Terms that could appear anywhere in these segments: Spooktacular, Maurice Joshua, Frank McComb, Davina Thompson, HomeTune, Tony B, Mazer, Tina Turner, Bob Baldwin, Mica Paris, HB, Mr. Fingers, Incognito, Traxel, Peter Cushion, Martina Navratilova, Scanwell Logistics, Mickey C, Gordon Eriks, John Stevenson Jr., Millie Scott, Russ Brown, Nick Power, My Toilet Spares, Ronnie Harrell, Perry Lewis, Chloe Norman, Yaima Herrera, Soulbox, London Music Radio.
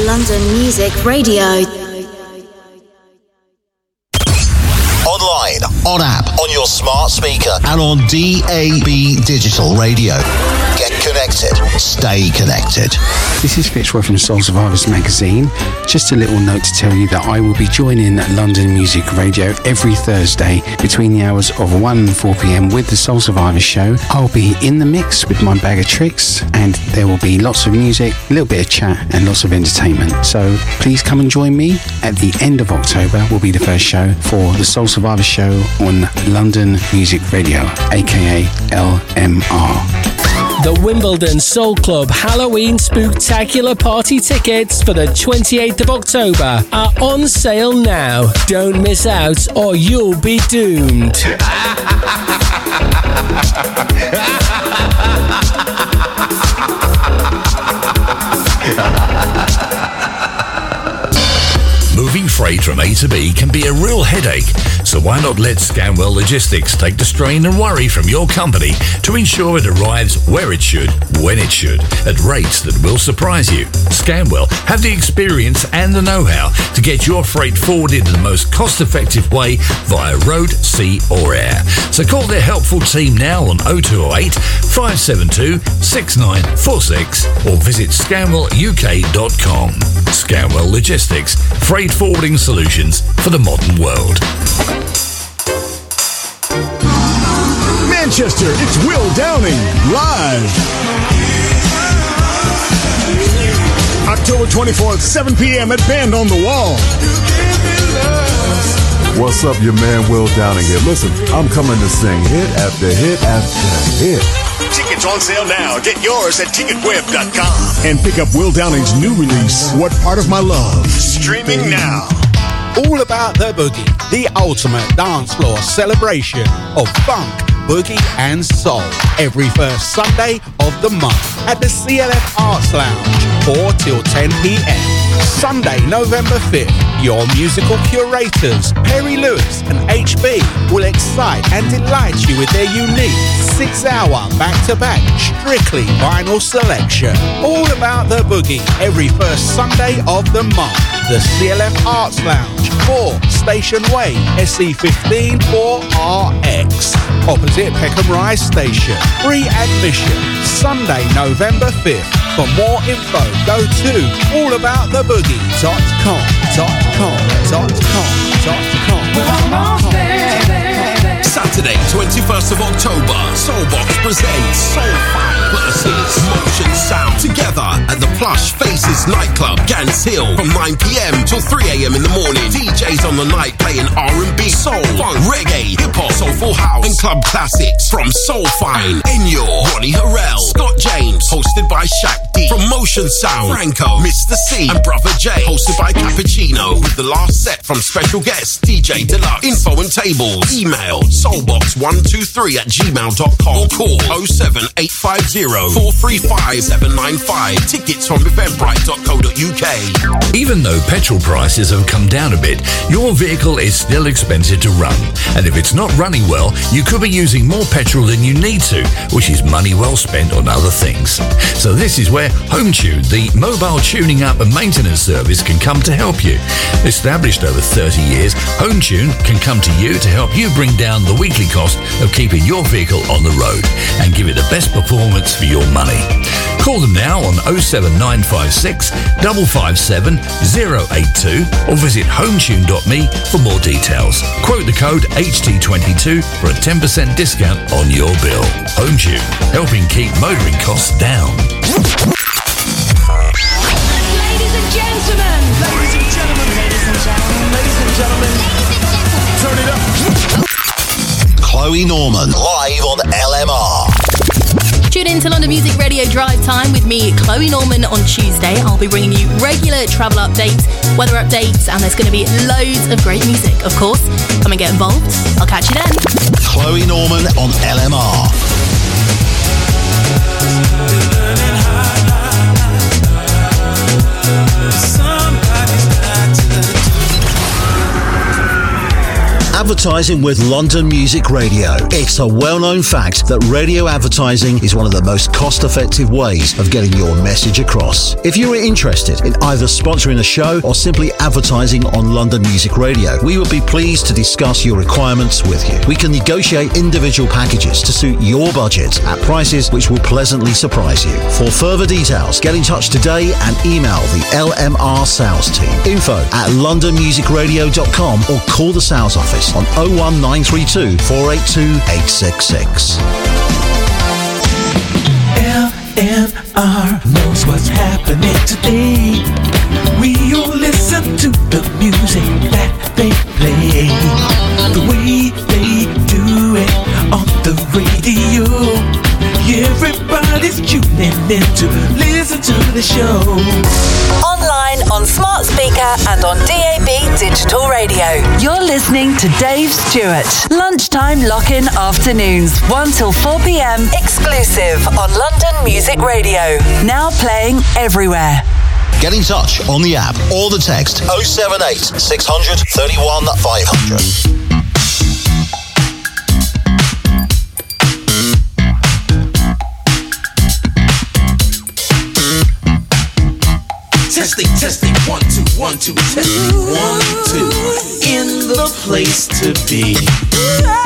London Music Radio. Online, on app, on your smart speaker, and on DAB Digital Radio. Get connected. Stay connected. This is Fitzroy from Soul Survivors magazine. Just a little note to tell you that I will be joining London Music Radio every Thursday between the hours of 1 and 4pm with the Soul Survivors show. I'll be in the mix with my bag of tricks, and there will be lots of music, a little bit of chat and lots of entertainment. So please come and join me. At the end of October will be the first show for the Soul Survivors show on London Music Radio, aka LMR. The Wimbledon Soul Club Halloween Spooktacular Party tickets for the 28th of October are on sale now. Don't miss out or you'll be doomed. Moving freight from A to B can be a real headache. So why not let Scanwell Logistics take the strain and worry from your company to ensure it arrives where it should, when it should, at rates that will surprise you. Scanwell have the experience and the know-how to get your freight forwarded in the most cost-effective way via road, sea or air. So call their helpful team now on 0208 572 6946 or visit scanwelluk.com. Scanwell Logistics, freight forwarding solutions for the modern world. Manchester, it's Will Downing, live. October 24th, 7 p.m. at Band on the Wall. What's up, your man Will Downing here. Listen, I'm coming to sing hit after hit after hit. Tickets on sale now. Get yours at TicketWeb.com. And pick up Will Downing's new release, What Part of My Love. Streaming now. All About the Boogie, the ultimate dance floor celebration of funk, boogie and soul. Every first Sunday of the month at the CLF Arts Lounge, 4 till 10 p.m. Sunday, November 5th, your musical curators, Perry Lewis and HB, will excite and delight you with their unique 6-hour back-to-back strictly vinyl selection. All About the Boogie, every first Sunday of the month. The CLF Arts Lounge, 4 Station Way, SE15 4RX, opposite Peckham Rise Station. Free admission, Sunday, November 5th. For more info, go to allabouttheboogie.com. Saturday, 21st of October, Soulbox presents Soul Fine versus Motion Sound together at the Plush Faces nightclub, Gans Hill, from 9pm till 3am in the morning. DJs on the night playing R&B, soul, funk, reggae, hip-hop, soulful house and club classics from Soul Fine, Enyo, Ronnie Harrell, Scott James, hosted by Shaq D. From Motion Sound, Franco, Mr. C and Brother J, hosted by Cappuccino, with the last set from special guest DJ Deluxe. Info and tables, email soulbox123@gmail.com or call 07850 435 795. Tickets from eventbrite.co.uk. Even though petrol prices have come down a bit, your vehicle is still expensive to run, and if it's not running well, you could be using more petrol than you need to, which is money well spent on other things. So this is where HomeTune, the mobile tuning up and maintenance service, can come to help you. Established over 30 years, HomeTune can come to you to help you bring down the weekly cost of keeping your vehicle on the road and give it the best performance for your money. Call them now on 07956 557 082 or visit hometune.me for more details. Quote the code HT22 for a 10% discount on your bill. HomeTune, helping keep motoring costs down. Ladies and gentlemen, ladies and gentlemen, ladies and gentlemen, ladies and gentlemen, turn it up. Chloe Norman, live on LMR. Tune in to London Music Radio Drive Time with me, Chloe Norman, on Tuesday. I'll be bringing you regular travel updates, weather updates, and there's going to be loads of great music, of course. Come and get involved. I'll catch you then. Chloe Norman on LMR. advertising with London Music Radio. It's a well-known fact that radio advertising is one of the most cost-effective ways of getting your message across. If you are interested in either sponsoring a show or simply advertising on London Music Radio, we would be pleased to discuss your requirements with you. We can negotiate individual packages to suit your budget at prices which will pleasantly surprise you. For further details, get in touch today and email the LMR Sales team. info@londonmusicradio.com or call the sales office on 01932 482 866. LMR knows what's happening today. We all listen to the music that they play. The way they do it on the radio. Everybody's tuning in to listen to the show. Online, on smart speaker and on DAB digital radio. You're listening to Dave Stewart. Lunchtime lock-in afternoons, 1 till 4pm. Exclusive on London Music Radio. Now playing everywhere. Get in touch on the app or the text 078 600 31 500. Testing, one, two, testing, one, two, in the place to be. Yeah.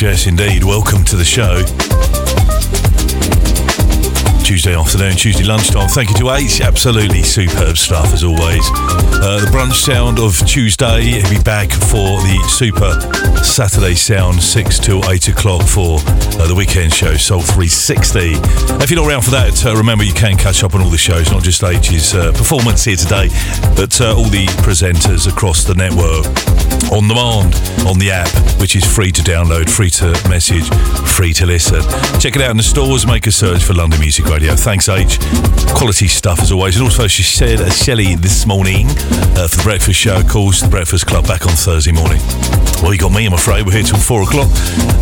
Yes, indeed. Welcome to the show. Tuesday afternoon, Tuesday lunchtime. Thank you to H. Absolutely superb stuff as always. The brunch sound of Tuesday. He'll be back for the super Saturday sound, 6 till 8 o'clock for the weekend show, Soul 360. If you're not around for that, remember you can catch up on all the shows, not just H's performance here today, but all the presenters across the network. On demand, on the app, which is free to download, free to message, free to listen. Check it out in the stores, make a search for London Music Radio. Thanks, H. Quality stuff as always. And also, she said, Shelley this morning for the breakfast show, of course, the Breakfast Club back on Thursday morning. Well, you got me, I'm afraid. We're here till 4 o'clock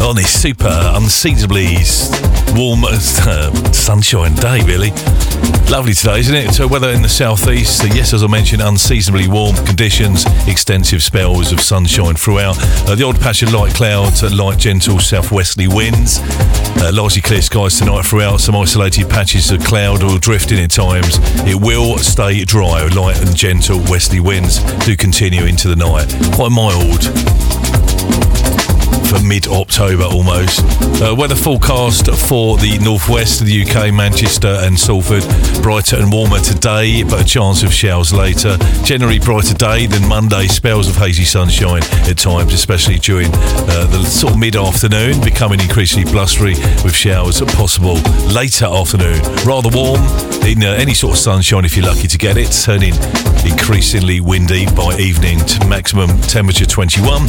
on this super, unseasonably warm sunshine day, really. Lovely today, isn't it? So weather in the southeast, yes, as I mentioned, unseasonably warm conditions, extensive spells of sunshine throughout. The odd patch of light clouds, light gentle southwesterly winds. Largely clear skies tonight throughout, some isolated patches of cloud or drifting at times. It will stay dry, light and gentle westerly winds do continue into the night. Quite mild for mid-October almost. Weather forecast for the northwest of the UK, Manchester and Salford. Brighter and warmer today, but a chance of showers later. Generally brighter day than Monday. Spells of hazy sunshine at times, especially during the sort of mid-afternoon, becoming increasingly blustery with showers possible later afternoon. Rather warm in any sort of sunshine if you're lucky to get it. Turning increasingly windy by evening to maximum temperature 21.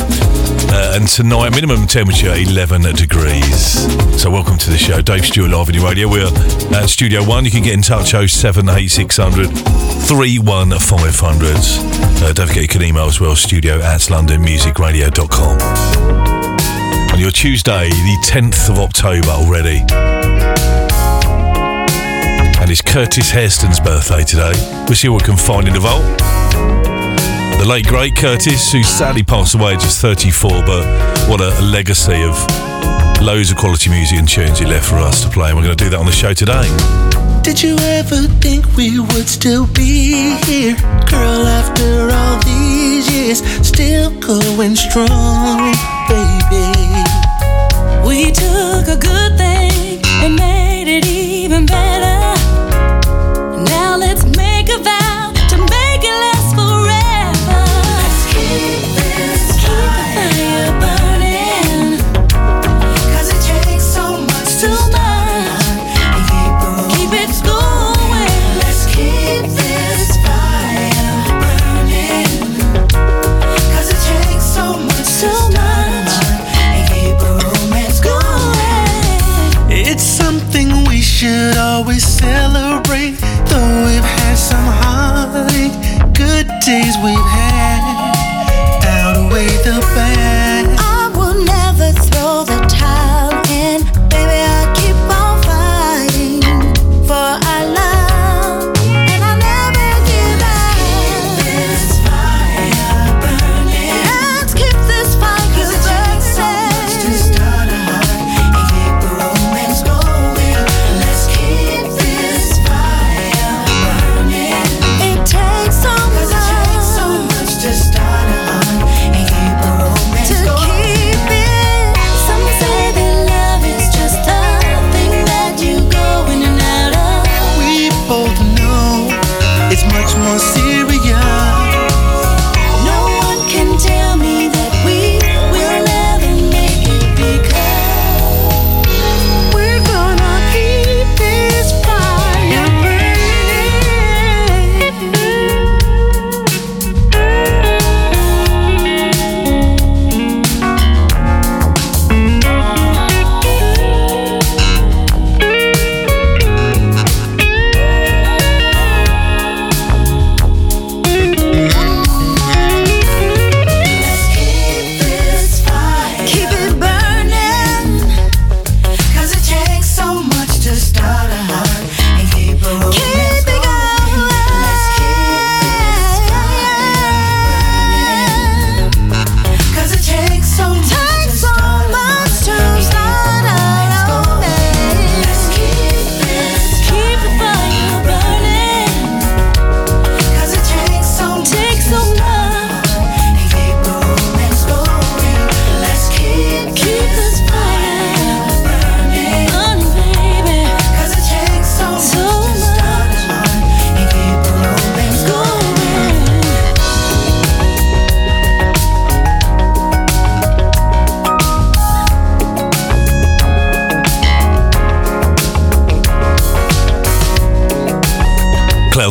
And tonight, minimum temperature 11 degrees. So welcome to the show. Dave Stewart live on your radio. We're at Studio One. You can get in touch 07860 31500. Don't forget you can email as well, studio@londonmusicradio.com. On your Tuesday, the 10th of October already. And it's Curtis Hairston's birthday today. We'll see what we can find in the vault. The late great Curtis, who sadly passed away at just 34, but what a legacy of loads of quality music and tunes he left for us to play, and we're going to do that on the show today. Did you ever think we would still be here? Girl, after all these years, still going strong, baby. We took a good thing and made it even better. Now let's make a vow. So much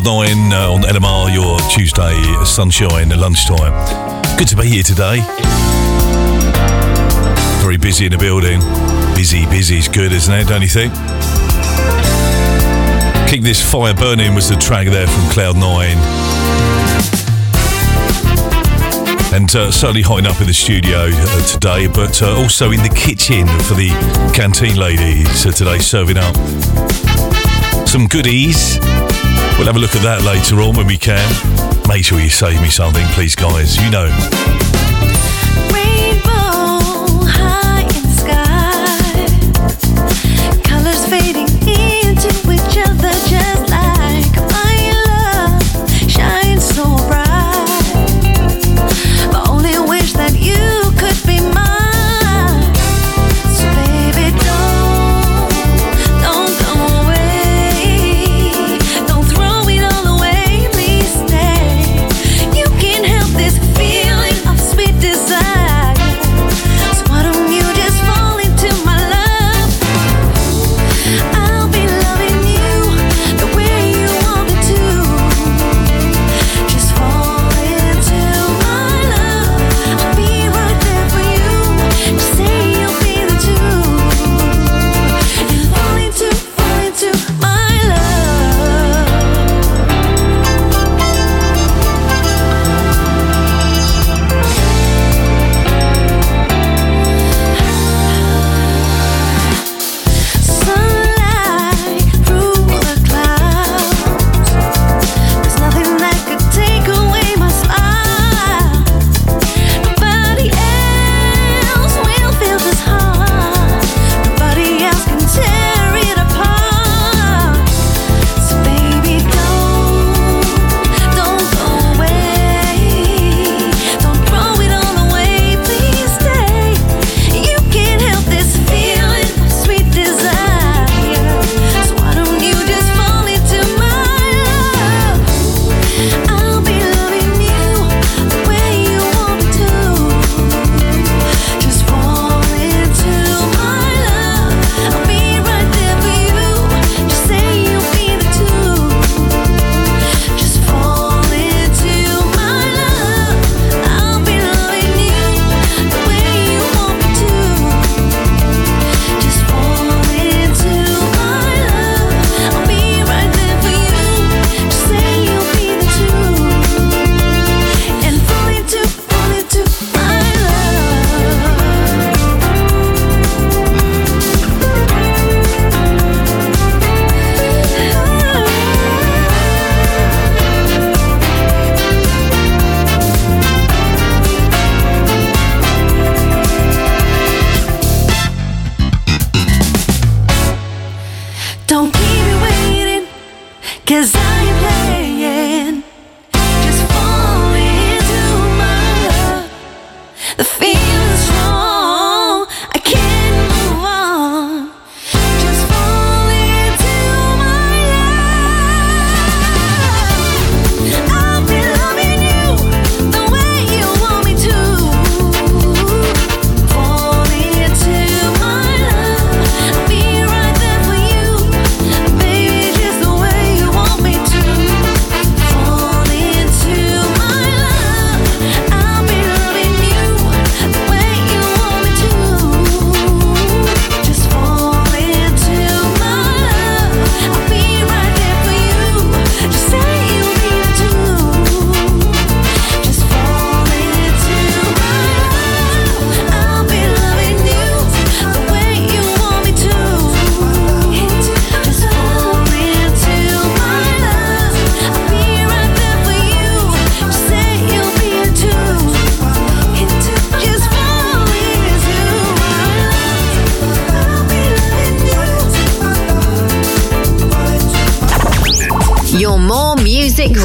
about 9 on NMR, your Tuesday sunshine lunchtime. Good to be here today. Very busy in the building. Busy is good, isn't it? Don't you think? Keep This Fire Burning was the track there from Cloud 9. And certainly hotting up in the studio today, but also in the kitchen for the canteen ladies today, serving up some goodies. We'll have a look at that later on when we can. Make sure you save me something, please, guys. You know. Rainbow high in the sky, colors fading into each other just like my love shines so bright. I only wish that you.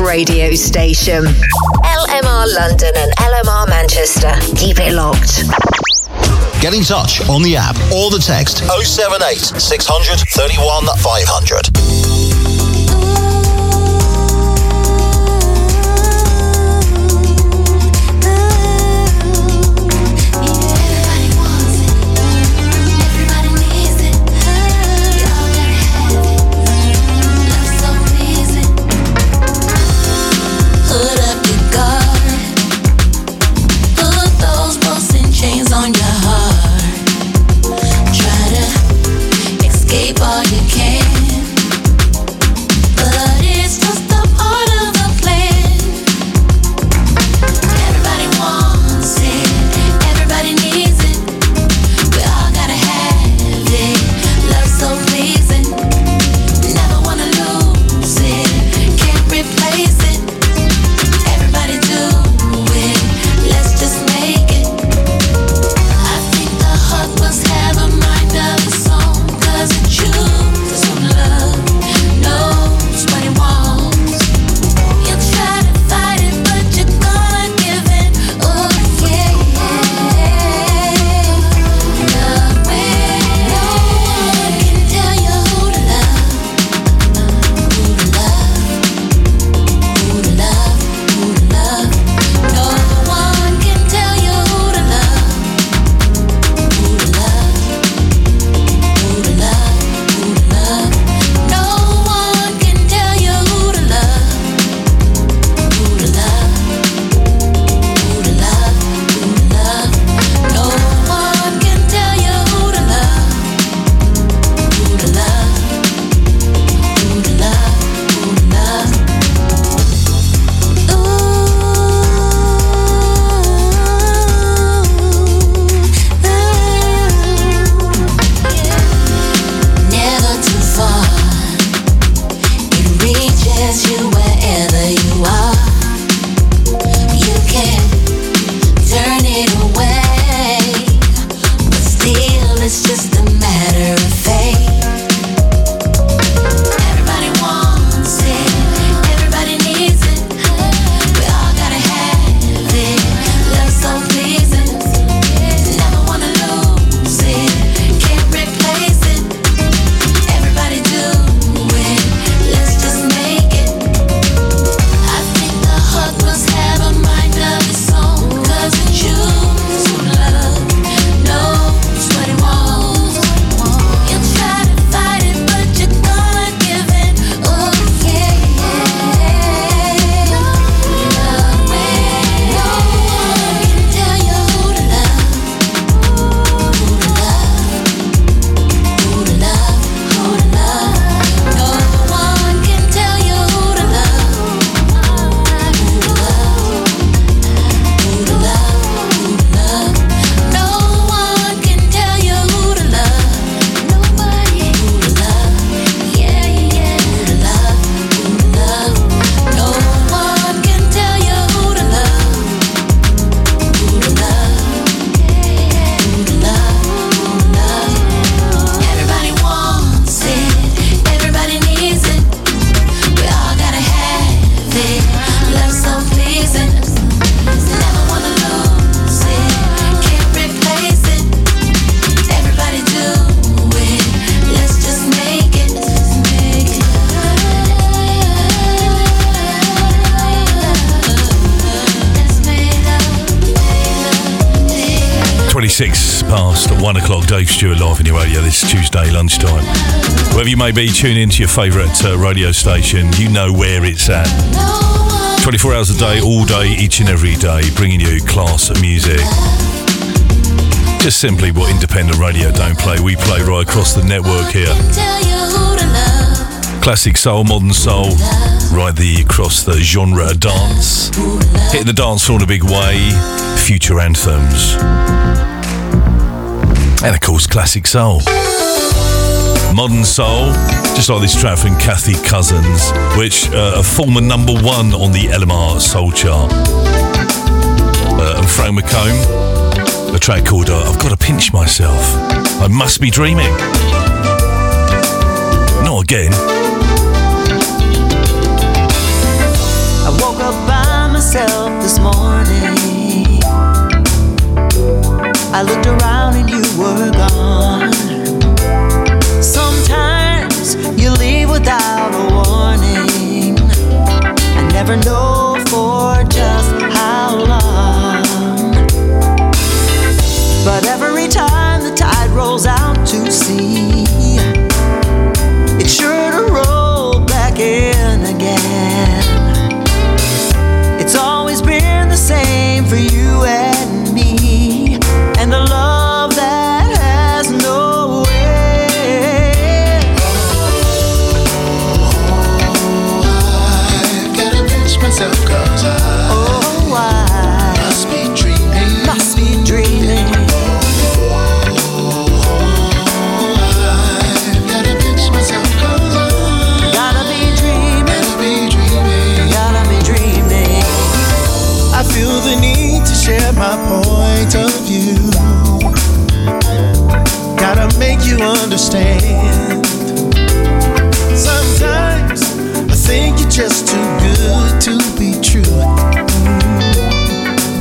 Radio station LMR London and LMR Manchester. Keep it locked. Get in touch on the app or the text 078 600 31 500. 26 past 1 o'clock, Dave Stewart live in your radio this Tuesday lunchtime. Wherever you may be, tune in to your favourite radio station. You know where it's at. 24 hours a day, all day, each and every day, bringing you class music. Just simply what independent radio don't play. We play right across the network here. Classic soul, modern soul, right across the genre dance. Hitting the dance floor in a big way, future anthems. And of course, classic soul. Modern soul, just like this track from Kathy Cousins, which a former number one on the LMR Soul Chart. And Frank McComb, a track called I've Got to Pinch Myself. I Must Be Dreaming. Not again. I woke up by myself this morning. I looked around and you were gone. Sometimes you leave without a warning. I never know for just how long. But every time the tide rolls out to sea, it's sure to roll back in again. It's always been the same for you and me, and the love that has no end. Oh, I've got to pinch myself, 'cause I must be dreaming. Must be dreaming. Oh, I've got to pinch myself, 'cause I gotta be dreaming. I feel the need to share my point of view. Gotta make you understand. Sometimes I think you're just too good to be true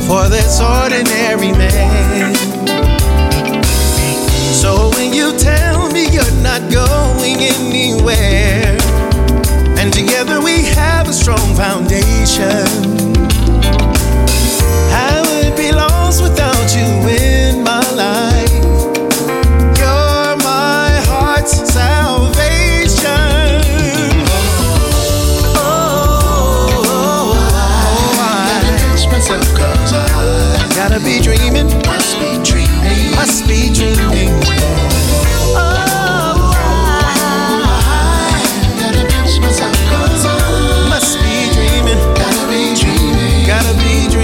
for this ordinary man. So when you tell me you're not going anywhere, and together we have a strong foundation, I would be lost without you in my life. You're my heart's salvation. Oh, I gotta pinch myself, 'cause I gotta be dreaming. Must be dreaming. Must be dreaming. I gotta pinch myself, 'cause I must be dreaming. Gotta be dreaming. Gotta be dreaming.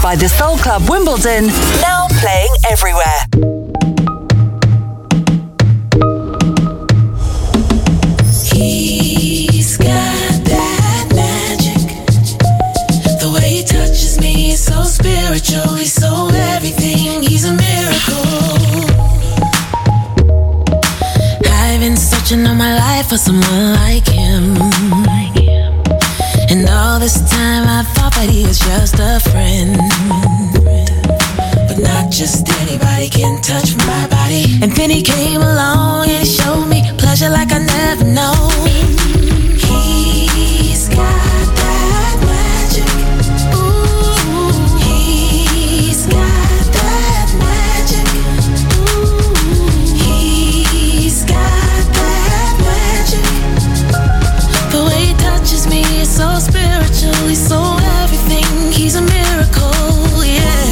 By the Soul Club Wimbledon, now playing everywhere. He's got that magic, the way he touches. spiritual. He sold everything, he's a miracle. I've been searching all my life for someone like him. And all this time I thought that he was just a friend. But not just anybody can touch my body. And then he came along and showed me pleasure like I never known. He's got so spiritual, he's so everything, he's a miracle, yeah.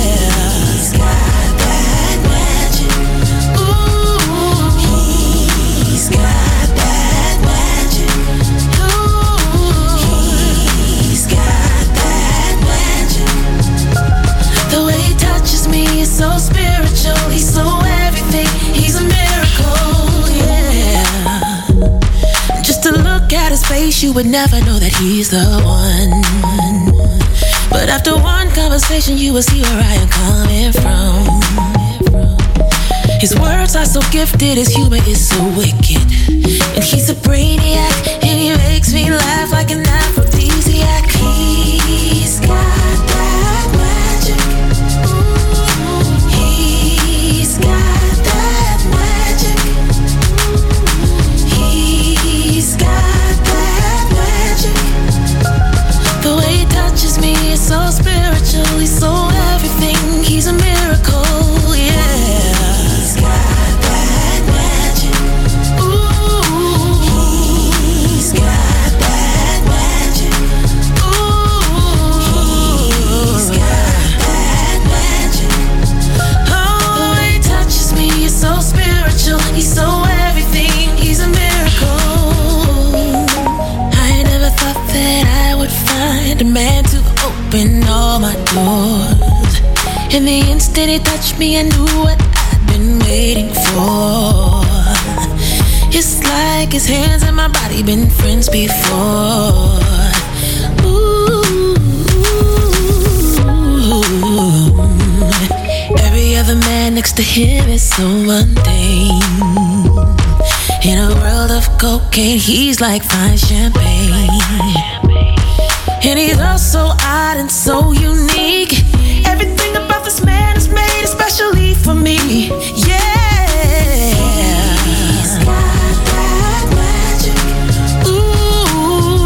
He's got that magic. Ooh, he's got that magic. Ooh, he's got that magic. The way he touches me is so spiritual, he's so everything, he's a miracle, yeah. Just a little at his face, you would never know that he's the one. But after one conversation, you will see where I am coming from. His words are so gifted, his humor is so wicked. And he's a brainiac, and he makes me laugh like an aphrodisiac. He's got that magic. Ooh, he's got. He's so spiritual, he's so everything, he's a miracle, yeah. He's got that magic. Ooh, he's got that magic. Ooh, he's got that magic. Oh, the way he touches me is so spiritual, he's so everything, he's a miracle. I never thought that I would find a man to open all my doors. And the instant he touched me, I knew what I'd been waiting for. It's like his hands and my body been friends before. Ooh. Every other man next to him is so mundane. In a world of cocaine, he's like fine champagne. And he's all so odd and so unique. Everything about this man is made especially for me, yeah. He's got that magic. Ooh,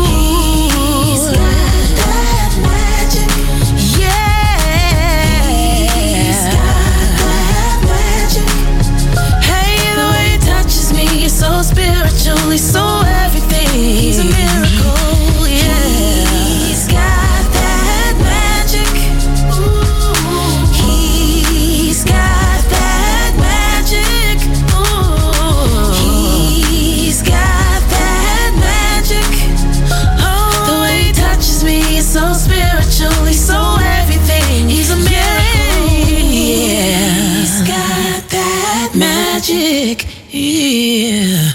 he's got that magic. Yeah, he's got that magic. Hey, the way he touches me is so spiritual, he's so everything, he's a miracle, yeah. Magic, yeah.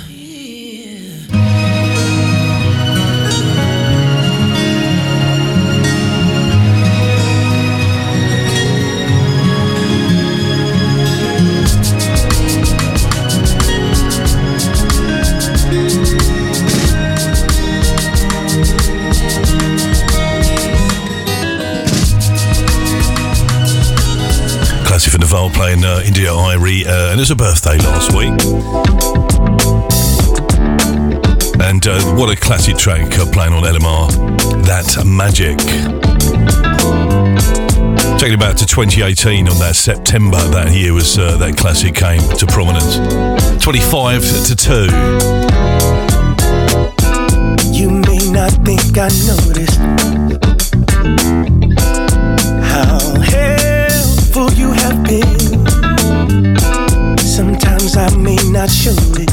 Van Val playing India Irie, and it was a birthday last week. And what a classic track playing on LMR, That Magic. Taking it back to 2018 on that September, that year was that classic came to prominence. 25-2. You may not think I noticed how helpful you have been. Sometimes I may not show it,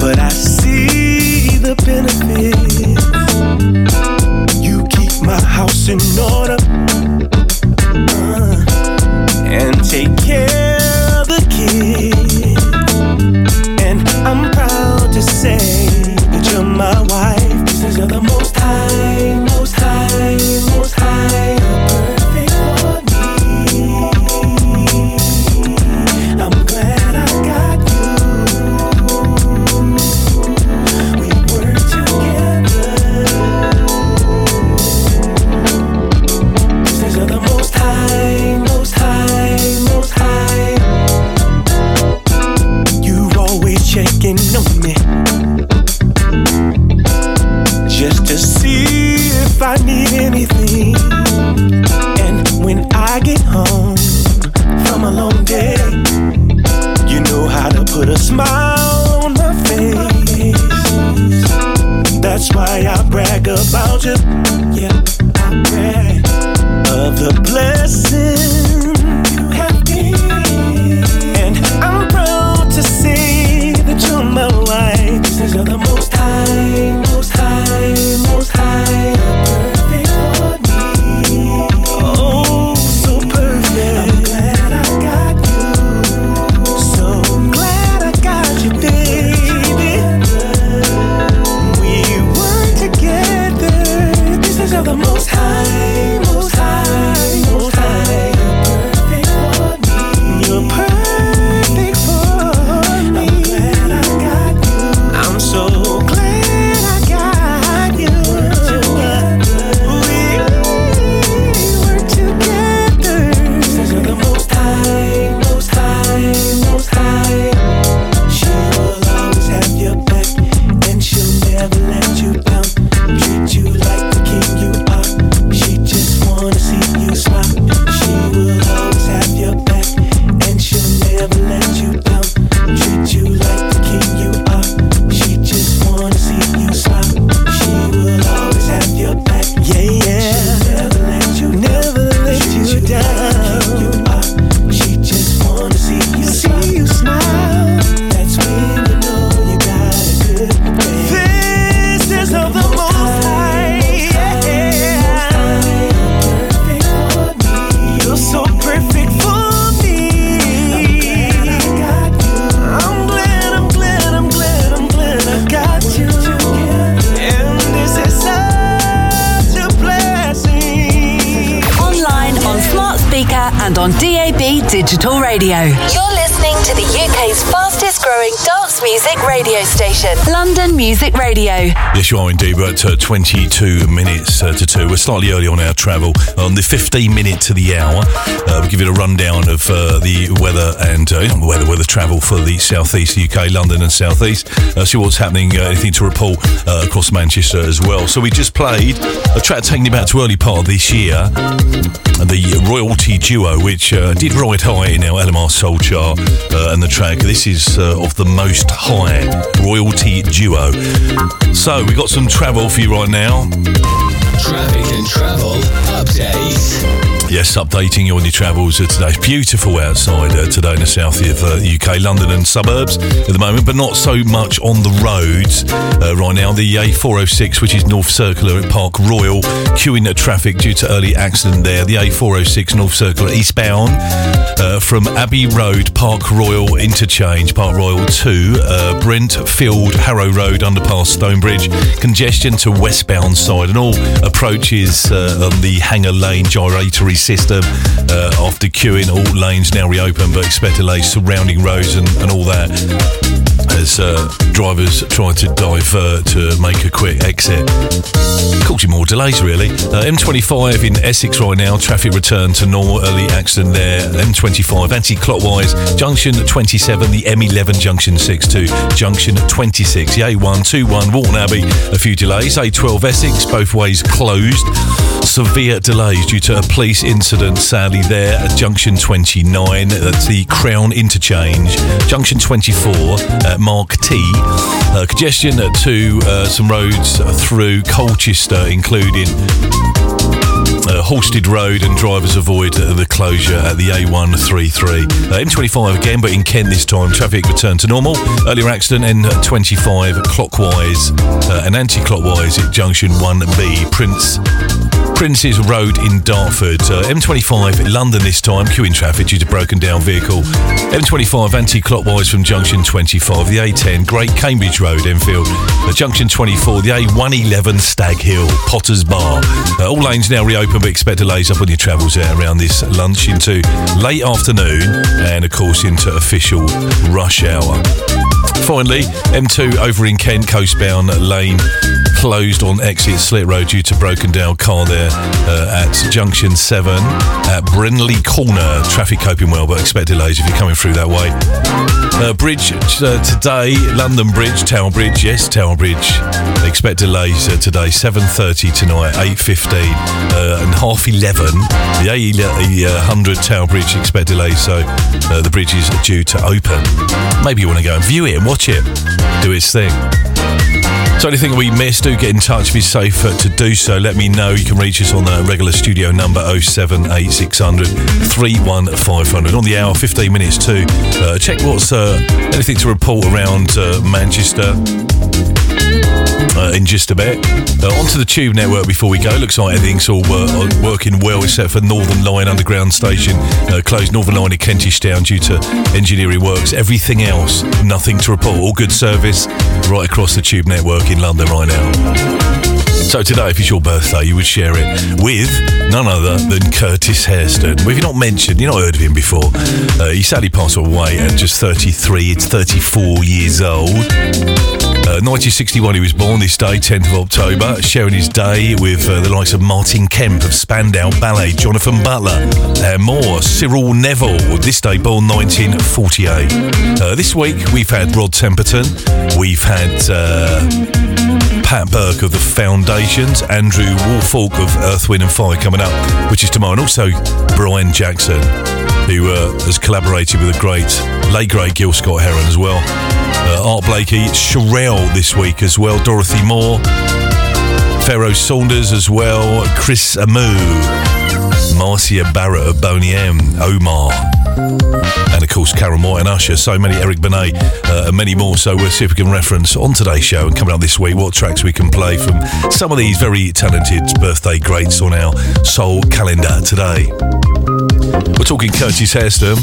but I see the benefits. You keep my house in order and take care of the kids. And I'm proud to say that you're my wife. This is the most high, most high, most high. if I need anything. And when I get home from a long day, you know how to put a smile on my face. That's why I brag about you. Yeah, I brag of the blessing you have been. And I'm proud to say that you're my wife. This is the most high, most high, most high. You're listening to the UK's fastest growing dance music radio station, London Music Radio. Yes, you are indeed. We're at 22 minutes to 2. We're slightly early on our travel. On the 15 minute to the hour, we'll give you a rundown of the weather and weather travel for the southeast UK, London and southeast. See what's happening, anything to report across Manchester as well. So we just played a track taking you back to early part of this year, the Royalty Duo, which did ride high in our LMR Soul Chart, and the track, this is of the most high, Royalty Duo. So we got some travel for you right now. Traffic and travel update. Yes, updating you on your travels today. It's beautiful outside today in the south of UK, London and suburbs at the moment, but not so much on the roads right now. The A406, which is North Circular at Park Royal, queuing at traffic due to early accident there. The A406 North Circular eastbound from Abbey Road, Park Royal Interchange, Park Royal 2, Brentfield, Harrow Road, underpass Stonebridge. Congestion to westbound side and all approaches on the Hanger Lane gyratory system after queuing. All lanes now reopen, but expect delays surrounding roads and all that as drivers try to divert to make a quick exit. Causing more delays really. M25 in Essex right now, traffic return to normal, early accident there. M25 anti-clockwise, junction 27, the M11 junction 62, junction 26, the A121 Walton Abbey, a few delays. A12 Essex, both ways closed. Severe delays due to a police incident, sadly, there at Junction 29. That's the Crown Interchange. Junction 24 at Mark T. Congestion to some roads through Colchester, including Halstead Road, and drivers avoid the closure at the A133. M25 again, but in Kent this time, traffic returned to normal. Earlier accident, N25 clockwise and anti-clockwise at Junction 1B, Prince's Road in Dartford. M25 London this time, queuing traffic due to broken down vehicle. M25 anti-clockwise from Junction 25, the A10 Great Cambridge Road, Enfield, Junction 24, the A111 Stag Hill, Potters Bar. All lanes now reopen, but expect delays up on your travels there around this lunch into late afternoon and of course into official rush hour. Finally, M2 over in Kent, coastbound lane closed on exit Slit Road due to broken down car there at Junction 7 at Brinley Corner. Traffic coping well, but expect delays if you're coming through that way. Bridge today, London Bridge, Tower Bridge, yes, Tower Bridge. Expect delays today, 7:30 tonight, 8:15 and half 11. The A100 Tower Bridge expect delays, so the bridge is due to open. Maybe you want to go and view it and watch it, do its thing. So anything we missed, do get in touch if it's safe to do so. Let me know. You can reach us on the regular studio number 07860 31500. On the hour, 15 minutes to check what's anything to report around Manchester in just a bit. Onto the Tube Network before we go. Looks like everything's all working well except for Northern Line Underground Station. Closed Northern Line in Kentish Town due to engineering works. Everything else, nothing to report. All good service right across the Tube Network in London right now. So today, if it's your birthday, you would share it with none other than Curtis Hairston. Well, if you're not mentioned, you've not heard of him before. He sadly passed away at just 34 years old. 1961 he was born, this day, 10th of October, sharing his day with the likes of Martin Kemp of Spandau Ballet, Jonathan Butler, and more. Cyril Neville, this day born 1948. This week, we've had Rod Temperton, we've had Pat Burke of The Foundations, Andrew Woolfolk of Earth, Wind and Fire coming up, which is tomorrow, and also Brian Jackson, who has collaborated with the late great Gil Scott-Heron as well. Art Blakey, Sherelle this week as well, Dorothy Moore, Pharaoh Saunders as well, Chris Amu, Marcia Barrett of Boney M, Omar, and of course Karen White and Usher, so many, Eric Benet and many more. So we'll see if we can reference on today's show and coming up this week what tracks we can play from some of these very talented birthday greats on our soul calendar today. We're talking Curtis Hairston.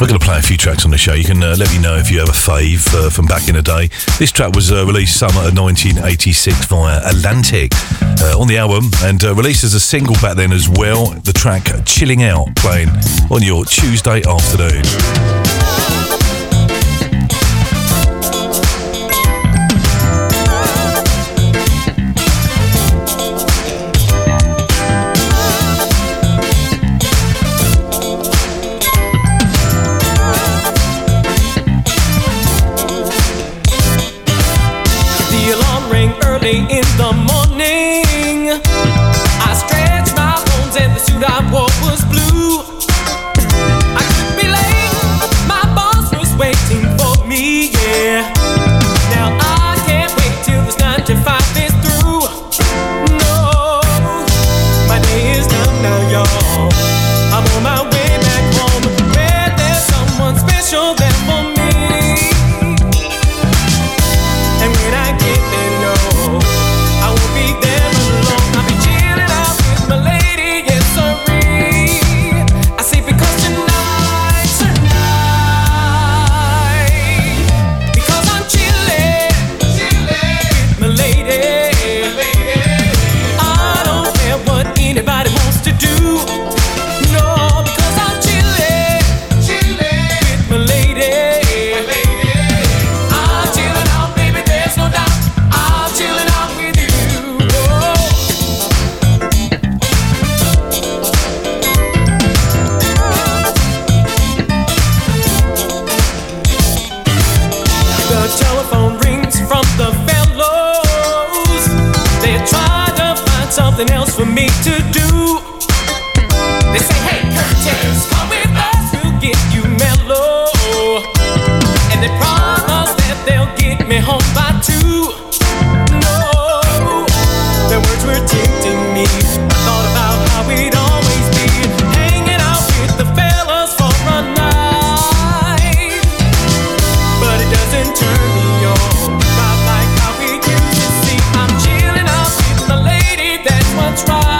We're going to play a few tracks on the show. You can let me know if you have a fave from back in the day. This track was released summer of 1986 via Atlantic on the album, and released as a single back then as well. The track Chilling Out, playing on your Tuesday afternoon. In the morning, I stretched my bones and the suit I wore was blue. I could be late, my boss was waiting for me, yeah. Now I can't wait till this 9 to 5 is through. No, my day is done now, y'all. I'm on my way back home, where there's someone special there for me. And when I get there, something else for me to do. They say, hey, Curtis, come with us, we'll get you mellow. And they promise that they'll get me home by 2. No, their words were tempting me. I thought about how we'd always be hanging out with the fellas for a night, but it doesn't turn me on. Not like how we used to see. I'm chilling out with the lady. That's what's right.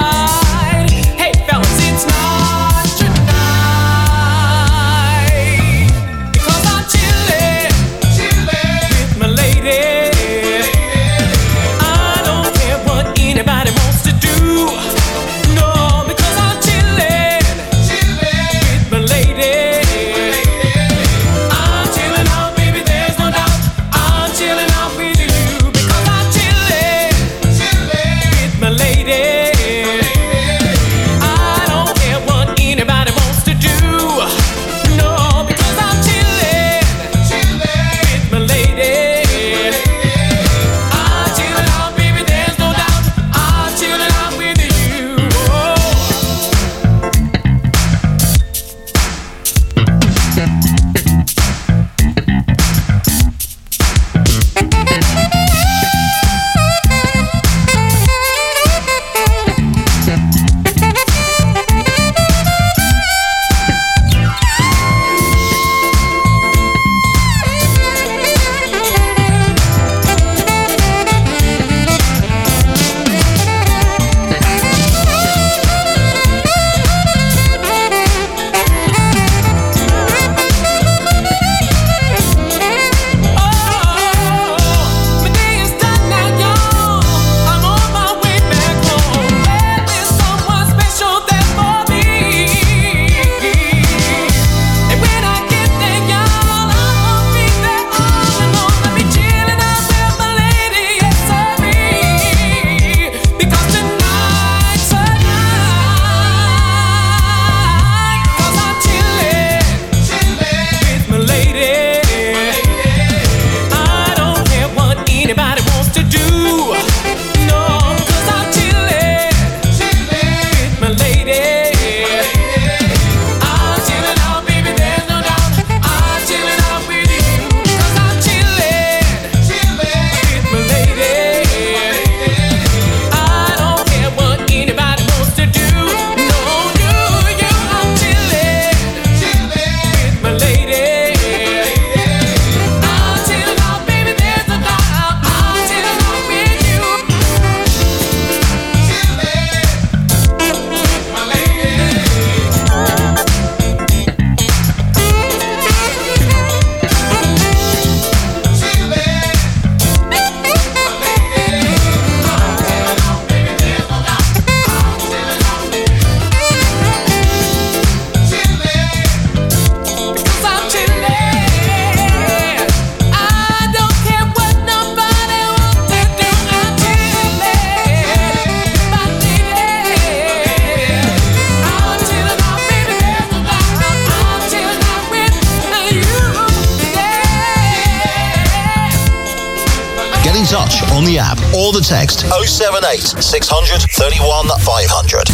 on the app or the text 078 600 31 500.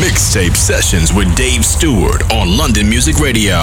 Mixtape Sessions with Dave Stewart on London Music Radio.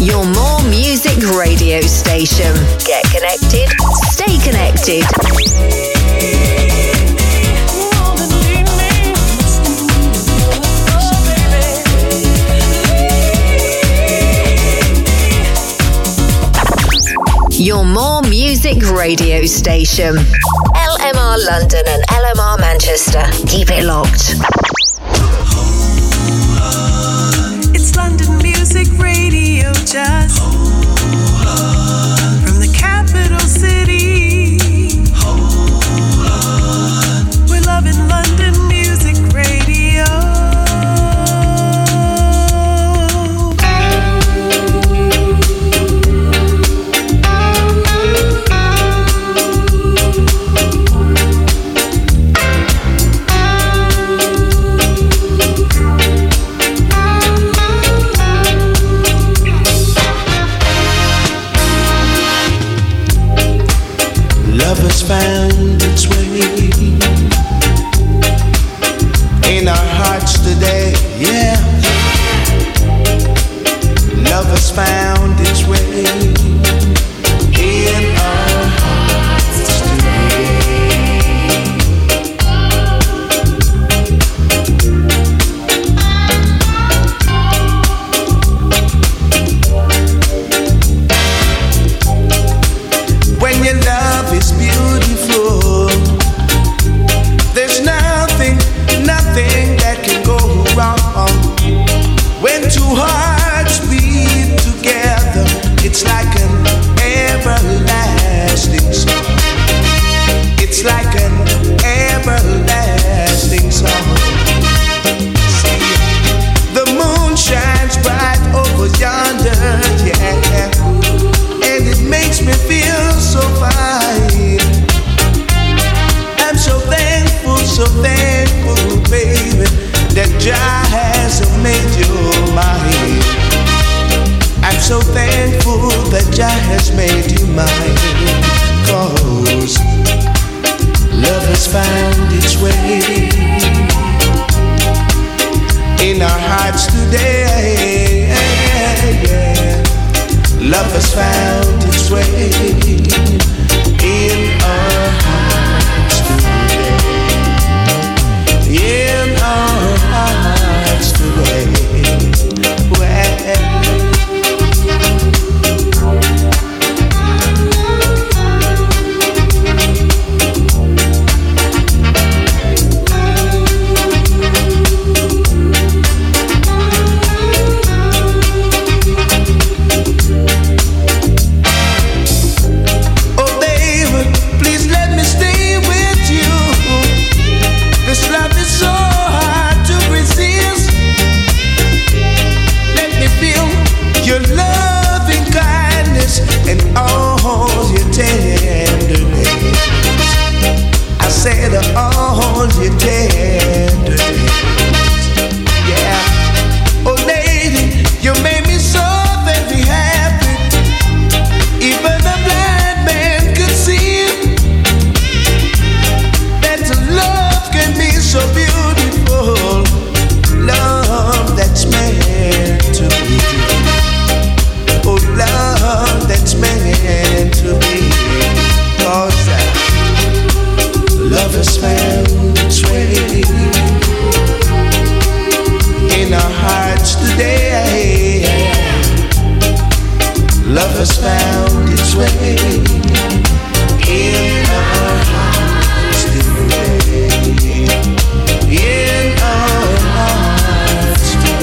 your More Music radio station. Get connected, stay connected. Your More Music radio station. LMR London and LMR Manchester. Keep it locked. It's London Music Radio, just from the capital city. We're loving London Music Radio. Found its way in our hearts today, yeah. Love has found its way in our hearts today. When your love is beautiful, it's like an everlasting song. It's like an everlasting song. See, the moon shines bright over yonder, yeah, and it makes me feel so fine. I'm so thankful, baby, that Jah has made you mine. I'm so thankful that Jah has made you mine, 'cause love has found its way in our hearts today. Love has found its way in our hearts today. In our hearts today. Well, all your tenderness, yeah. Oh lady, you made me so very happy, even a blind man could see it, that love can be so beautiful. Love that's meant to be. Oh, love that's meant to be. 'Cause love has found its way in our hearts today. Love has found its way in our hearts today. In our hearts today.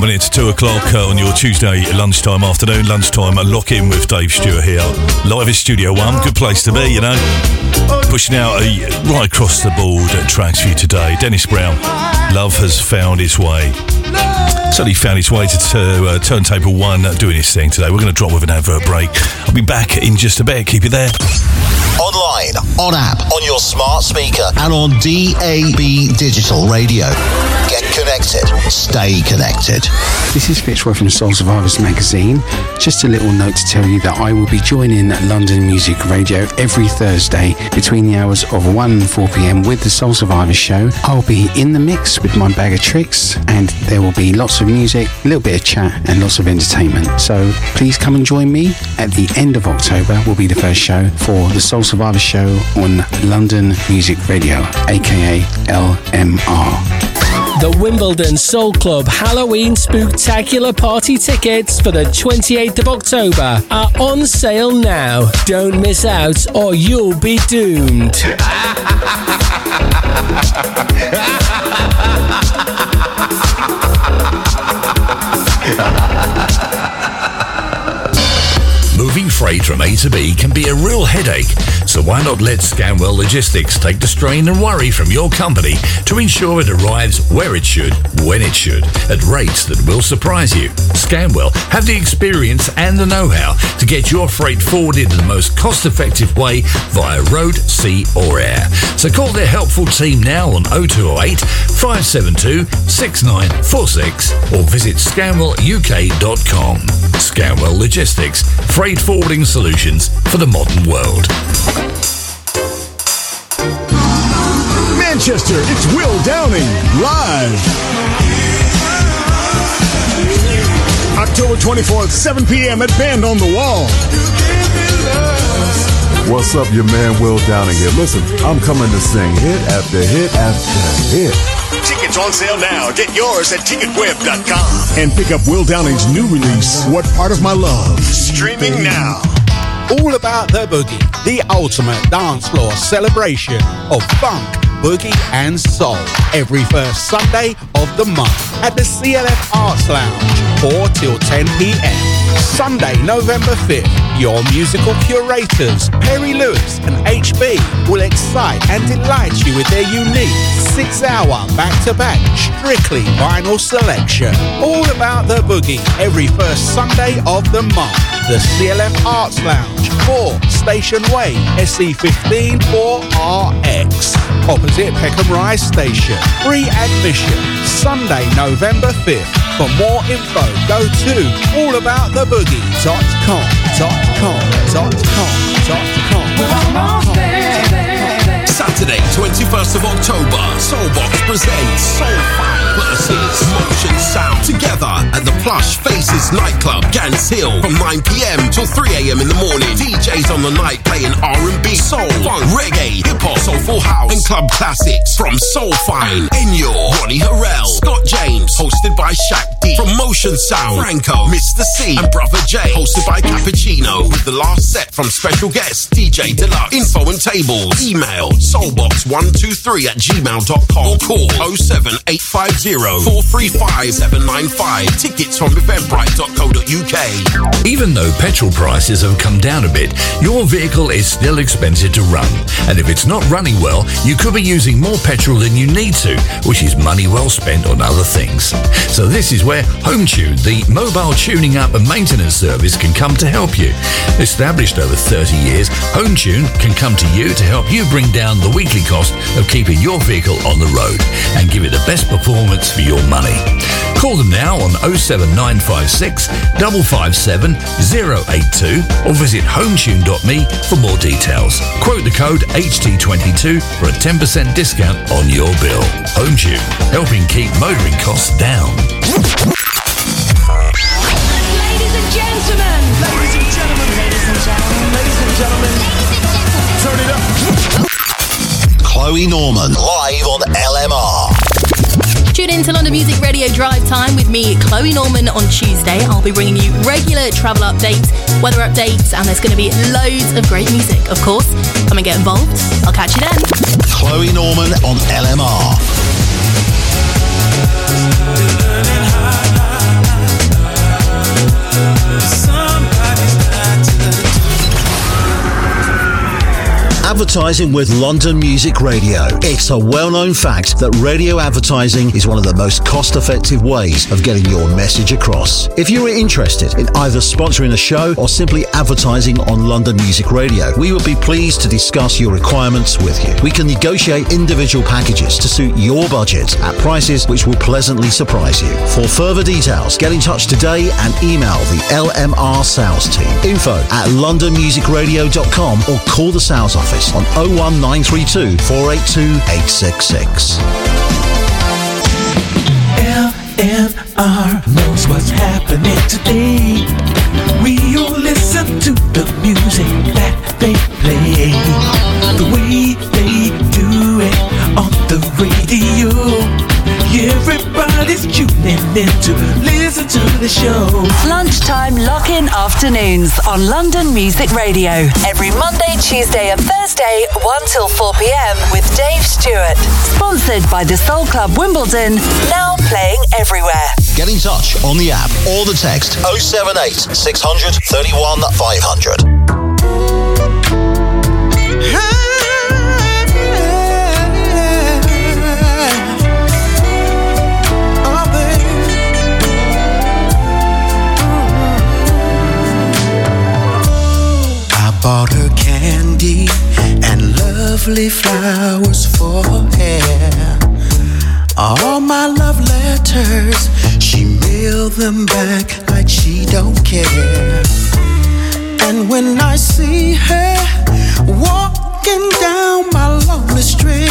Minute to 2 o'clock on your Tuesday lunchtime afternoon. Lunchtime lock in with Dave Stewart here. Live is Studio One. Good place to be, you know. Pushing out right across the board tracks for you today. Dennis Brown, Love Has Found Its Way. So he found his way to Turntable 1 doing his thing today. We're going to drop with an advert break. I'll be back in just a bit. Keep it there. Online, on app, on your smart speaker, and on DAB Digital Radio. Get connected. Stay connected. This is Fitzroy from Soul Survivors magazine. Just a little note to tell you that I will be joining London Music Radio every Thursday between the hours of 1 and 4pm with the Soul Survivors show. I'll be in the mix with my bag of tricks, and there will be lots of music, a little bit of chat, and lots of entertainment. So please come and join me. At the end of October will be the first show for the Soul Survivor show on London Music Radio, aka LMR. The Wimbledon Soul Club Halloween Spooktacular Party tickets for the 28th of October are on sale now. Don't miss out or you'll be doomed. Moving freight from A to B can be a real headache, so why not let Scanwell Logistics take the strain and worry from your company to ensure it arrives where it should, when it should, at rates that will surprise you. Scanwell have the experience and the know-how to get your freight forwarded in the most cost-effective way via road, sea or air. So call their helpful team now on 0208 572 6946 or visit scanwelluk.com. Scanwell Logistics, freight forwarding solutions for the modern world. Manchester, it's Will Downing, live. October 24th, 7 p.m. at Band on the Wall. What's up, your man Will Downing here. Listen, I'm coming to sing hit after hit after hit. Tickets on sale now. Get yours at TicketWeb.com. And pick up Will Downing's new release, What Part of My Love. Streaming now. All About the Boogie, the ultimate dance floor celebration of funk, boogie and soul. Every first Sunday of the month at the CLF Arts Lounge, 4 till 10 p.m. Sunday, November 5th, your musical curators, Perry Lewis and HB, will excite and delight you with their unique 6-hour back-to-back strictly vinyl selection. All About the Boogie, every first Sunday of the month. The CLF Arts Lounge, 4 Station Way, SE15 4RX, opposite Peckham Rise Station. Free admission, Sunday, November 5th. For more info, go to allabouttheboogie.com. Saturday, 21st of October, Soulbox presents Soul Fine versus Motion Sound together at the Plush Faces nightclub, Gans Hill, from 9pm till 3am in the morning. DJs on the night playing R&B, soul, funk, reggae, hip-hop, soulful house and club classics from Soul Fine, Enyo, Ronnie Harrell, Scott James, hosted by Shaq. From Motion Sound, Franco, Mr. C and Brother J, hosted by Cappuccino, with the last set from special guest DJ Deluxe. Info and tables, email soulbox123@gmail.com or call 07850 435 795. Tickets from eventbrite.co.uk. Even though petrol prices have come down a bit, your vehicle is still expensive to run, and if it's not running well, you could be using more petrol than you need to, which is money well spent on other things. So this is where HomeTune, the mobile tuning up and maintenance service, can come to help you. Established over 30 years, HomeTune can come to you to help you bring down the weekly cost of keeping your vehicle on the road and give it the best performance for your money. Call them now on 07956 557 082 or visit hometune.me for more details. Quote the code HT22 for a 10% discount on your bill. HomeTune, helping keep motoring costs down. Ladies and gentlemen. Ladies and gentlemen. Ladies and gentlemen. Ladies and gentlemen. Turn it up. Chloe Norman, live on LMR. Tune in to London Music Radio Drive Time with me, Chloe Norman, on Tuesday. I'll be bringing you regular travel updates, weather updates, and there's going to be loads of great music, of course. Come and get involved. I'll catch you then. Chloe Norman on LMR. advertising with London Music Radio. It's a well-known fact that radio advertising is one of the most cost-effective ways of getting your message across. If you are interested in either sponsoring a show or simply advertising on London Music Radio, we would be pleased to discuss your requirements with you. We can negotiate individual packages to suit your budget at prices which will pleasantly surprise you. For further details, get in touch today and email the LMR sales team. info@londonmusicradio.com or call the sales office on 01932 482 866. LMR knows what's happening today. We'll listen to the music that they play, the way they do it on the radio. Everybody's tuning in to listen to the show. Lunchtime lock-in afternoons on London Music Radio. Every Monday, Tuesday and Thursday, 1 till 4pm with Dave Stewart. Sponsored by the Soul Club Wimbledon, now playing everywhere. Get in touch on the app or the text 078 600 31 500. Bought her candy and lovely flowers for her. All my love letters, she mailed them back like she don't care. And when I see her walking down my lonely street,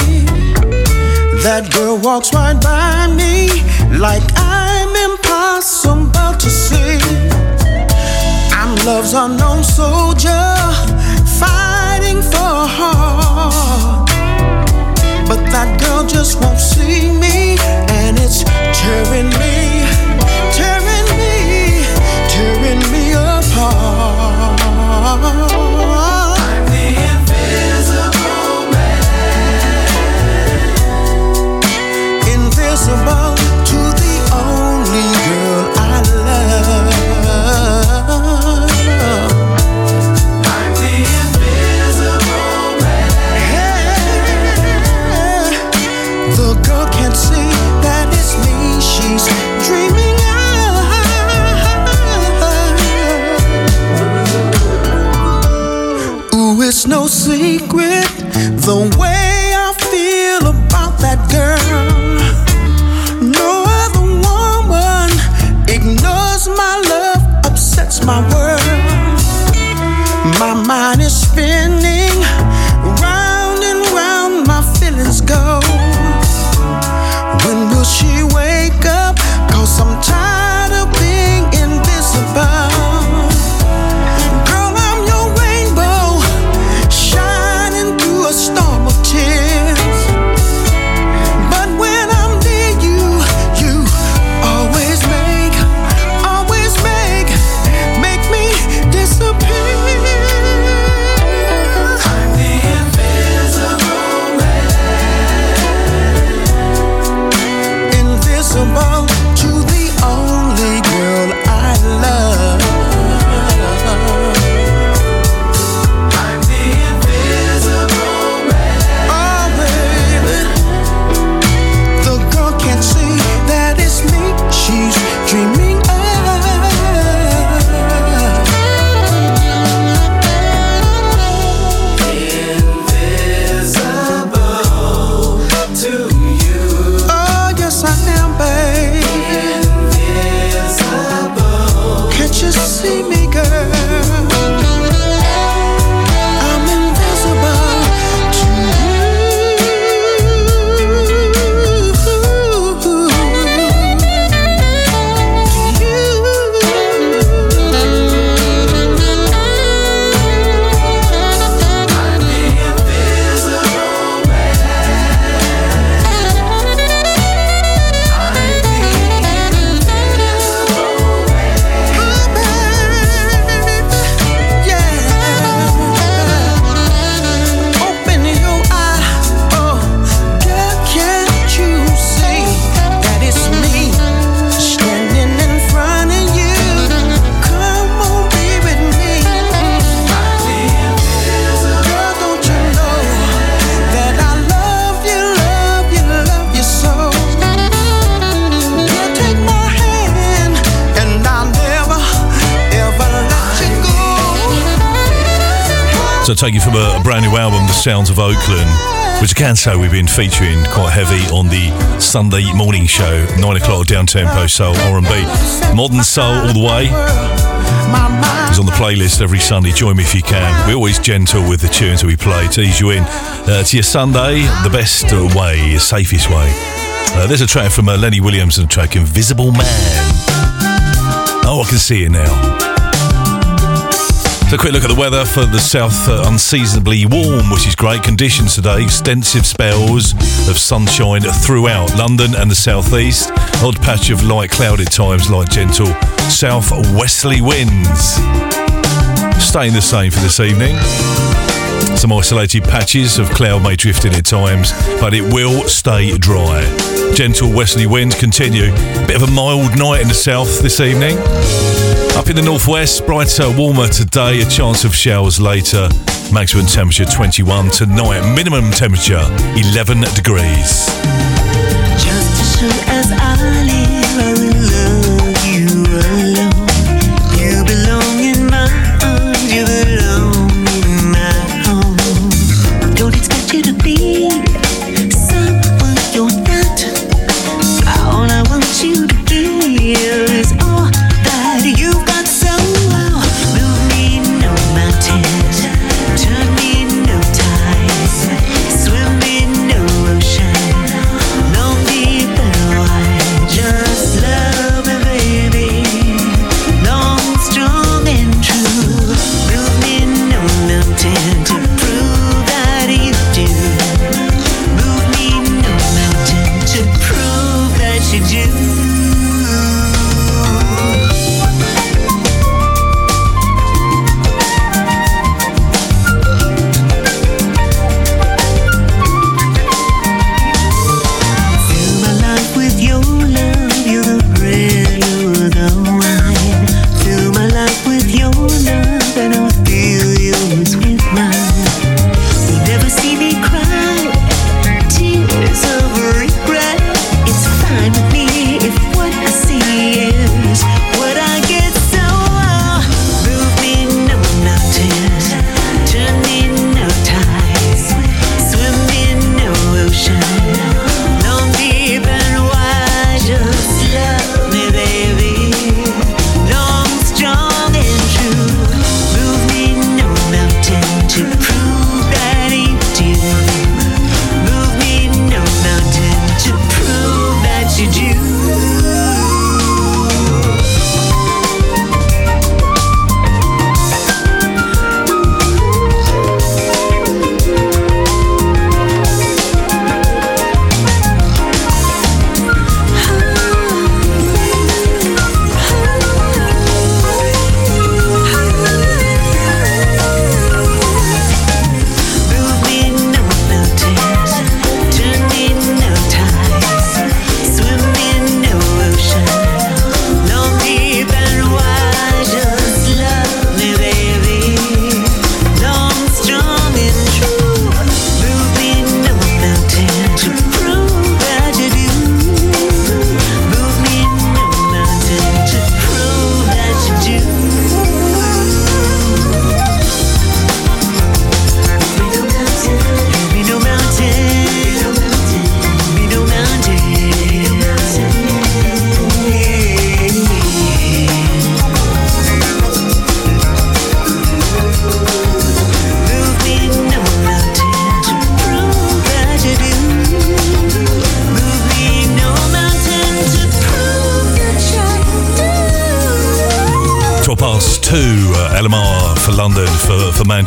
that girl walks right by me like I'm impossible to see. Love's unknown soldier fighting for her, but that girl just won't see me, and it's tearing me, tearing me, tearing me apart. I'm the invisible man, invisible to the only girl I love. It's no secret the way I feel about that girl. No other woman ignores my love, upsets my world. My mind is spinning, round and round my feelings go. When will she wake up? 'Cause I'm tired of being invisible. So take you from a brand new album, The Sounds of Oakland, which I can say we've been featuring quite heavy on the Sunday morning show, 9 o'clock, down-tempo soul, R&B. Modern soul all the way. He's on the playlist every Sunday. Join me if you can. We're always gentle with the tunes that we play to ease you in to your Sunday, the best way, the safest way. There's a track from Lenny Williams and a track, Invisible Man. Oh, I can see it now. So a quick look at the weather for the south, unseasonably warm, which is great conditions today. Extensive spells of sunshine throughout London and the southeast. Odd patch of light cloud at times, light gentle southwesterly winds. Staying the same for this evening. Some isolated patches of cloud may drift in at times, but it will stay dry. Gentle westerly winds continue. Bit of a mild night in the south this evening. Up in the northwest, brighter, warmer today, a chance of showers later. Maximum temperature 21 tonight, minimum temperature 11 degrees. Just as sure as I live, I will love you alone. You belong in my arms, you belong in my home. Don't expect you to be someone you're not. All I want you to give is all that you.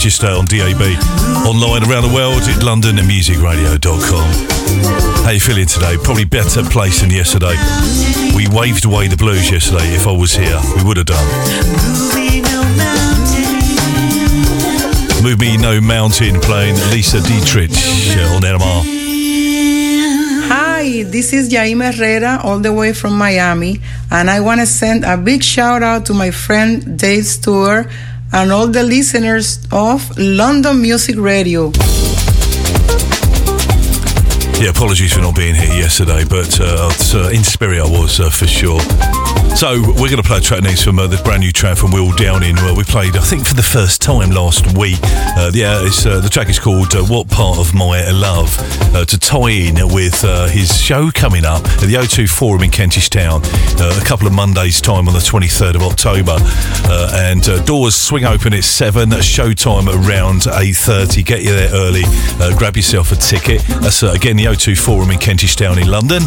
Manchester on DAB, online around the world at LondonMusicRadio.com. How you feeling today? Probably better place than yesterday. We waved away the blues yesterday. If I was here, we would have done. Move Me No Mountain playing Lisa Dietrich on LMR. Hi, this is Yaima Herrera all the way from Miami, and I want to send a big shout out to my friend Dave Stewart and all the listeners of London Music Radio. Yeah, apologies for not being here yesterday, but in spirit I was, for sure. So we're going to play a track next from the brand new track from Will Downing. We played, I think, for the first time last week. The track is called What Part of My Love, to tie in with his show coming up at the O2 Forum in Kentish Town a couple of Mondays' time on the 23rd of October. Doors swing open at 7, showtime around 8:30. Get you there early, grab yourself a ticket. That's again the O2 Forum in Kentish Town in London.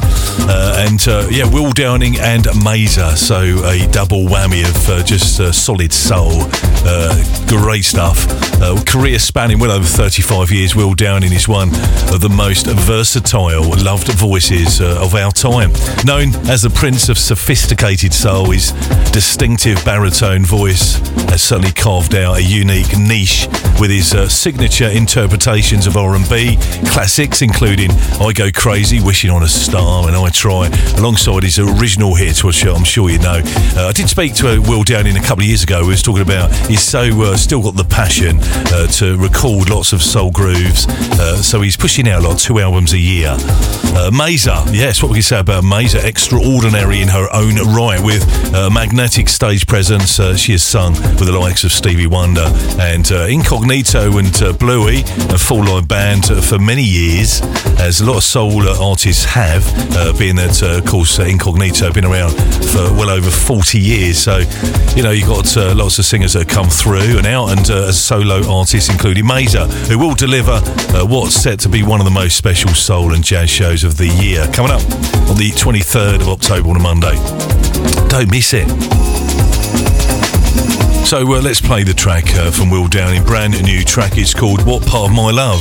Will Downing and Mazer. So a double whammy of just solid soul. Great stuff. Career spanning well over 35 years, Will Downing is one of the most versatile, loved voices of our time. Known as the Prince of Sophisticated Soul, his distinctive baritone voice has certainly carved out a unique niche with his signature interpretations of R&B classics, including I Go Crazy, Wishing on a Star, and I Try, alongside his original hits, which I'm sure you know. I did speak to Will Downing a couple of years ago. We was talking about he's still got the passion to record lots of soul grooves, so he's pushing out like 2 albums a year. Mazer, yes, what we can say about Mazer, extraordinary in her own right with magnetic stage presence. She has sung with the likes of Stevie Wonder and Incognito and Bluey, a full-line band for many years, as a lot of soul artists have, being that, of course, Incognito been around for well over 40 years. So, you know, you've got lots of singers that have come through and out, and as solo artists, including Mazer, who will deliver what's set to be one of the most special soul and jazz shows of the year, coming up on the 23rd of October on a Monday. Don't miss it. So let's play the track from Will Downing, brand new track. It's called What Part of My Love.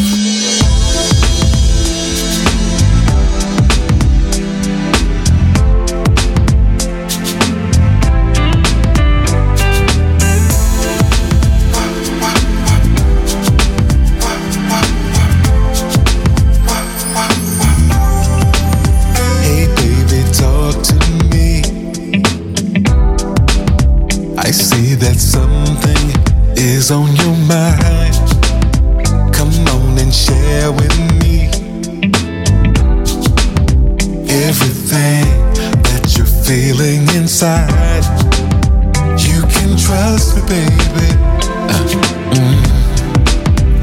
On your mind, come on and share with me everything that you're feeling inside. You can trust me, baby.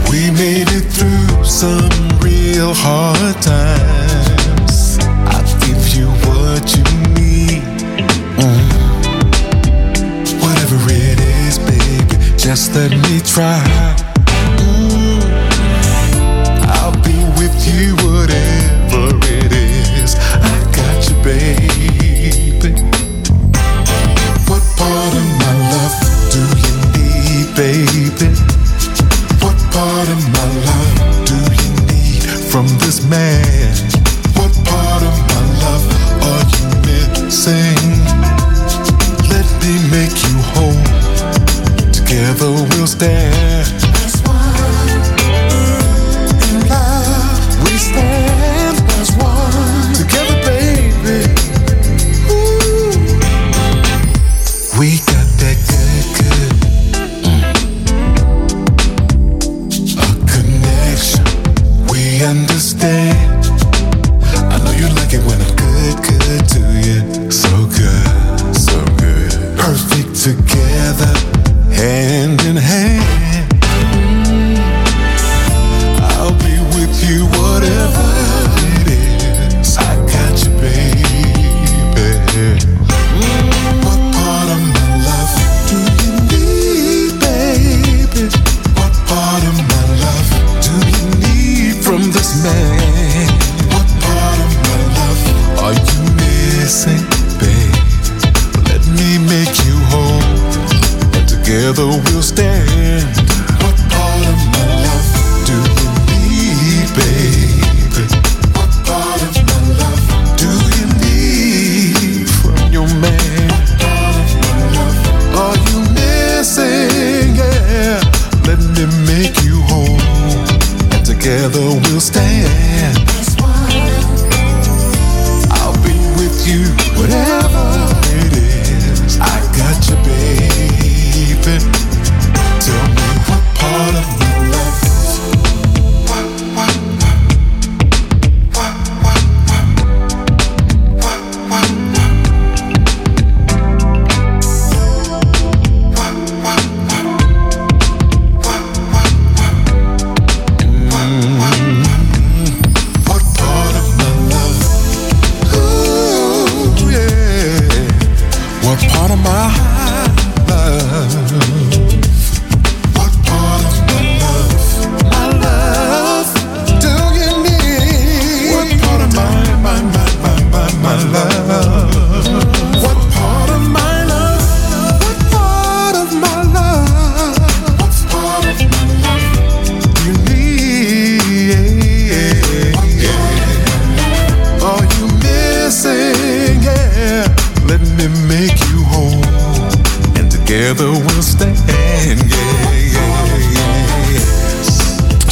We made it through some real hard times. I'll give you what you need, whatever it is, baby. Just let me try. I'll be with you, whatever it is. I got you, baby. What part of my love do you need, baby? What part of my love do you need from this man? What part of my love are you missing? Let me make you whole. Together we'll stand as one. In love we stand as one. Together, baby. Ooh. We got that good a connection we understand. I know you like it when I'm good to you. So good, so good. Perfect together, hand in hand. I'll be with you, whatever it is. I got you, baby. What part of my love do you need, baby? What part of my love do you need from this man? What part of my love are you missing, babe? Let me make you whole. Together we'll stand. What part of my love do you need, baby? What part of my love do you need from your man? What part of my love are you missing? Yeah, let me make you whole, and together we'll stand. I'll be with you, whatever.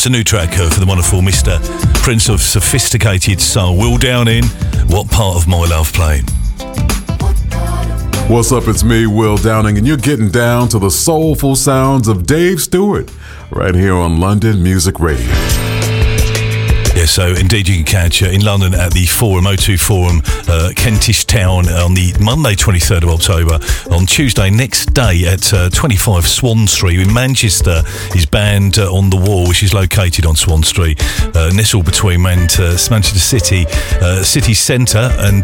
a new track for the wonderful Mr. Prince of Sophisticated Soul, Will Downing, What Part of My Love Playing. What's up, it's me, Will Downing, and you're getting down to the soulful sounds of Dave Stewart right here on London Music Radio. Yeah, so indeed you can catch in London at the Forum, O2 Forum, Kentish Town on the Monday 23rd of October. On Tuesday next day at 25 Swan Street in Manchester is Band on the Wall, which is located on Swan Street, nestled between Manchester City, City Centre, and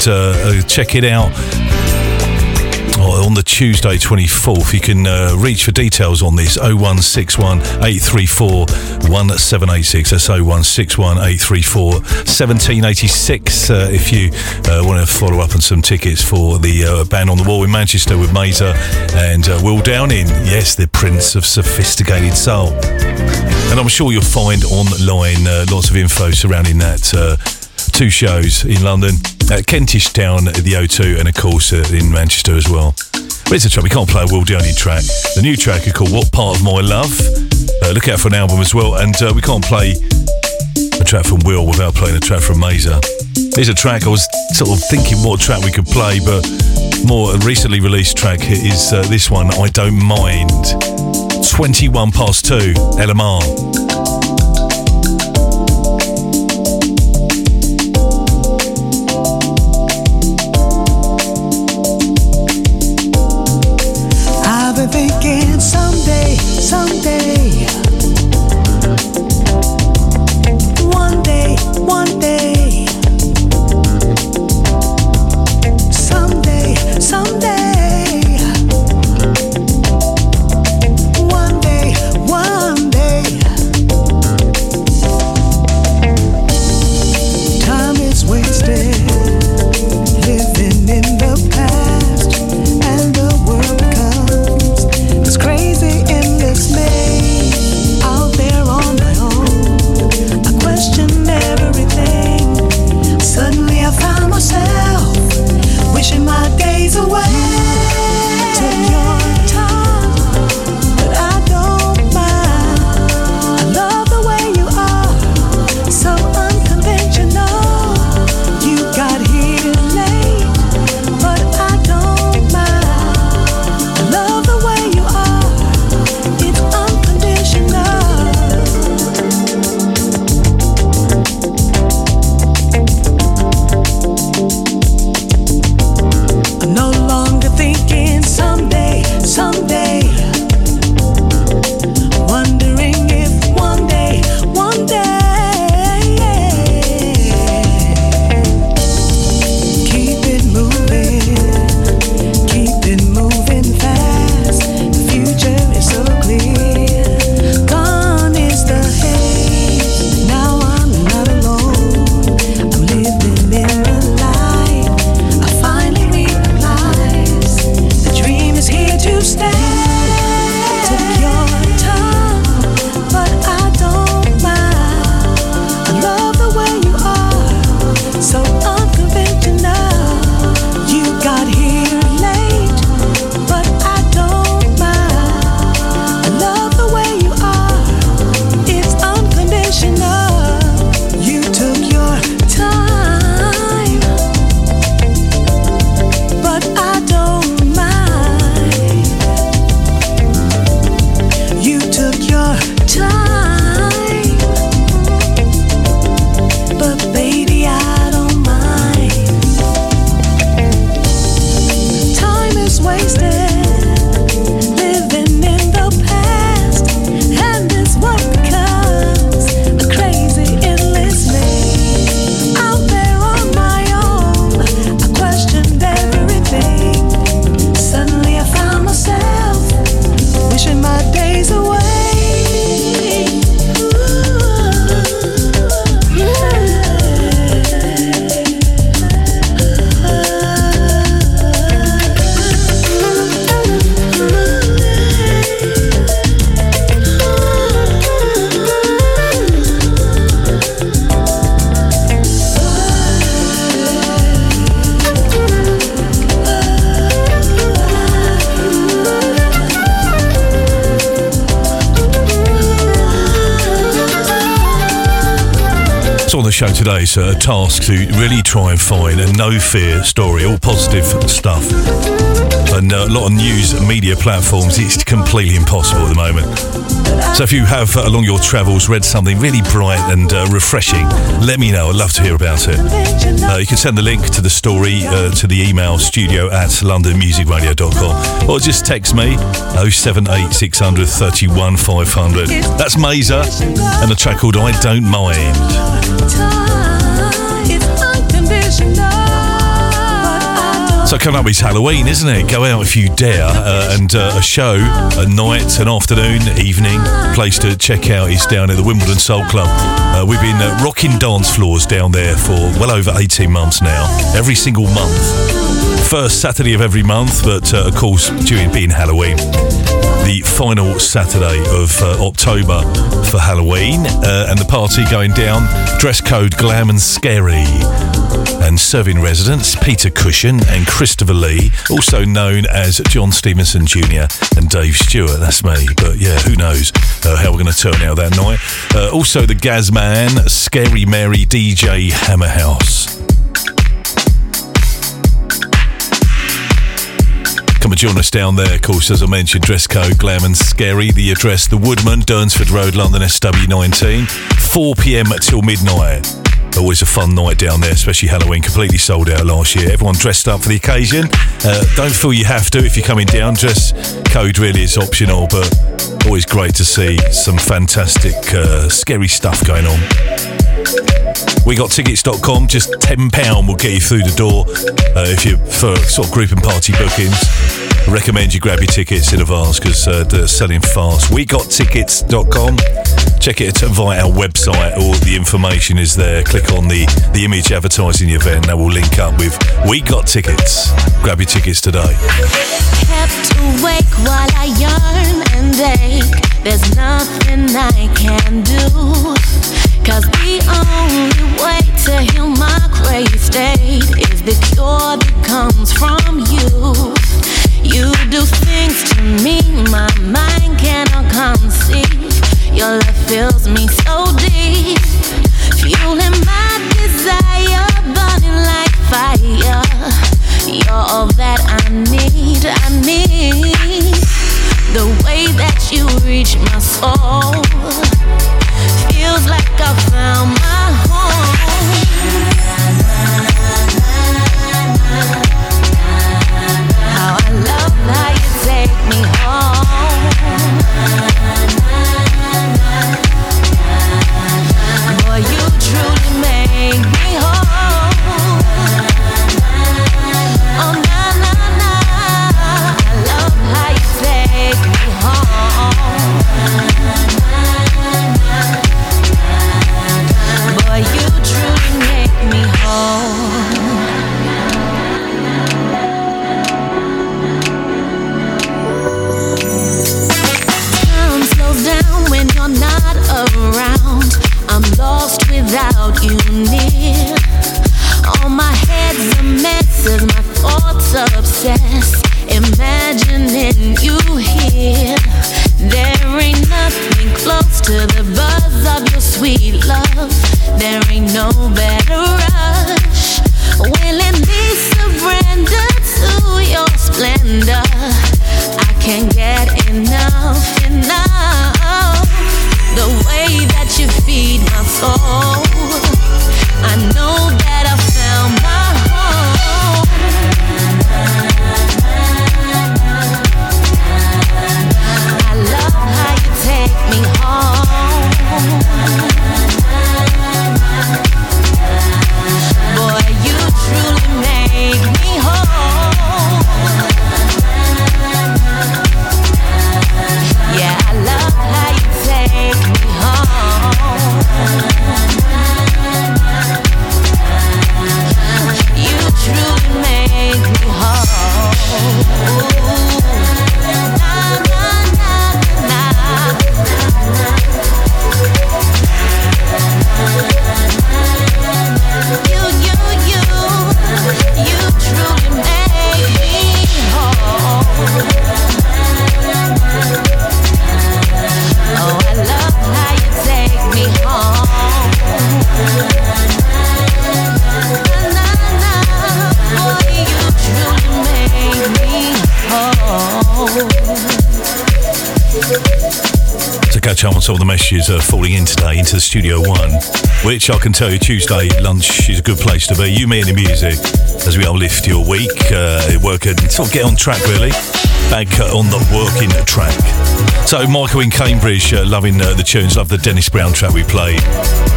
check it out. On the Tuesday 24th, you can reach for details on this 0161 834 1786. That's 0161 834 1786. If you want to follow up on some tickets for the Band on the Wall in Manchester with Mazer and Will Downing, yes, the Prince of Sophisticated Soul. And I'm sure you'll find online lots of info surrounding that. Two shows in London, at Kentish Town at the O2, and of course in Manchester as well. But it's a track, we can't play a Will Downing track. The new track is called What Part of My Love. Look out for an album as well, and we can't play a track from Will without playing a track from Mazer. Here's a track I was sort of thinking what track we could play, but more recently released track is this one, I Don't Mind. 21 past 2, LMR. on the show today is a task to really try and find a no-fear story, all positive stuff. And a lot of news media platforms, it's completely impossible at the moment. So if you have, along your travels, read something really bright and refreshing, let me know. I'd love to hear about it. You can send the link to the story to the email studio@londonmusicradio.com, or just text me 078 600 31 500. That's Mazer and a track called I Don't Mind. So coming up, it's Halloween, isn't it? Go out if you dare, and a show, a night, an afternoon, evening. Place to check out is down at the Wimbledon Soul Club. We've been rocking dance floors down there for well over 18 months now, every single month. First Saturday of every month, but of course, due to being Halloween, the final Saturday of October for Halloween, and the party going down, dress code glam and scary. And serving residents Peter Cushion and Christopher Lee, also known as John Stevenson Jr. and Dave Stewart. That's me, but yeah, who knows how we're going to turn out that night. Also the Gazman, Scary Mary, DJ Hammerhouse. Come and join us down there, of course, as I mentioned, dress code glam and scary. The address, The Woodman, Durnsford Road, London, SW19, 4 p.m. till midnight. Always a fun night down there, especially Halloween. Completely sold out last year. Everyone dressed up for the occasion. Don't feel you have to if you're coming down. Dress code really is optional, but always great to see some fantastic, scary stuff going on. We got tickets.com. Just £10 will get you through the door if you're for sort of group and party bookings. I recommend you grab your tickets in advance because they're selling fast. We got tickets.com. Check it via our website. All the information is there. Click on the image advertising the event. That will link up with We Got Tickets. Grab your tickets today. Kept awake while I yearn and ache. There's nothing I can do. Cause the only way to heal my crazy state is the cure that comes from you. You do things to me my mind cannot conceive. Your love fills me so deep, fueling my desire, burning like fire. You're all that I need, I need. The way that you reach my soul feels like I found my home. Now you take me home. Boy, you truly make me whole. Oh, na-na-na, I love how you take me home. Boy, you truly make me whole. Not around, I'm lost without you near. All my head's a mess as my thoughts obsess, imagining you here. There ain't nothing close to the buzz of your sweet love. There ain't no better rush. Willingly surrender to your splendor. I can't get enough, enough. The way that you feed my soul, I know that I found my home. I love how you take me home. Boy, you truly make me whole. Yeah, I love how you take me home. catch up on some of the messages that are falling in today into the Studio One, which I can tell you Tuesday lunch is a good place to be. You, me and the music as we uplift your week, work and sort of get on track really. Back on the working track. So Michael in Cambridge, loving the tunes, love the Dennis Brown track we played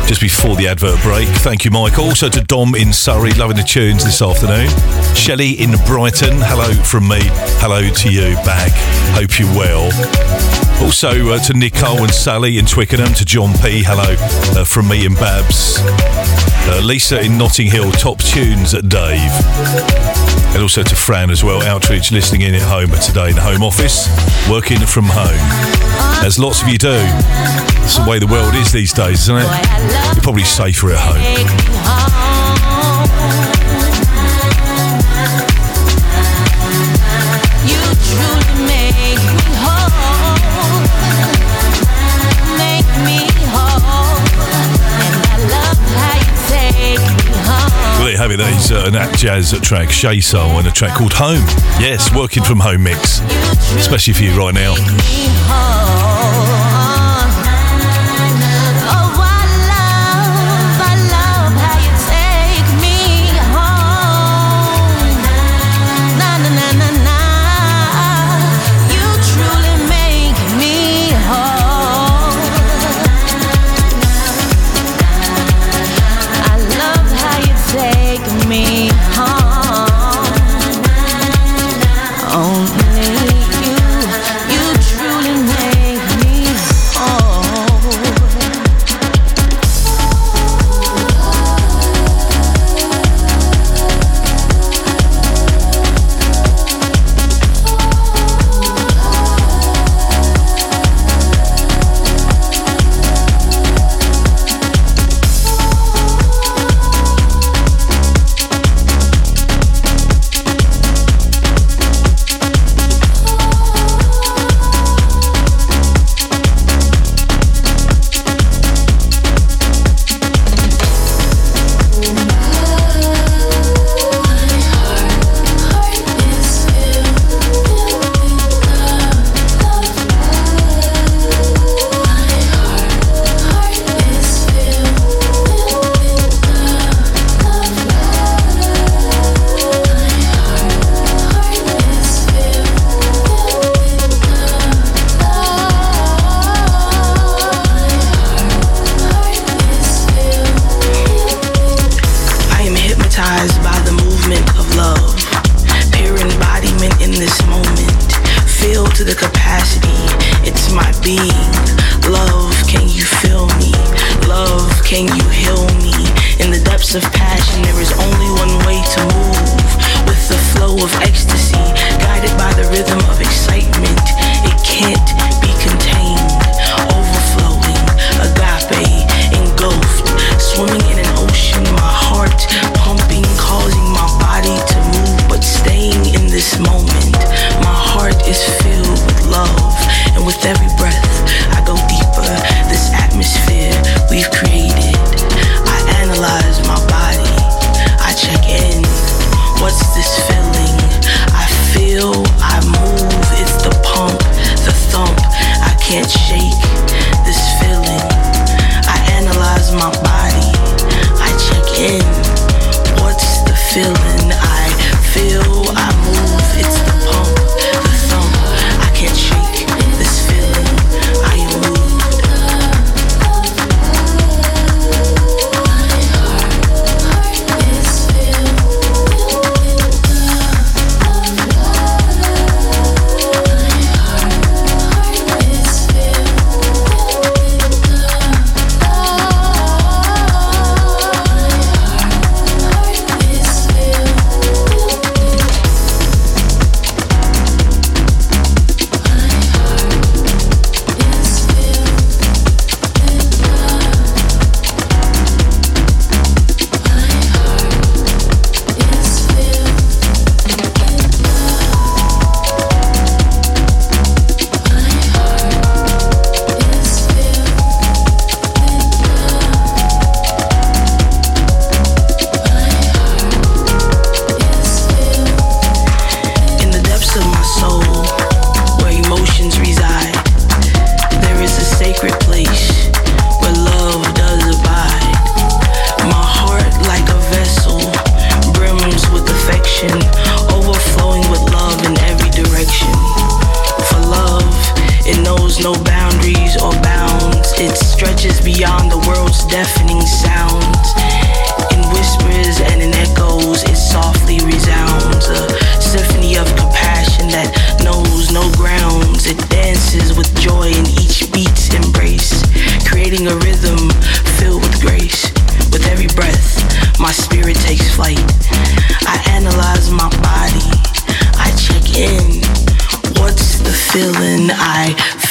just before the advert break. Thank you, Michael. Also to Dom in Surrey, loving the tunes this afternoon. Shelley in Brighton, hello from me, hello to you back, hope you're well. Also to Nicole and Sally in Twickenham, to John P, hello from me and Babs. Lisa in Notting Hill, top tunes at Dave. And also to Fran as well, outreach listening in at home today in the home office, working from home. As lots of you do. It's the way the world is these days, isn't it? You're probably safer at home. Have it, there's an jazz track, Shay Soul, and a track called Home. Yes, working from home mix, especially for you right now.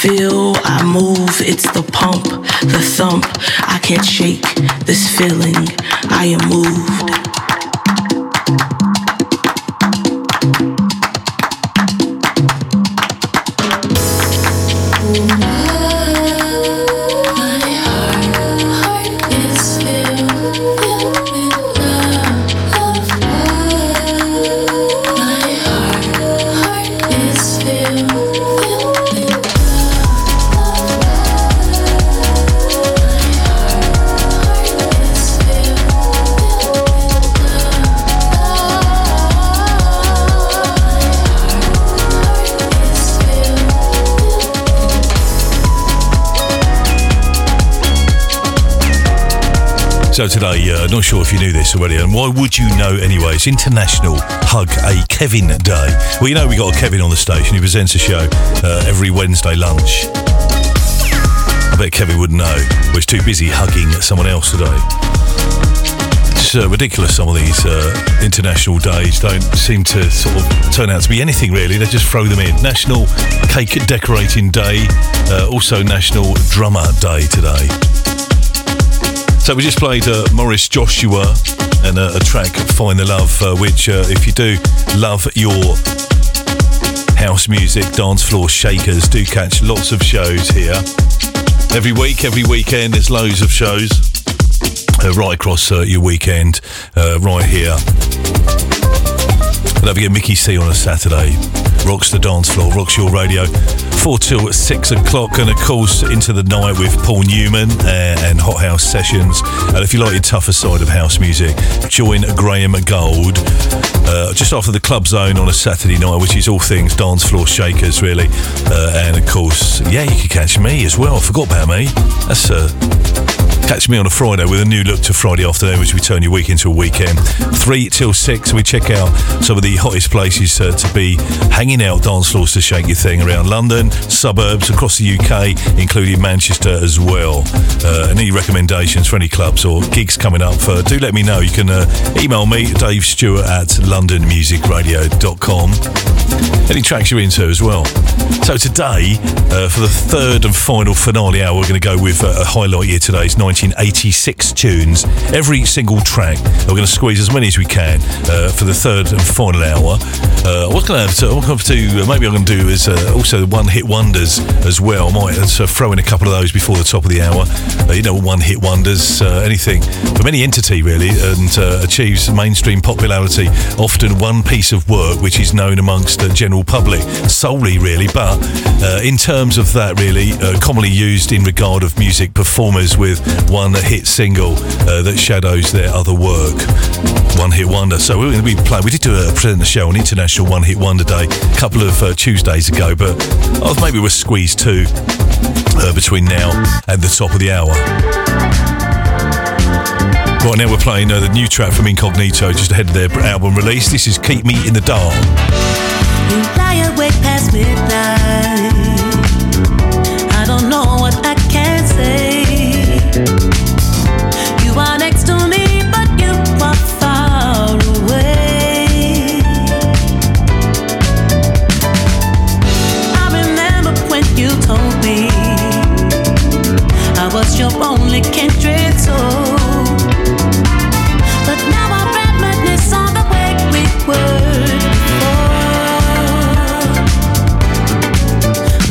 feel, I move, it's the pump, the thump. I can't shake this feeling, I am moved. So today, not sure if you knew this already, and why would you know anyway? It's International Hug a Kevin Day. Well, you know we got a Kevin on the station. He presents a show every Wednesday lunch. I bet Kevin wouldn't know. Well, he's too busy hugging someone else today. It's ridiculous. Some of these international days don't seem to sort of turn out to be anything really. They just throw them in. National Cake Decorating Day, also National Drummer Day today. So we just played Maurice Joshua and a track, Find the Love, which if you do love your house music, dance floor shakers, do catch lots of shows here. Every week, every weekend, there's loads of shows right across your weekend, right here. And don't forget Mickey C on a Saturday. Rocks the dance floor, rocks your radio. 4 till 6 o'clock, and of course into the night with Paul Newman and Hot House Sessions. And if you like your tougher side of house music, join Graham Gold just after the Club Zone on a Saturday night, which is all things dance floor shakers really. And of course, yeah, you can catch me as well. I forgot about me. That's catch me on a Friday with a new look to Friday afternoon, which we turn your week into a weekend. 3 till 6, we check out some of the hottest places to be hanging out, dance floors to shake your thing around London, suburbs, across the UK, including Manchester as well. Any recommendations for any clubs or gigs coming up, do let me know. You can email me, Dave Stewart at londonmusicradio.com. Any tracks you're into as well. So today, for the third and final finale hour, we're going to go with a highlight here today's 1986 tunes. Every single track, we're going to squeeze as many as we can for the third and final hour. What's going to have to... maybe I'm going to do is also one-hit wonders as well. I might throw in a couple of those before the top of the hour. You know, one-hit wonders, anything from any entity really, and achieves mainstream popularity. Often one piece of work which is known amongst the general public solely really, but in terms of that really, commonly used in regard of music performers with one hit single that shadows their other work. One-hit wonder. So we're going to be playing. We did do a present the show on International One-Hit Wonder Day a couple of Tuesdays ago, but maybe we'll squeeze two between now and the top of the hour. Right now we're playing the new track from Incognito, just ahead of their album release. This is Keep Me in the Dark. You lie awake past midnight. I don't know what I can say. You are next to me, but you are far away. You told me I was your only kindred soul, but now I reminisce on the way we were before.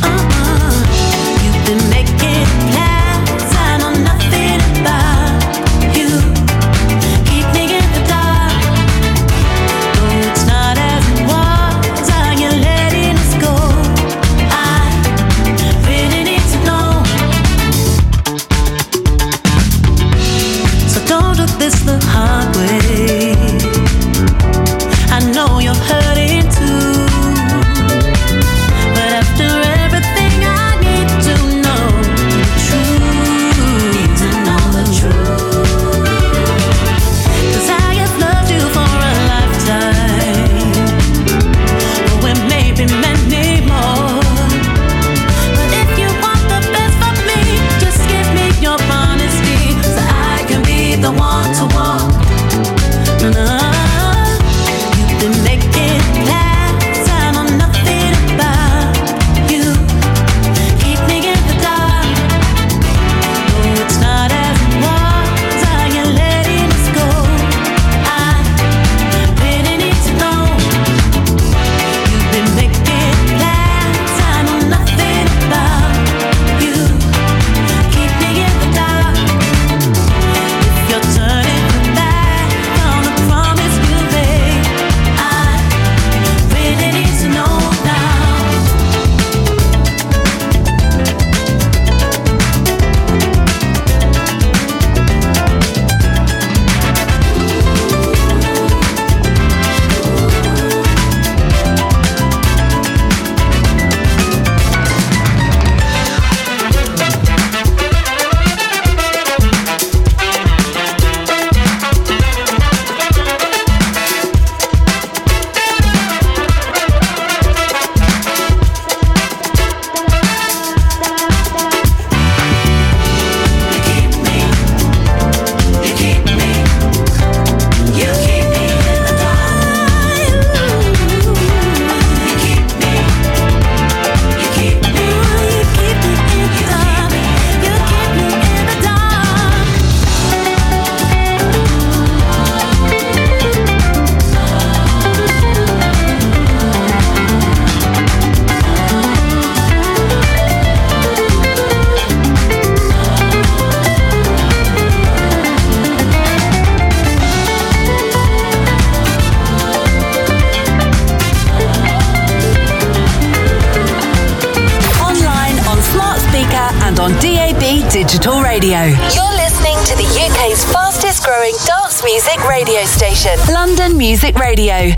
digital radio. You're listening to the UK's fastest growing dance music radio station, London Music Radio.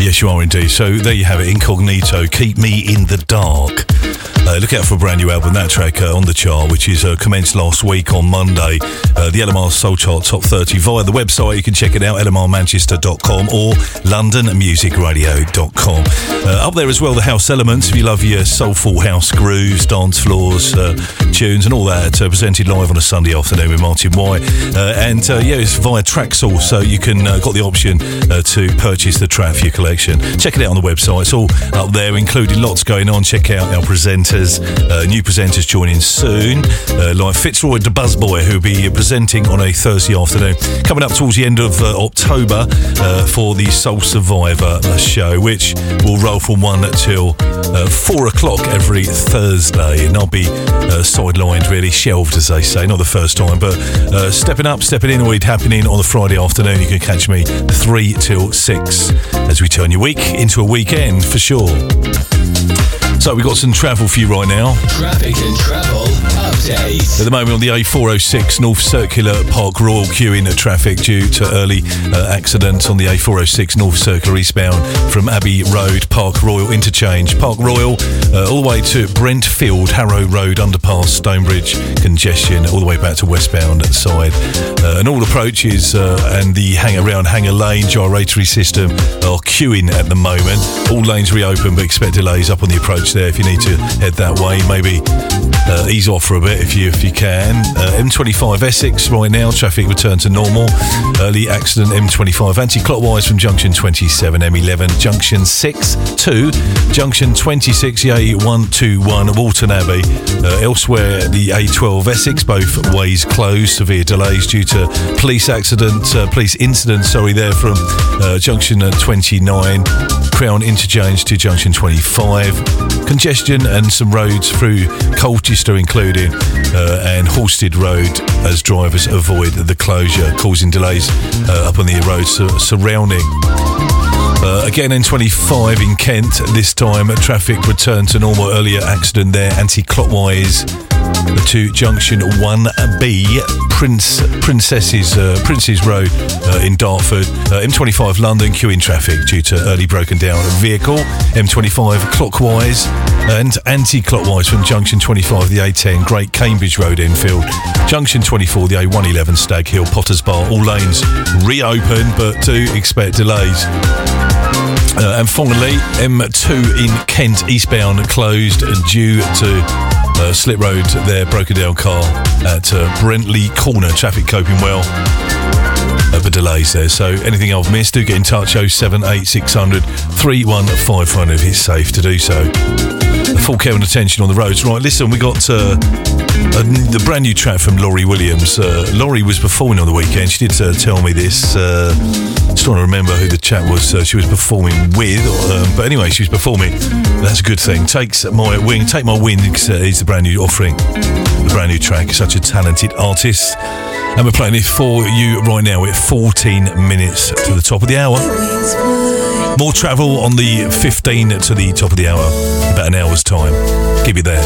Yes, you are indeed. So there you have it, Incognito, Keep Me in the Dark. Look out for a brand new album, that track on the chart, which is commenced last week on Monday. The LMR Soul Chart Top 30 via the website. You can check it out, lmrmanchester.com or londonmusicradio.com. Up there as well, the house elements. If you love your soulful house grooves, dance floors, tunes and all that, presented live on a Sunday afternoon with Martin White. And it's via Traxel, so you can got the option to purchase the track for your collection. Check it out on the website. It's all up there, including lots going on. Check out our presenters, new presenters joining soon, like Fitzroy the Buzzboy, who'll be presenting on a Thursday afternoon, coming up towards the end of October for the Soul Survivor show, which will roll from 1 till 4 o'clock every Thursday, and I'll be sidelined, really, shelved, as they say, not the first time, but stepping in, or it happening on the Friday afternoon. You can catch me 3 till 6 as we turn your week into a weekend, for sure. So we've got some travel for you right now. Traffic and travel updates. At the moment on the A406 North Circular Park Royal, queuing at traffic due to early accident on the A406 North Circular eastbound from Abbey Road, Park Royal interchange. Park Royal all the way to Brentfield, Harrow Road underpass, Stonebridge, congestion all the way back to westbound side. And all approaches and the Hanger Lane gyratory system are queuing at the moment. All lanes reopen, but expect delays up on the approach there. If you need to head that way, maybe ease off for a bit if you can. M25 Essex right now, traffic return to normal. Early accident M25 anti-clockwise from junction 27 M11, junction 6 to junction 26 A121 Walton Abbey. Elsewhere the A12 Essex both ways closed, severe delays due to police incident there from junction 29 Crown interchange to junction 25. Congestion and some roads through Colchester including and Halstead Road as drivers avoid the closure, causing delays up on the roads surrounding. Again, N25 in Kent, this time traffic returned to normal, earlier accident there, anti-clockwise to junction 1B, Princes Road in Dartford. M25 London, queuing traffic due to early broken down vehicle. M25 clockwise and anti-clockwise from junction 25, the A10, Great Cambridge Road, Enfield. Junction 24, the A111, Stag Hill, Potters Bar, all lanes reopen, but do expect delays. And finally, M2 in Kent, eastbound, closed due to slip road there, broken down car at Brentley Corner. Traffic coping well, but delays there. So anything I've missed, do get in touch, 078 600 3151 if it's safe to do so. Full care and attention on the roads. Right, listen, we got the brand new track from Laurie Williams. Laurie was performing on the weekend. She did tell me this. Just trying to remember who the chap was she was performing with. But anyway, she was performing. That's a good thing. Take My Wing is the brand new offering. The brand new track. Such a talented artist. And we're playing it for you right now. We're 14 minutes to the top of the hour. More travel on the 15 to the top of the hour. About an hour's time. Keep it there.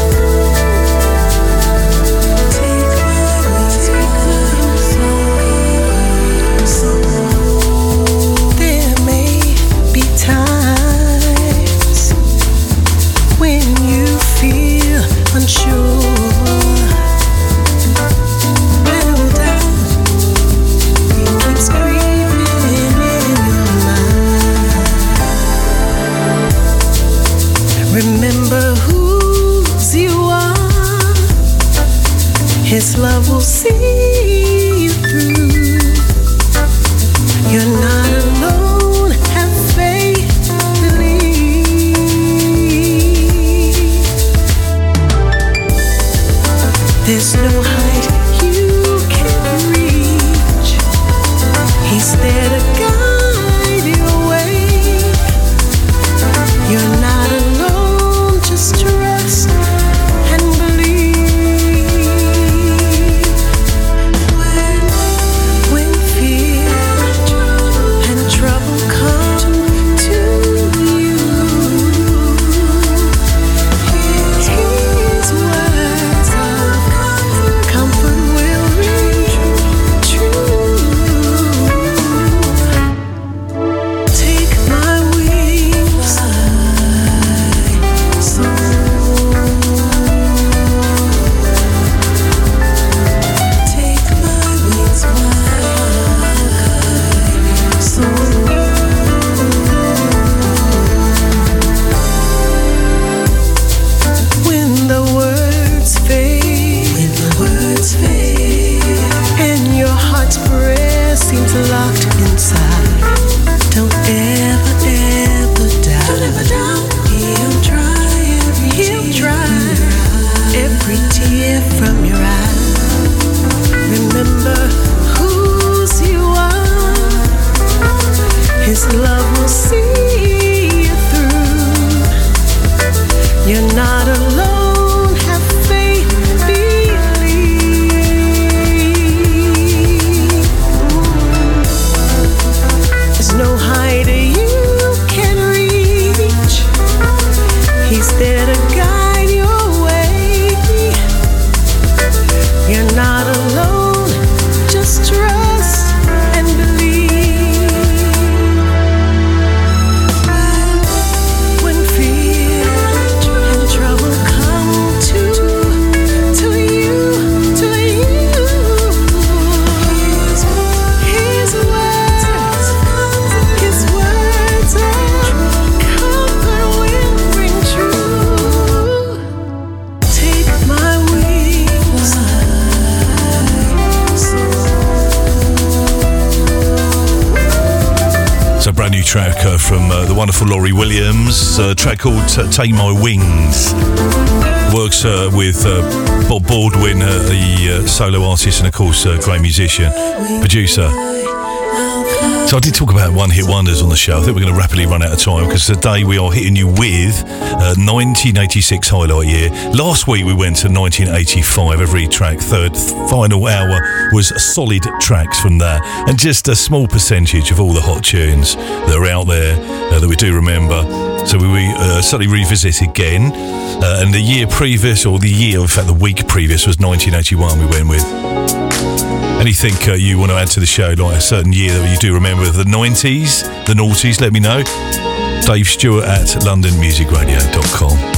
Remember whose you are. His love will see you through. You're not alone. Have faith, believe. There's no height you can't reach. He's there to guide you away. You're not. Trust and believe. When fear and trouble come to you, His words of comfort Track called Take My Wings. Works with Bob Baldwin, the solo artist, and of course great musician, producer. So I did talk about one hit wonders on the show. I think we're going to rapidly run out of time because today we are hitting you with 1986 highlight year. Last week we went to 1985. Every track, third, final hour was solid tracks from that, and just a small percentage of all the hot tunes that are out there that we do remember. So we suddenly revisit again, and the year previous, or the year, in fact the week previous, was 1981 we went with. Anything you want to add to the show, like a certain year that you do remember, the 90s, the noughties, let me know. Dave Stewart at londonmusicradio.com.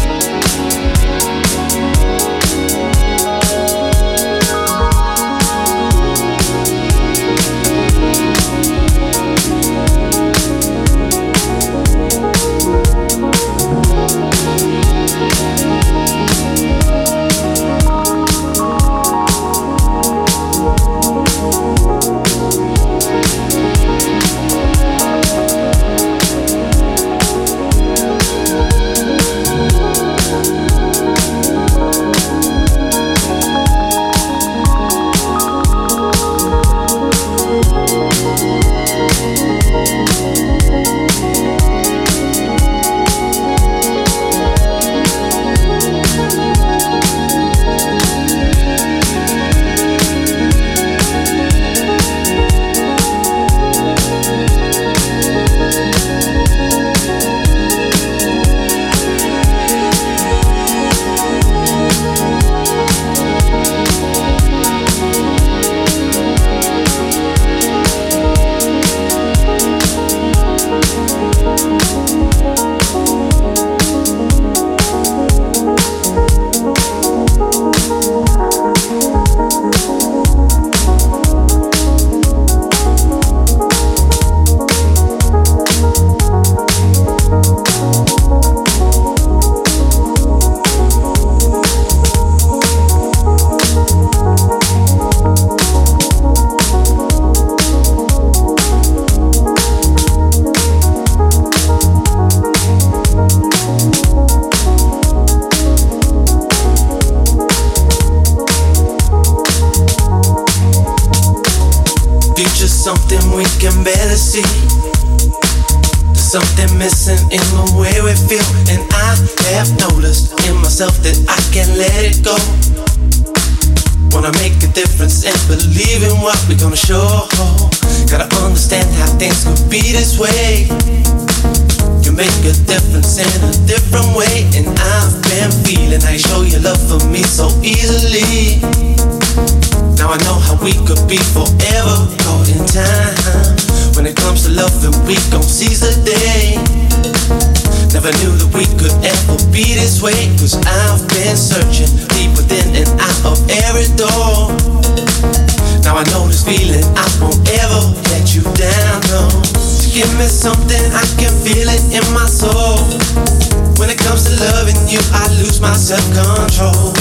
Self-control.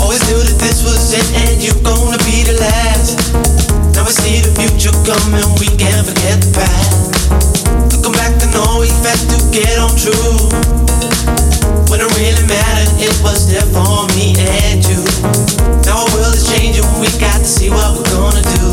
Always knew that this was it, and you're gonna be the last. Now Now we see the future coming, we can't forget the past. To come back to know we've had to get on true. When it really mattered, it was there for me and you. Now our world is changing, we got to see what we're gonna do.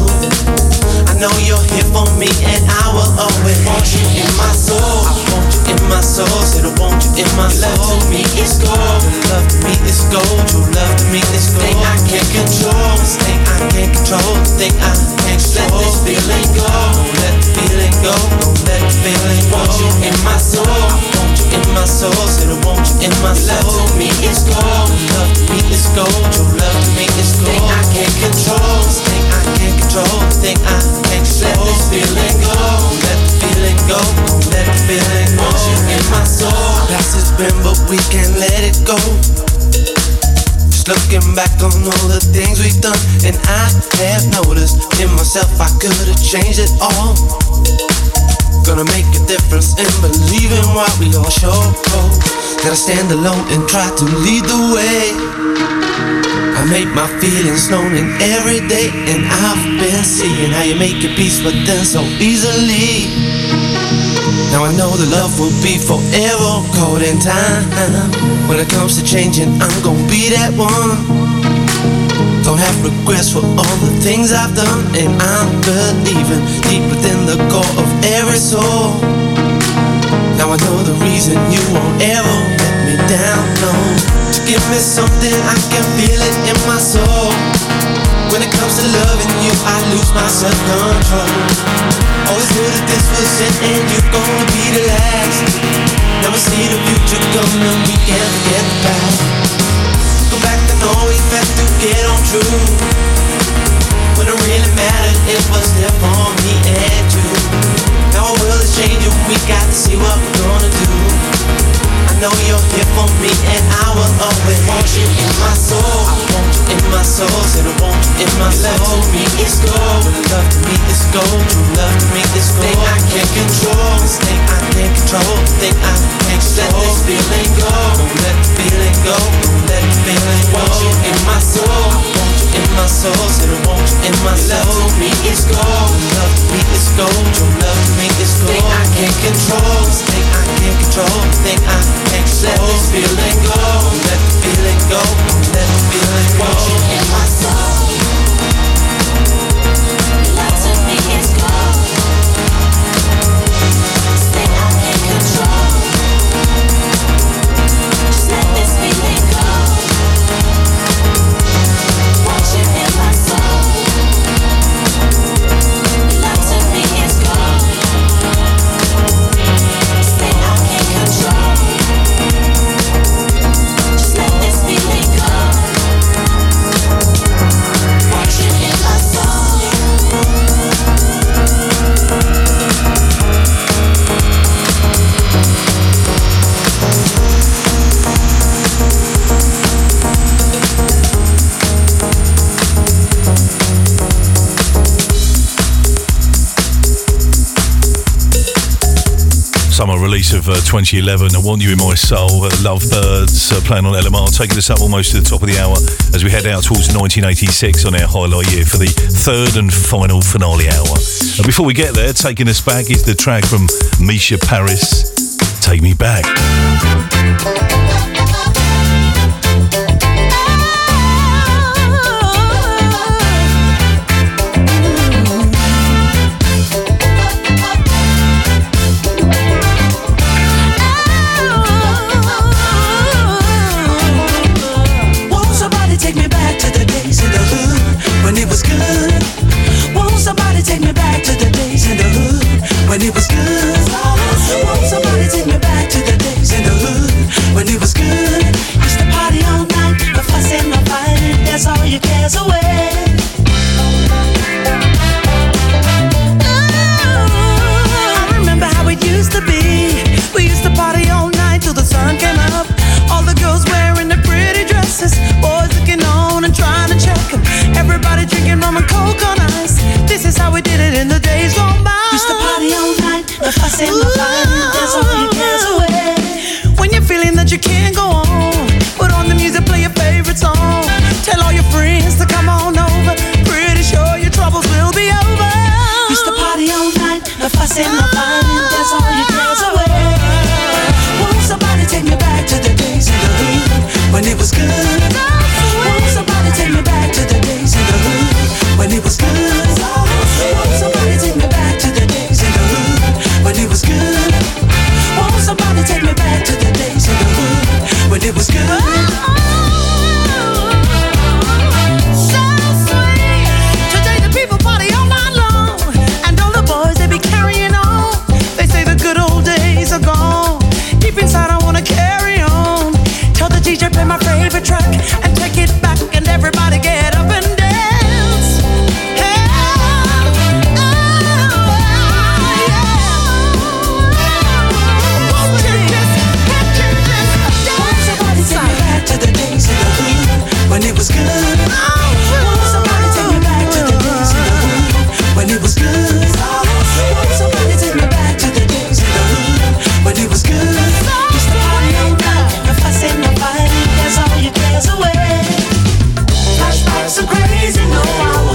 I know you're here for me and I will always want you in my soul. I want you in my soul, said I want you in my soul. Love to me is gold, your love to me is gold, your love to me is gold. Thing I can't control, this thing I can't control, this thing I can't control. Let this feeling go, don't let the feeling go, don't let the feeling go. I want you in my soul, I want you in my soul, said I want you in my soul. Love to me is gold, your love to me is gold, your love to me is gold. Thing I can't control, this thing I can't control, this thing I can't control. Let this feeling go, don't let the feeling go, don't let the feeling go. Want you in my soul. Past has been, but we can't let it go. Just looking back on all the things we've done, and I have noticed in myself I could have changed it all. Gonna make a difference in believing what we all show. Gotta stand alone and try to lead the way. I make my feelings known in every day, and I've been seeing how you make your peace with them so easily. Now I know the love will be forever cold in time. When it comes to changing, I'm gonna be that one. Don't have regrets for all the things I've done, and I'm believing deep within the core of every soul. Now I know the reason you won't ever let me down, no. To give me something, I can feel it in my soul. When it comes to loving you, I lose my self-control. Always knew that this was it, and you're gonna be the last. Now I see the future coming, we can't forget the past. Always best to get on true. When it really mattered, it was there for me and you. Now our world is changing, we got to see what we're gonna do. I know you're here for me and I will always want you in my soul. I want you in my soul, said I want you in my soul. Love to me is gold, your love to me is gold, true love to me is gold. Thing I can't control, this thing I can't control, this thing I can't control. Let this feeling go, don't let the feeling go, don't let the feeling go. Want you in my soul, I want you in my soul, said I want you in my soul. Love to me is gold, love to me is gold, true love to me is gold. Thing I can't control, this thing I can't control, this thing I can't control. Let this feeling go, let the feeling go, let the feeling go. Want you in my soul. Love to me is gold. This thing I can't control. Just let this feeling go. Want you in my soul. Love to me is gold. This thing I can't control. Just let this feeling go. Want you in my soul. Summer release of 2011, I Want You In My Soul, Lovebirds playing on LMR, taking us up almost to the top of the hour as we head out towards 1986 on our highlight year for the third and final finale hour. And before we get there, taking us back is the track from Mica Paris, Take Me Back. Tell all your friends to come on over. Pretty sure your troubles will be over. lost in my mind, and that's all you dance away. Won't somebody take me back to the days in the hood when it was good? Won't somebody take me back to the days in the hood when it was good? Won't somebody take me back to the days in the hood when it was good? Won't somebody take me back to the days in the hood when it was good? DJ play my favorite track and take it back, and everybody get up and dance. Hey, oh, yeah. Won't you just, can't you just dance? Won't somebody take me back to the days in the hood when it was good? Won't somebody take me back to the days in the hood when it was good? Won't somebody take me back to the days in the hood when it was good? So crazy, no, I won't let my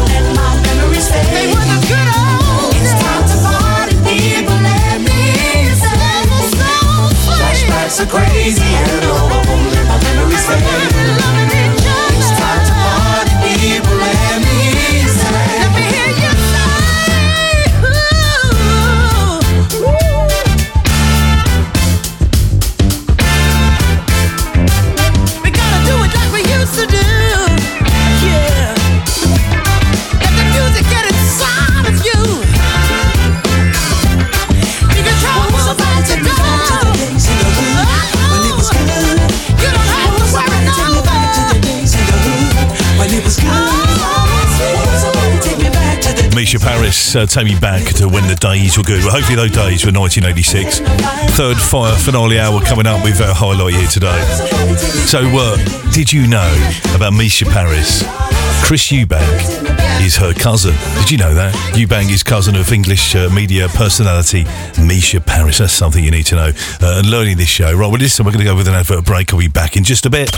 memories stay. They were the good old days. It's time to party, people, let me say. Flashbacks are crazy, and no, I won't let my memories stay. It's time to party, people, let me say. Let me hear you say. We gotta do it like we used to do. Mica Paris, take me back to when the days were good. Well, hopefully those days were 1986. Third finale hour coming up with our highlight here today. So, did you know about Mica Paris? Chris Eubank is her cousin. Did you know that? Eubank is cousin of English media personality Mica Paris. That's something you need to know. And learning this show. Right, well, listen, we're going to go with an advert break. I'll be back in just a bit.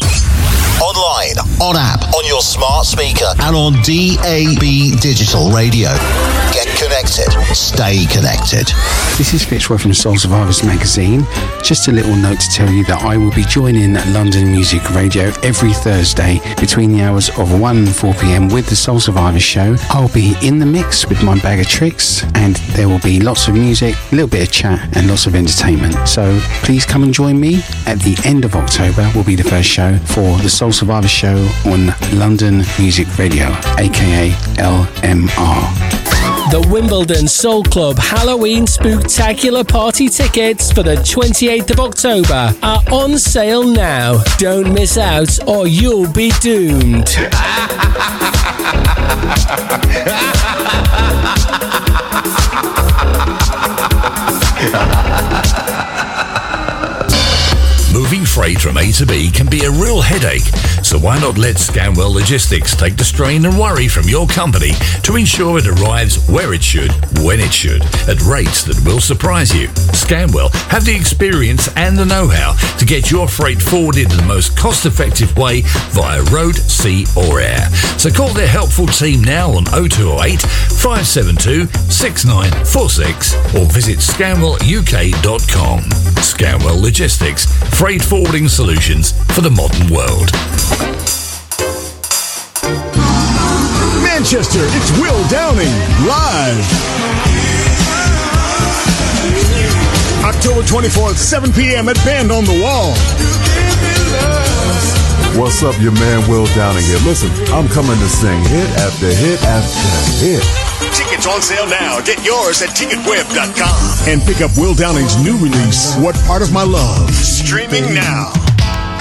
Online, on app, on your smart speaker, and on DAB Digital Radio. Get connected. Stay connected. This is Fitzroy from Soul Survivors magazine. Just a little note to tell you that I will be joining London Music Radio every Thursday between the hours of 1 and 4pm with the Soul Survivors show. I'll be in the mix with my bag of tricks, and there will be lots of music, a little bit of chat, and lots of entertainment. So please come and join me. At the end of October will be the first show for the Soul Survivor show on London Music Radio, aka LMR. The Wimbledon Soul Club Halloween Spooktacular Party tickets for the 28th of October are on sale now. Don't miss out or you'll be doomed. Moving freight from A to B can be a real headache, so why not let Scanwell Logistics take the strain and worry from your company to ensure it arrives where it should, when it should, at rates that will surprise you. Scanwell have the experience and the know-how to get your freight forwarded in the most cost-effective way via road, sea or air. So call their helpful team now on 0208 572 6946 or visit scanwelluk.com. Scanwell Logistics, freight forwarding solutions for the modern world. Manchester, it's Will Downing, live. October 24th, 7 p.m. at Band on the Wall. What's up, your man Will Downing here. Listen, I'm coming to sing hit after hit after hit. Tickets on sale now. Get yours at TicketWeb.com. And pick up Will Downing's new release, What Part of My Love? Streaming now.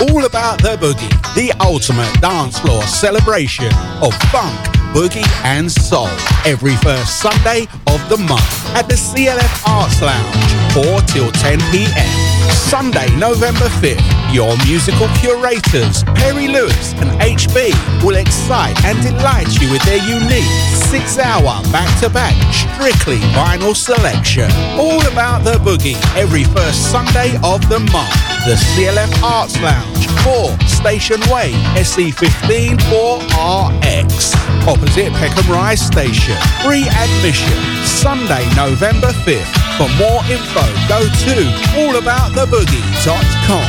All About the Boogie, the ultimate dance floor celebration of funk, boogie and soul. Every first Sunday of the month at the CLF Arts Lounge, 4 till 10 p.m. Sunday, November 5th. Your musical curators, Perry Lewis and HB, will excite and delight you with their unique 6-hour back-to-back strictly vinyl selection. All About the Boogie, every first Sunday of the month. The CLF Arts Lounge, 4 Station Way, SE15 4RX, opposite Peckham Rise Station. Free admission, Sunday, November 5th. For more info, go to allabouttheboogie.com.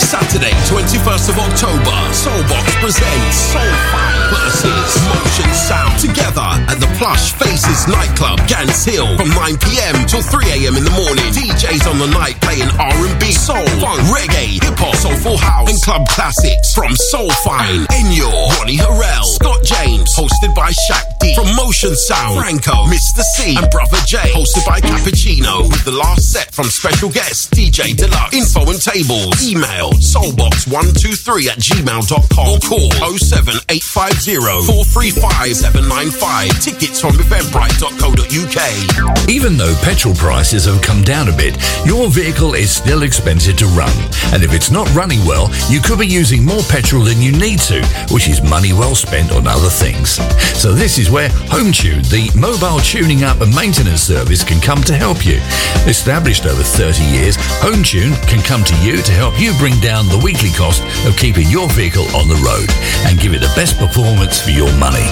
Saturday, 21st of October, Soulbox presents Soul Fine versus Motion Sound together at the Plush Faces nightclub, Gans Hill, from 9 p.m. till 3 a.m. in the morning. DJs on the night playing R&B, soul, funk, reggae, hip-hop, soulful house, and club classics from Soul Fine, Enyo, Ronnie Harrell, Scott James, hosted by Shaq D. From Motion Sound, Franco, Mr. C, and Brother J, hosted by Cappuccino, with the last set from special guest DJ Deluxe. Info and tables, email soulbox123@gmail.com or call 07850 435 795. Tickets from eventbrite.co.uk. Even though petrol prices have come down a bit, your vehicle is still expensive to run. And if it's not running well, you could be using more petrol than you need to, which is money well spent on other things. So this is where HomeTune, the mobile tuning up and maintenance service, can come to help you. Established over 30 years, HomeTune can come to you to help you bring down the weekly cost of keeping your vehicle on the road and give it the best performance for your money.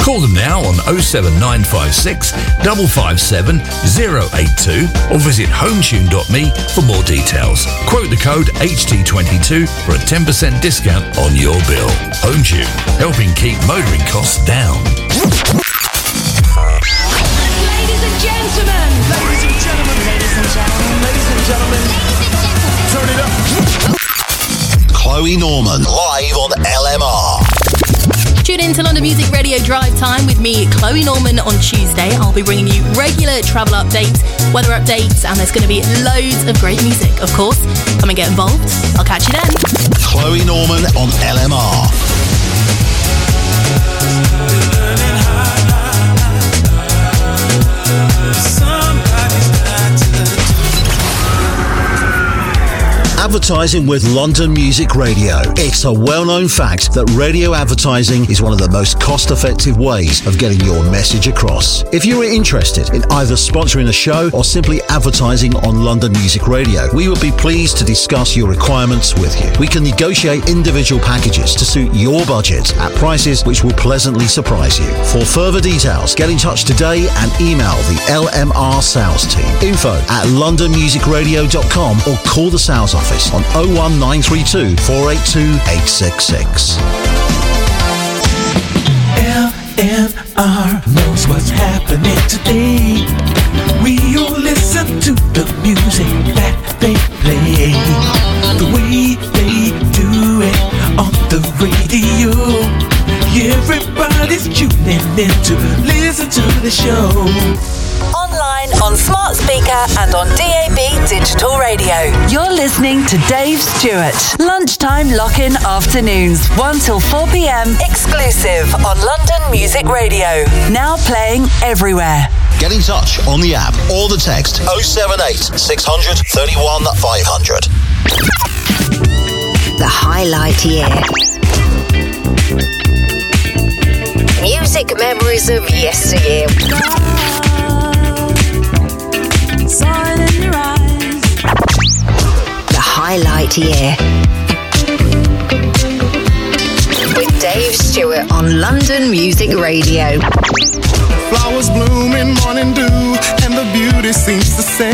Call them now on 07956 557 082 or visit hometune.me for more details. Quote the code HT22 for a 10% discount on your bill. HomeTune, helping keep motoring costs down. Ladies and gentlemen! Ladies and gentlemen! Ladies and gentlemen! Ladies and gentlemen! Turn it up! Chloe Norman, live on LMR. Tune in to London Music Radio Drive Time with me, Chloe Norman, on Tuesday. I'll be bringing you regular travel updates, weather updates, and there's going to be loads of great music, of course. Come and get involved. I'll catch you then. Chloe Norman on LMR. Advertising with London Music Radio. It's a well-known fact that radio advertising is one of the most cost-effective ways of getting your message across. If you are interested in either sponsoring a show or simply advertising on London Music Radio, we would be pleased to discuss your requirements with you. We can negotiate individual packages to suit your budget at prices which will pleasantly surprise you. For further details, get in touch today and email the LMR sales team. info@londonmusicradio.com or call the sales office on 01932 482 866. LMR knows what's happening today. We all listen to the music that they play, the way they do it on the radio. Everybody's tuning in to listen to the show. Online, on smart speaker and on DAB digital radio. You're listening to Dave Stewart. Lunchtime lock-in afternoons, 1 till 4 p.m. exclusive on London Music Radio. Now playing everywhere. Get in touch on the app or the text 078 600 31 500. The highlight year. Music memories of yesteryear. The highlight year with Dave Stewart on London Music Radio. Flowers bloom in morning dew, and the beauty seems to say,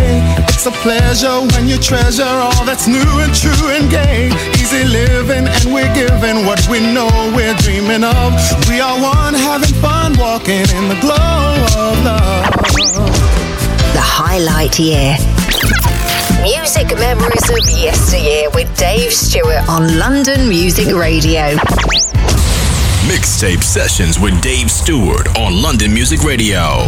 it's a pleasure when you treasure all that's new and true and gay. Easy living, and we're giving what we know we're dreaming of. We are one, having fun, walking in the glow of love. The highlight year. Music memories of yesteryear with Dave Stewart on London Music Radio. Mixtape sessions with Dave Stewart on London Music Radio.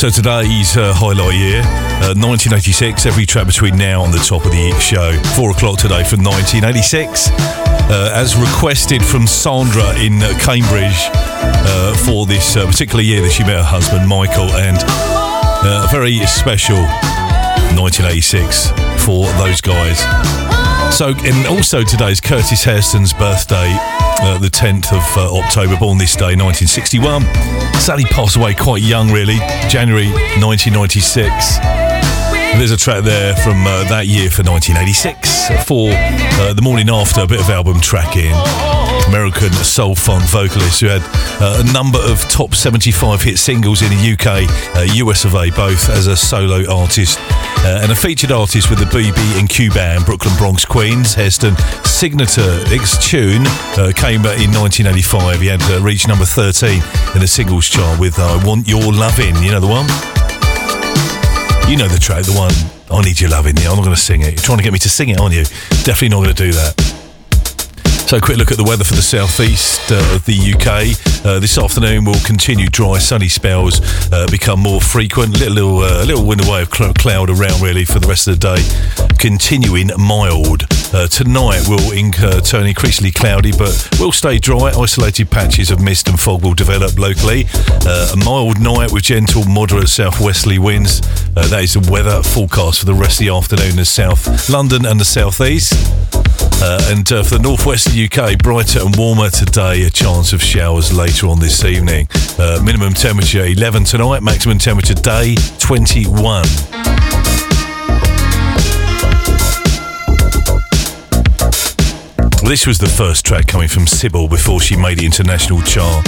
So today's highlight year, 1986, every track between now and the top of the show. 4 o'clock today for 1986, as requested from Sandra in Cambridge for this particular year that she met her husband Michael, and a very special 1986 for those guys. So, and also today's Curtis Hairston's birthday, the 10th of October, born this day, 1961. Sadly passed away quite young, really, January 1996. There's a track there from that year for 1986 for The Morning After, a bit of album track in. American soul funk vocalist who had a number of top 75 hit singles in the UK, US of A, both as a solo artist. And a featured artist with the BB&Q band, Brooklyn Bronx, Queens. Hairston's signature tune came in 1985. He had reached number 13 in the singles chart with I Want Your Lovin'. You know the one? You know the track, the one, I Need Your Lovin'. Yeah, I'm not going to sing it. You're trying to get me to sing it, aren't you? Definitely not going to do that. So a quick look at the weather for the southeast of the UK. This afternoon will continue dry, sunny spells become more frequent. Little wind away of cloud around really for the rest of the day. Continuing mild. Tonight will turn increasingly cloudy but will stay dry. Isolated patches of mist and fog will develop locally. A mild night with gentle, moderate southwesterly winds. That is the weather forecast for the rest of the afternoon in South London and the southeast. And for the northwest of the UK, brighter and warmer today, a chance of showers later on this evening. Minimum temperature 11 tonight, maximum temperature day 21. This was the first track coming from Sybil before she made the international chart.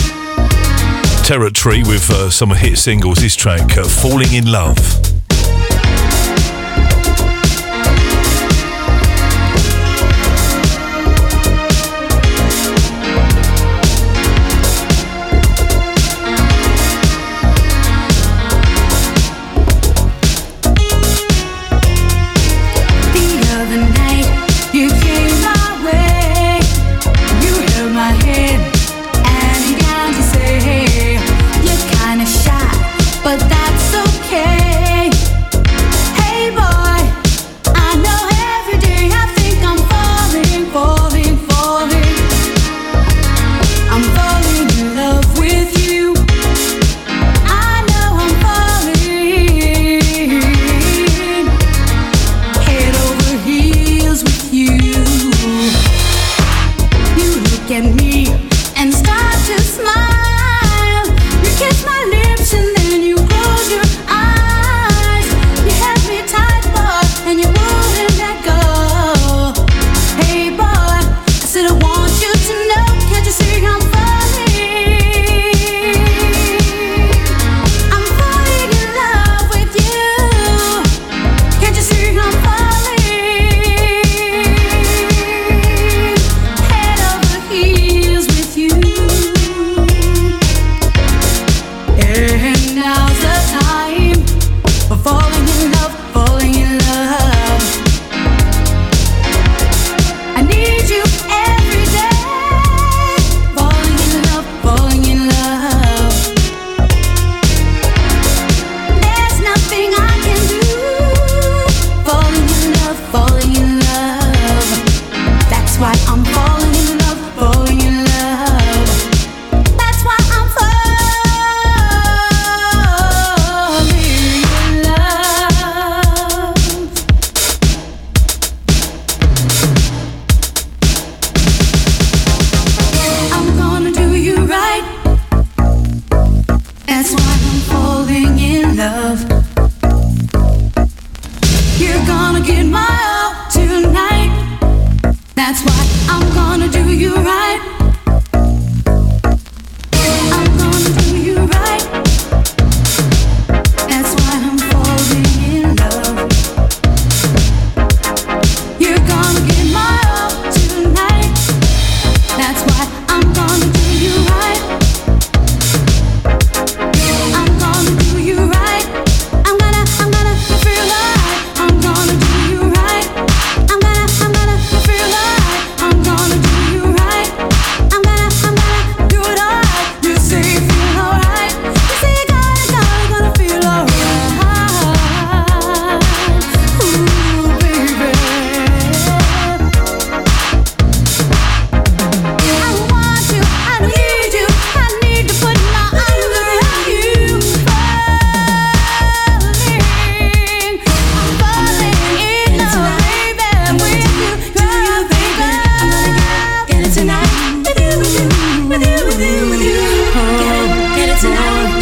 Territory with some hit singles, this track, Falling in Love.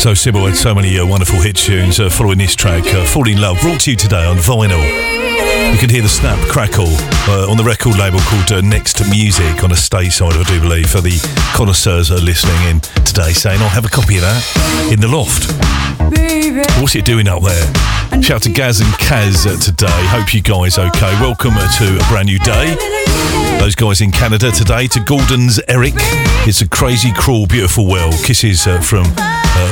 So Sybil had so many wonderful hit tunes following this track, Fall In Love, brought to you today on vinyl. You can hear the snap crackle on the record label called Next Music on a stateside, I do believe, for the connoisseurs who are listening in today saying, I'll have a copy of that in the loft. What's it doing up there? Shout out to Gaz and Kaz today. Hope you guys okay. Welcome to a brand new day. Those guys in Canada today, to Gordon's Eric. It's a crazy, cruel, beautiful world. Kisses from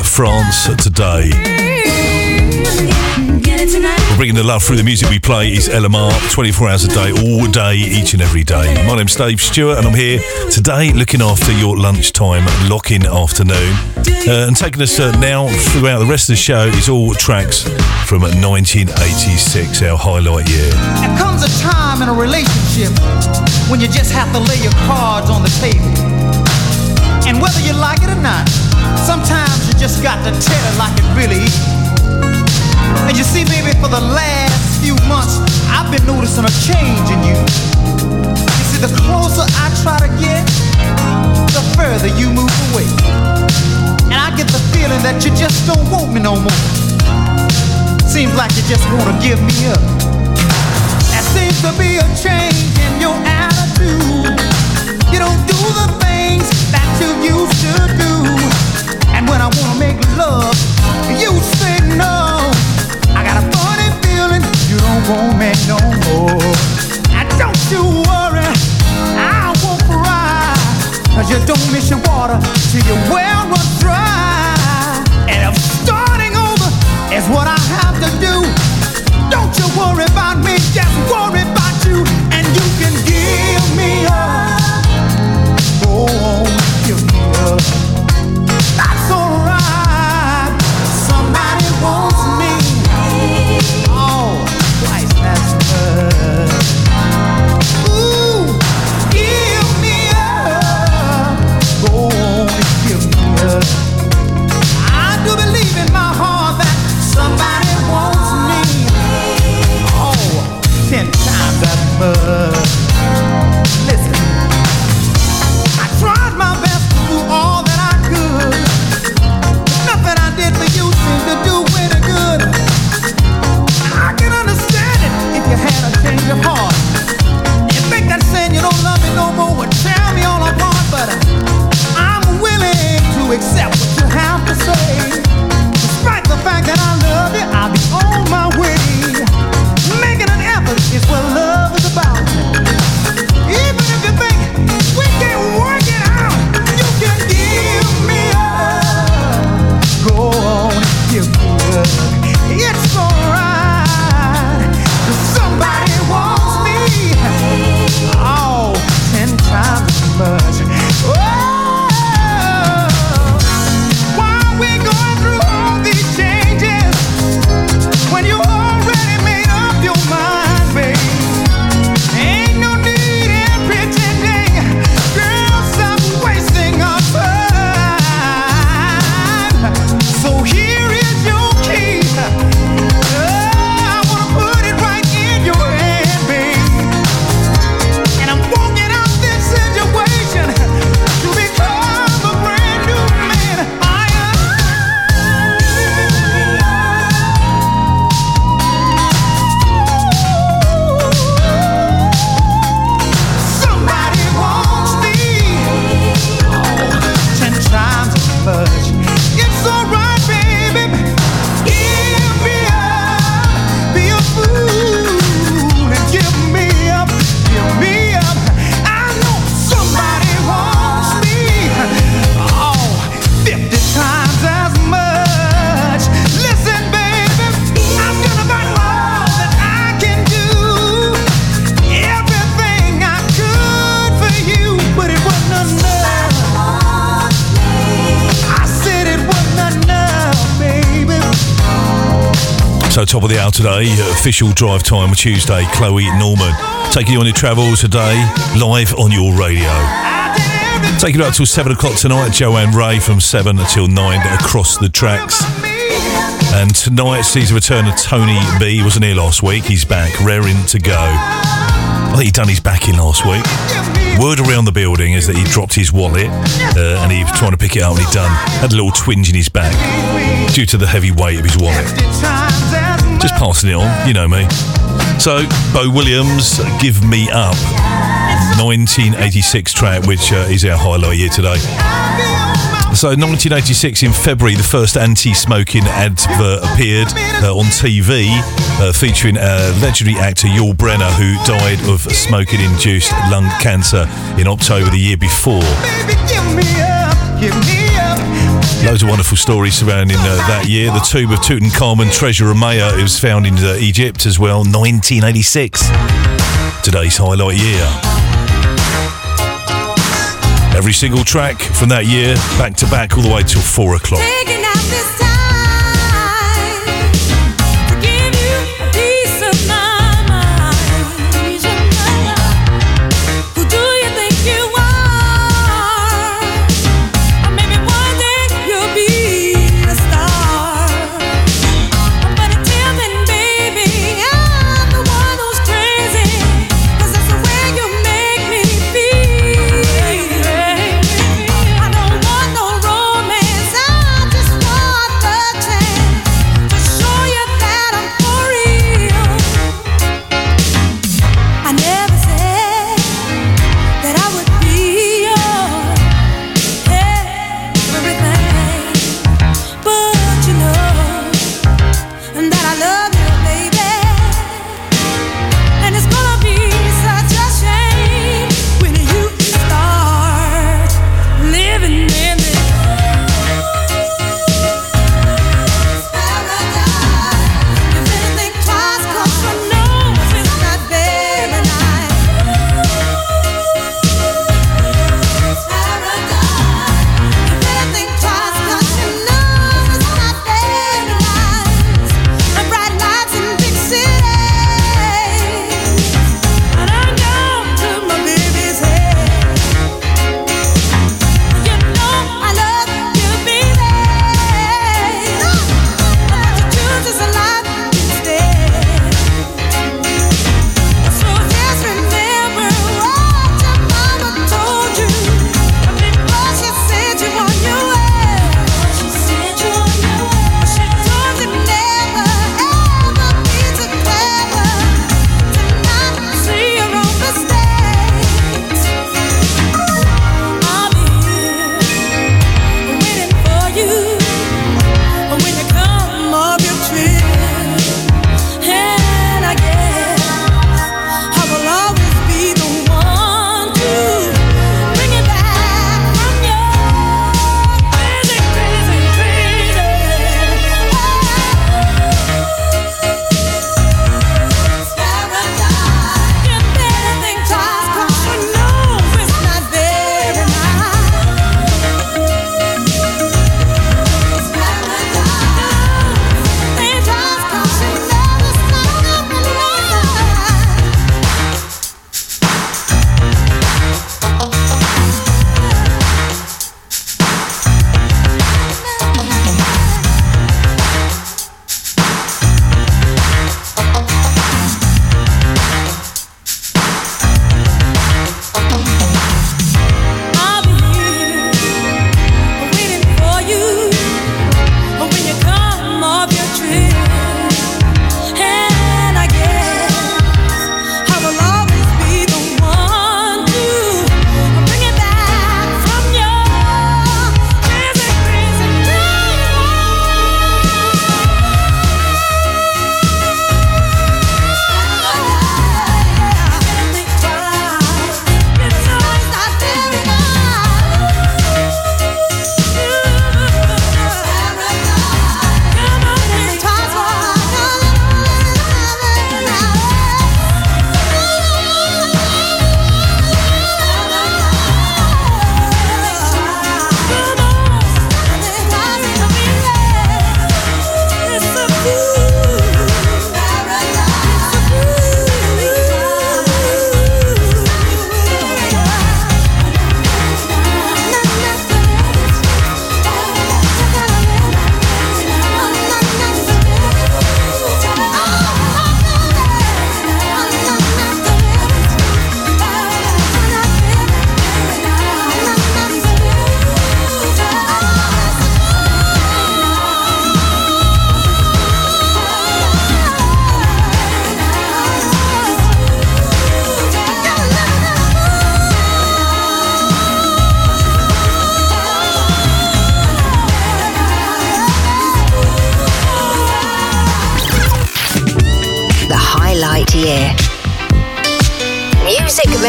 France today. We're bringing the love through the music we play. Is LMR 24 hours a day, all day, each and every day. My name's Dave Stewart and I'm here today looking after your lunchtime lock-in afternoon. And taking us now throughout the rest of the show is all tracks from 1986, our highlight year. There comes a time in a relationship when you just have to lay your cards on the table. And whether you like it or not, sometimes you just got to tell it like it really is. And you see, baby, for the last few months, I've been noticing a change in you. You see, the closer I try to get, the further you move away. And I get the feeling that you just don't want me no more. Seems like you just want to give me up. There seems to be a change in your attitude. You don't do the things that you used to do. And when I want to make love, you say no. I got a funny feeling you don't want me no more. Now don't you worry, I won't cry. Cause you don't miss your water till your well runs dry. And if starting over is what I have to do, don't you worry about me, just worry about you. And you can give me up. Go on, give me up. That's alright. Somebody wants me. Oh, twice as good. Ooh, give me up. Go on and give me up. I do believe in my heart that somebody wants me. Oh, 10 times as much. Listen, I tried my best to do all that I could. Nothing I did for you seemed to do any good. I can understand it if you had a change of heart. You think that saying you don't love me no more would tear me all apart, but I'm willing to accept what you have to say. Despite the fact that I love you, I'll be on my way. Making an effort is what love is about. Even if you think we can work it out, you can give me up. Go on and give me up. It's alright. Somebody wants me. Oh, 10 times as much. Oh, why we going through all these changes when you already made up your mind, babe? Ain't no need in pretending, girl, stop wasting our time. So here is your key. So top of the hour today, official drive time Tuesday, Chloe Norman. Taking you on your travels today, live on your radio. Taking you up till 7 o'clock tonight, Joanne Ray from 7 until 9 across the tracks. And tonight sees the return of Tony B. He wasn't here last week, he's back, raring to go. Well, he'd done his back in last week. Word around the building is that he dropped his wallet and he was trying to pick it up and had a little twinge in his back due to the heavy weight of his wallet. Just passing it on, you know me. So, Bo Williams, Give Me Up, 1986 track, which is our highlight here today. So, 1986 in February, the first anti-smoking advert appeared on TV, featuring legendary actor Yul Brynner, who died of smoking-induced lung cancer in October the year before. Loads of wonderful stories surrounding that year. The tomb of Tutankhamun, Treasure of Maya, it was found in Egypt as well, 1986. Today's highlight year. Every single track from that year, back to back, all the way till 4 o'clock.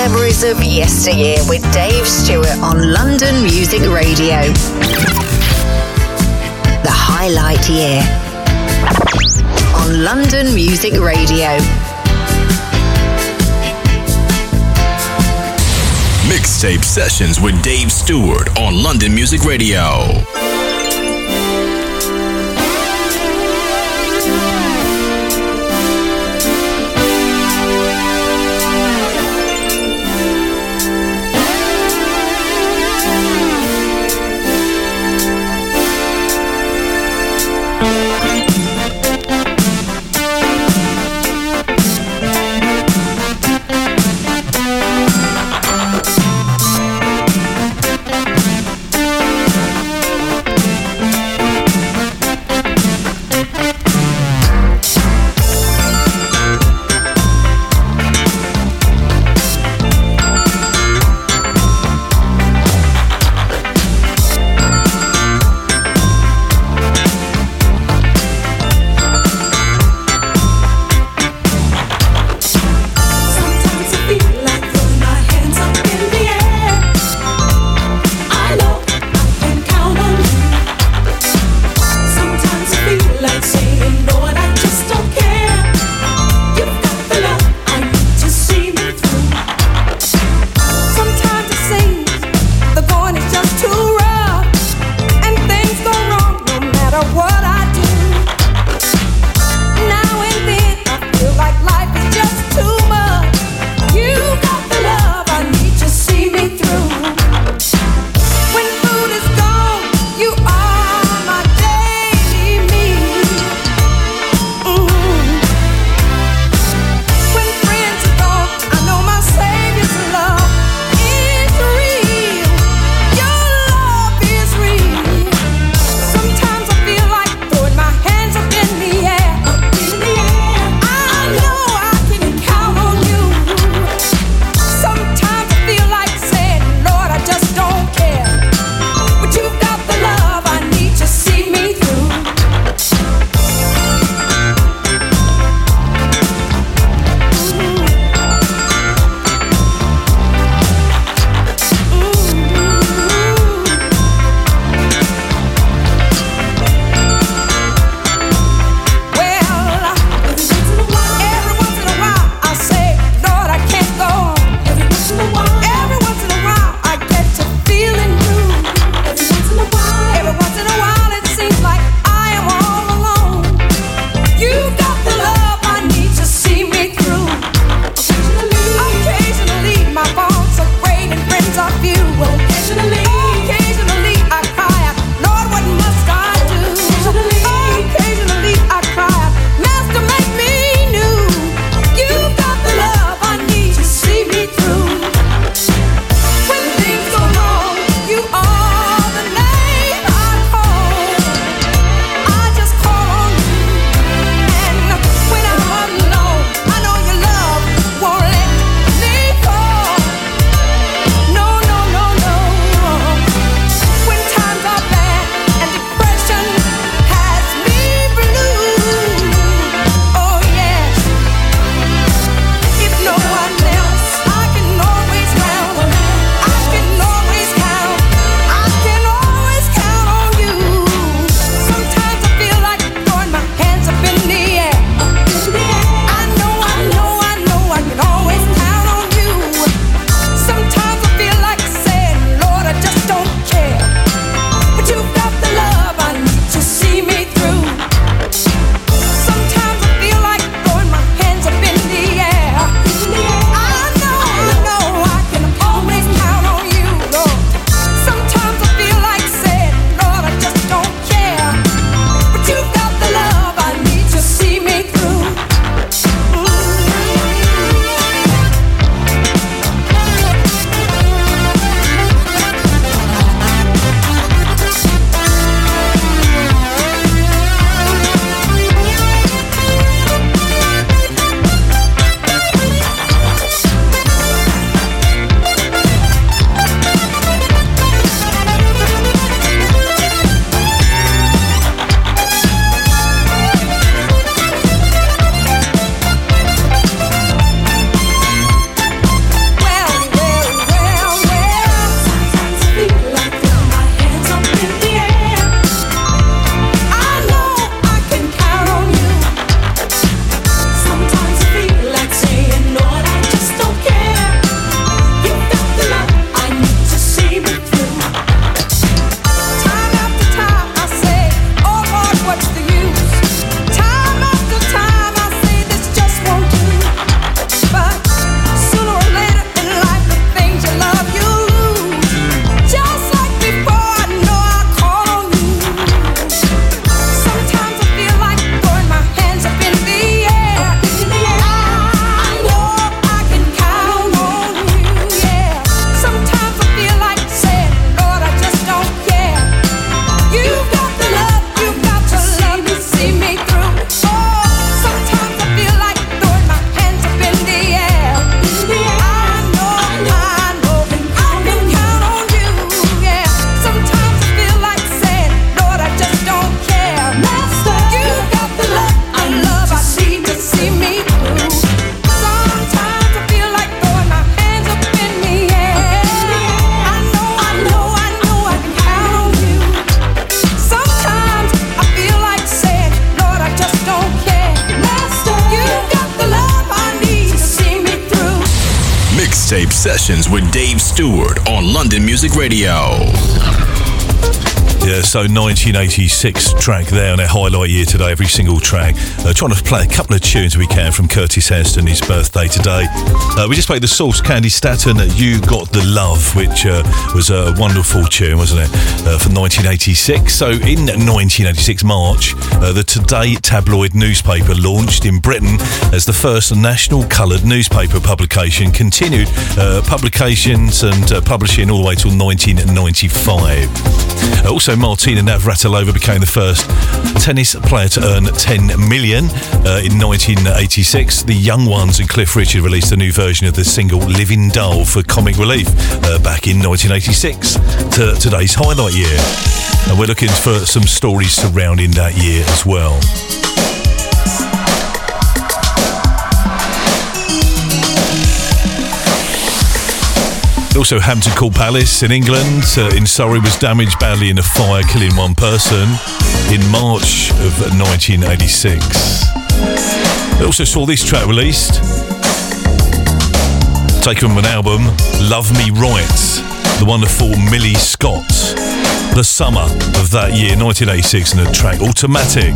Memories of Yesteryear with Dave Stewart on London Music Radio. The Highlight Year on London Music Radio. Mixtape Sessions with Dave Stewart on London Music Radio. Sessions with Dave Stewart on London Music Radio. Yeah, so 1986 track there on our highlight year today, every single track. Trying to play a couple of tunes we can from Curtis Hairston, his birthday today. We just played The Source, Candy Staton, You Got The Love, which was a wonderful tune, wasn't it, from 1986. So in 1986, March, the Today tabloid newspaper launched in Britain as the first national coloured newspaper publication, continued publications and publishing all the way till 1995. Also, Martina Navratilova became the first tennis player to earn $10 million in 1986. The Young Ones and Cliff Richard released a new version of the single Living Doll for comic relief back in 1986, to today's highlight year. And we're looking for some stories surrounding that year as well. Also, Hampton Court Palace in England, in Surrey, was damaged badly in a fire, killing one person in March of 1986. They also saw this track released, taken from an album, Love Me Right, the wonderful Millie Scott. The summer of that year, 1986, and the track Automatic.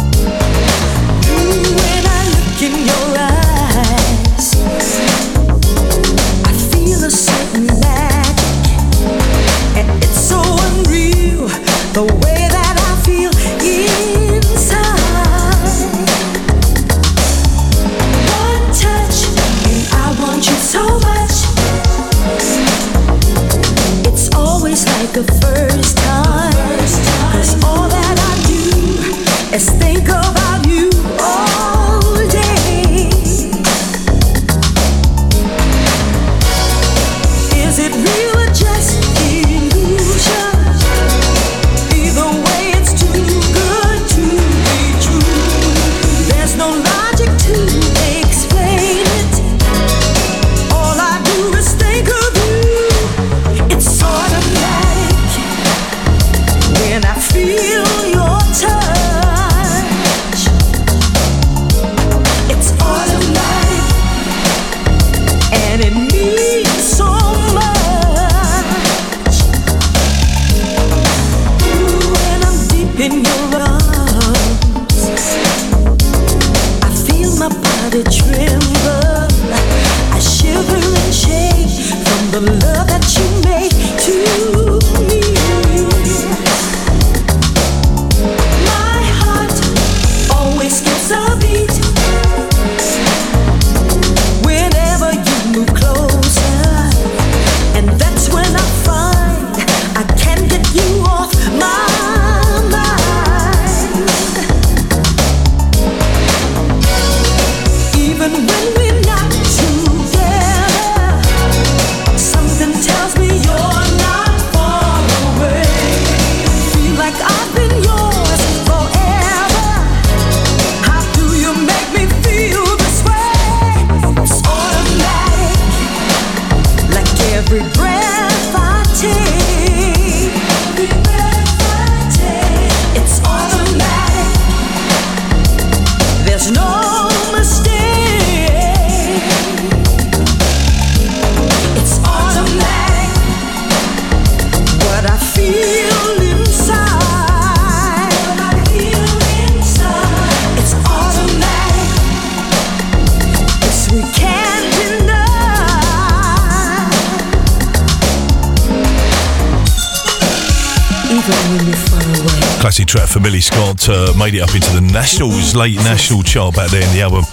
Classic track for Millie Scott, made it up into the Nationals, late national chart back there in the album.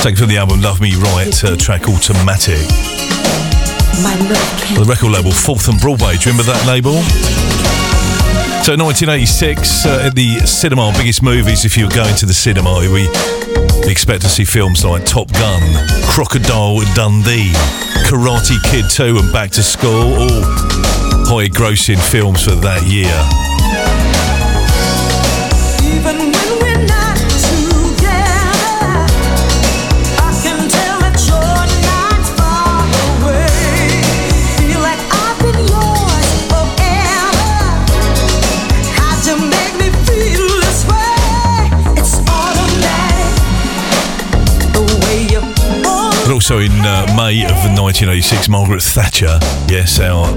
Taken from the album Love Me Right, track Automatic. The record label, 4th and Broadway, do you remember that label? So 1986, at the cinema, biggest movies, if you're going to the cinema, we expect to see films like Top Gun, Crocodile Dundee, Karate Kid 2 and Back to School, all high grossing films for that year. Also in May of 1986, Margaret Thatcher, yes, our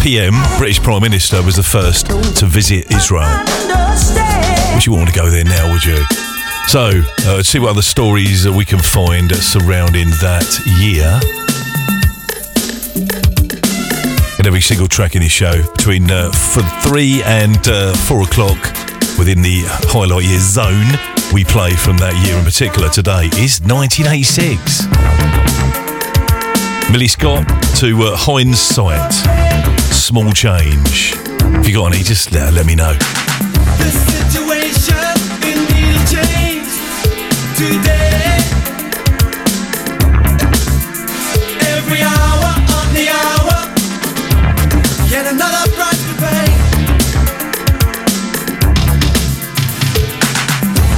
PM, British Prime Minister, was the first to visit Israel. Wish you wanted to go there now, would you? So, let's see what other stories that we can find surrounding that year. And every single track in this show between from 3 and 4 o'clock within the highlight year zone we play from that year in particular today is 1986. Millie Scott to Hindsight, Small Change. If you got any, just let me know. The situation, it needed change today. Every hour on the hour, yet another price to pay.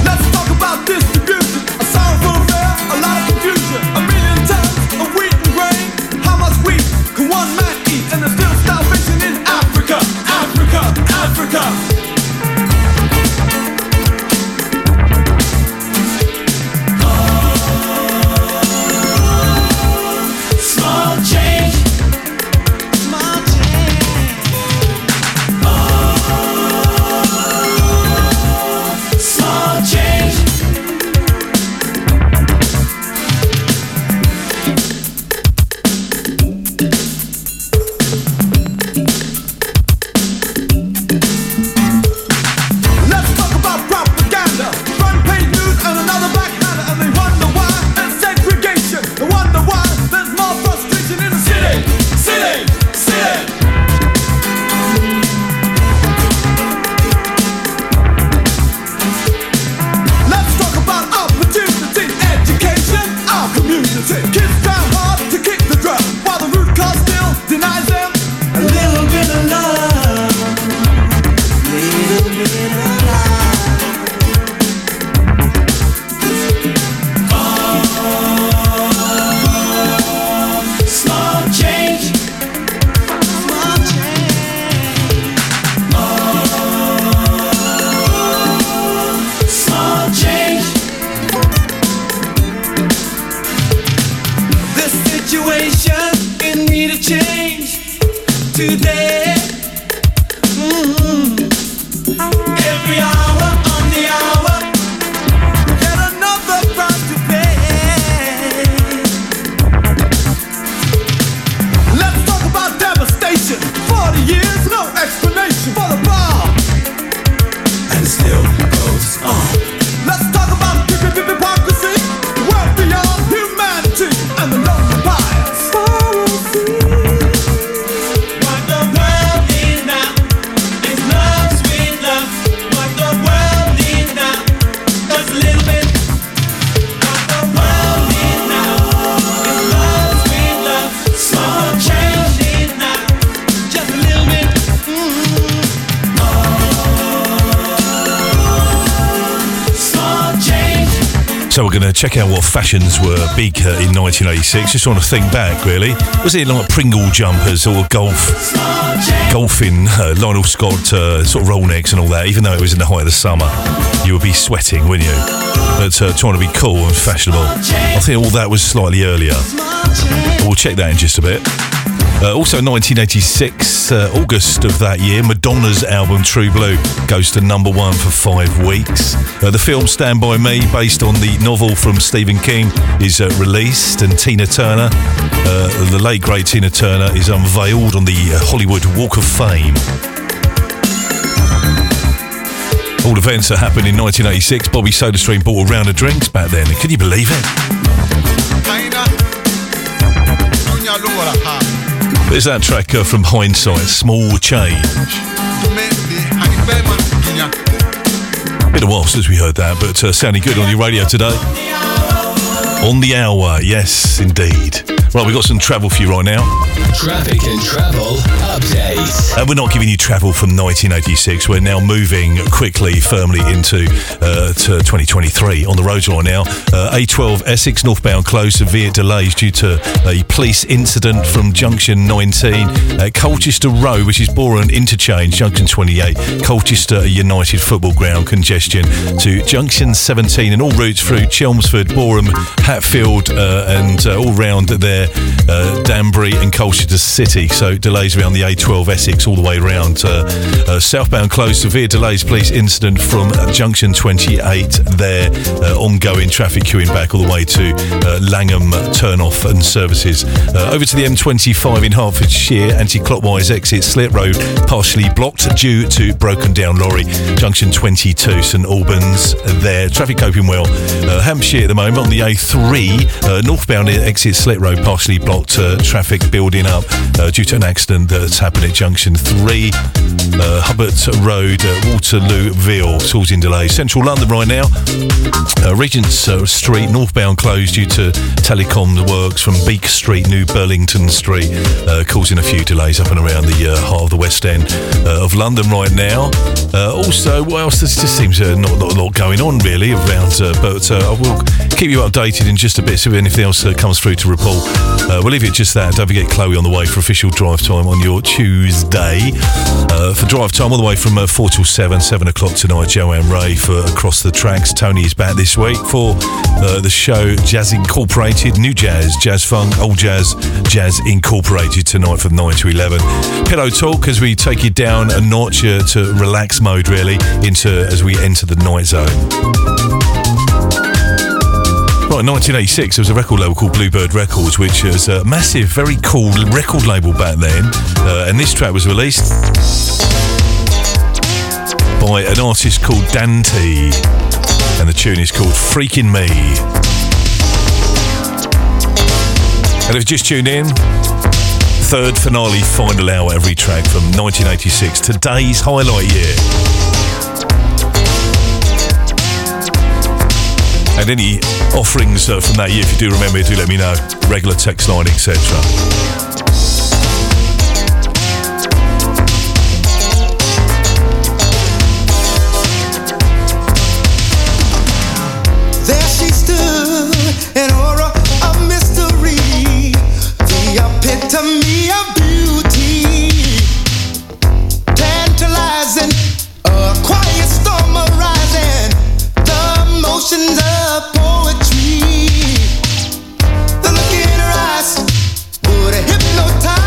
Let's talk about distribution, a sorrowful real, a lot of confusion, a million tons of wheat and grain. How much wheat can one man eat? And there's still starvation in Africa, Africa, Africa. Check out what fashions were big in 1986. Just want to think back, really. Was it like Pringle jumpers or golfing, Lionel Scott sort of roll necks and all that? Even though it was in the height of the summer, you would be sweating, wouldn't you? But trying to be cool and fashionable. I think all that was slightly earlier. But we'll check that in just a bit. Also 1986, August of that year, Madonna's album True Blue goes to number one for 5 weeks. The film Stand By Me, based on the novel from Stephen King, is released, and Tina Turner, the late great Tina Turner, is unveiled on the Hollywood Walk of Fame. All events that happened in 1986, Bobby SodaStream bought a round of drinks back then. Can you believe it? There's that track from Hindsight, Small Change. Been a while since we heard that, but sounding good on your radio today. On the hour, yes, indeed. Right, we've got some travel for you right now. Traffic and travel update. We're not giving you travel from 1986. We're now moving quickly, firmly into to 2023. On the roads right now, A12 Essex northbound closed, severe delays due to a police incident from junction 19. Colchester Road, which is Boreham Interchange, junction 28. Colchester United Football Ground, congestion to junction 17. And all routes through Chelmsford, Boreham, Hatfield and all round there, Danbury and Colchester City. So delays around the A12 Essex all the way round. Southbound closed, severe delays, police incident from junction 28 there. Ongoing traffic queuing back all the way to Langham turnoff and services. Over to the M25 in Hertfordshire, anti-clockwise exit, Slit Road partially blocked due to broken down lorry, junction 22 St Albans there. Traffic coping well. Hampshire at the moment on the A3, northbound exit Slit Road partially blocked, traffic building up due to an accident that's happened at junction 3. Hubbard Road, Waterloo Ville, causing delays. Central London right now, Regent's Street northbound closed due to telecom works from Beak Street, New Burlington Street, causing a few delays up and around the heart of the West End of London right now. Also, what else? There just seems not a lot going on really around, but I will keep you updated in just a bit. So if anything else comes through to report, we'll leave it just that. Don't forget Chloe on the way for official drive time on your Tuesday. For drive time all the way from 4 till 7, 7 o'clock tonight, Joanne Ray for Across the Tracks. Tony is back this week for the show Jazz Incorporated, New Jazz, Jazz Funk, Old Jazz, Jazz Incorporated tonight from 9 to 11. Pillow Talk as we take you down a notch to relax mode really as we enter the night zone. Right, 1986, there was a record label called Bluebird Records, which was a massive, very cool record label back then, and this track was released by an artist called Dante, and the tune is called Freakin' Me. And if you've just tuned in, third finale, final hour, every track from 1986, today's highlight year. And any offerings from that year, if you do remember, do let me know. Regular text line, etc. There she stood, an aura of mystery, the epitome of beauty, tantalizing, a quiet storm arising, the motions of poetry, the look in her eyes would have hypnotized.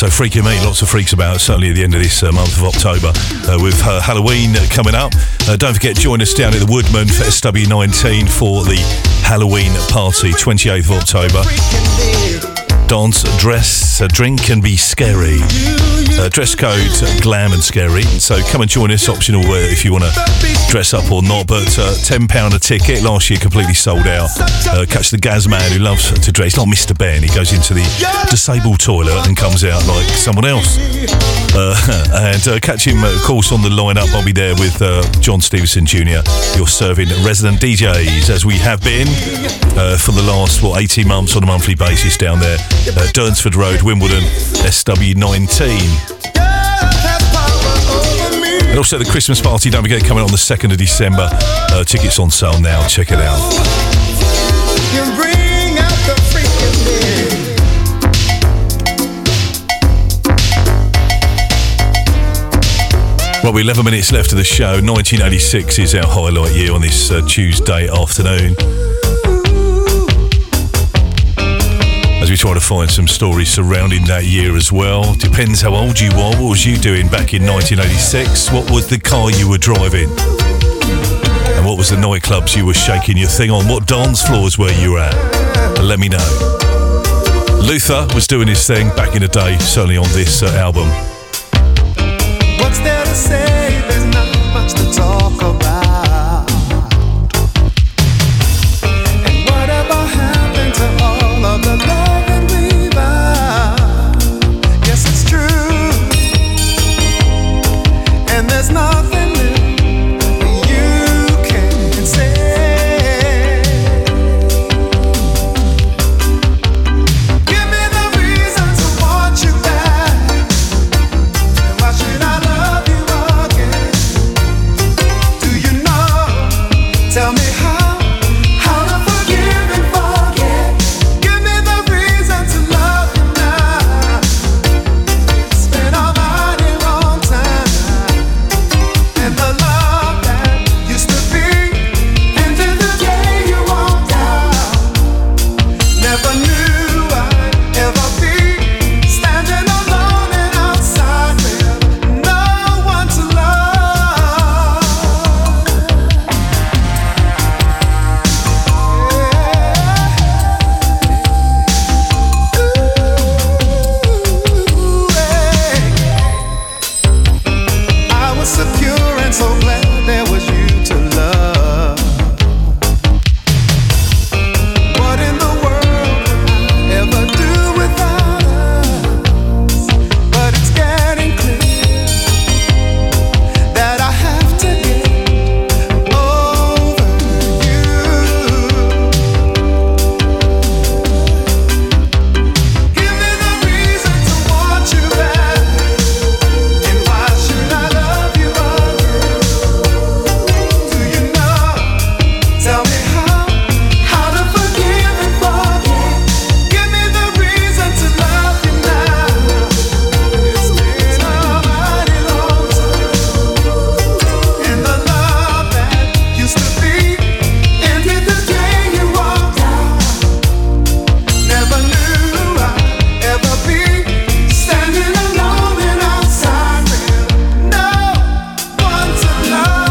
So freaking me, lots of freaks about, certainly at the end of this month of October, with Halloween coming up. Don't forget, join us down at the Woodman for SW19 for the Halloween party, 28th of October. Dance, dress, drink and be scary. Dress code, glam and scary. So come and join us, optional if you want to dress up or not. But £10 a ticket, last year completely sold out. Catch the gas man who loves to dress. He's like Mr. Ben, he goes into the disabled toilet and comes out like someone else. And catch him, of course, on the lineup. I'll be there with John Stevenson Jr., your serving resident DJs, as we have been for the last, 18 months on a monthly basis down there. Durnsford Road, Wimbledon, SW19. And also the Christmas party, don't forget, coming on the 2nd of December. Tickets on sale now, check it out. Well, we're 11 minutes left of the show. 1986 is our highlight year on this Tuesday afternoon, as we try to find some stories surrounding that year as well. Depends how old you are. What was you doing back in 1986? What was the car you were driving? And what was the nightclubs you were shaking your thing on? What dance floors were you at? Let me know. Luther was doing his thing back in the day, certainly on this album. What's there to say? There's not much to talk about. And whatever happened to all of the love? There's nothing new you can say. Give me the reason to want you back. And why should I love you again? Do you know? Tell me how to forgive and forget. Give me the reason to love you now. Spend all my day wrong time. The love that used to be, and then the day you walked out, never knew I'd ever be standing alone and outside with no one to love. Yeah. I was so pure, so glad there was you to love. What in the world would I ever do without us? But it's getting clear that I have to get over you. Give me the reason to want you back, and why should I love you again? Tell me how to forgive and forget. Give me the reason to love you now. It's been a mighty long time. And the love that used to be ended the day you walked out. Never knew I'd ever be standing alone and outside with no one to love. Give me the reason to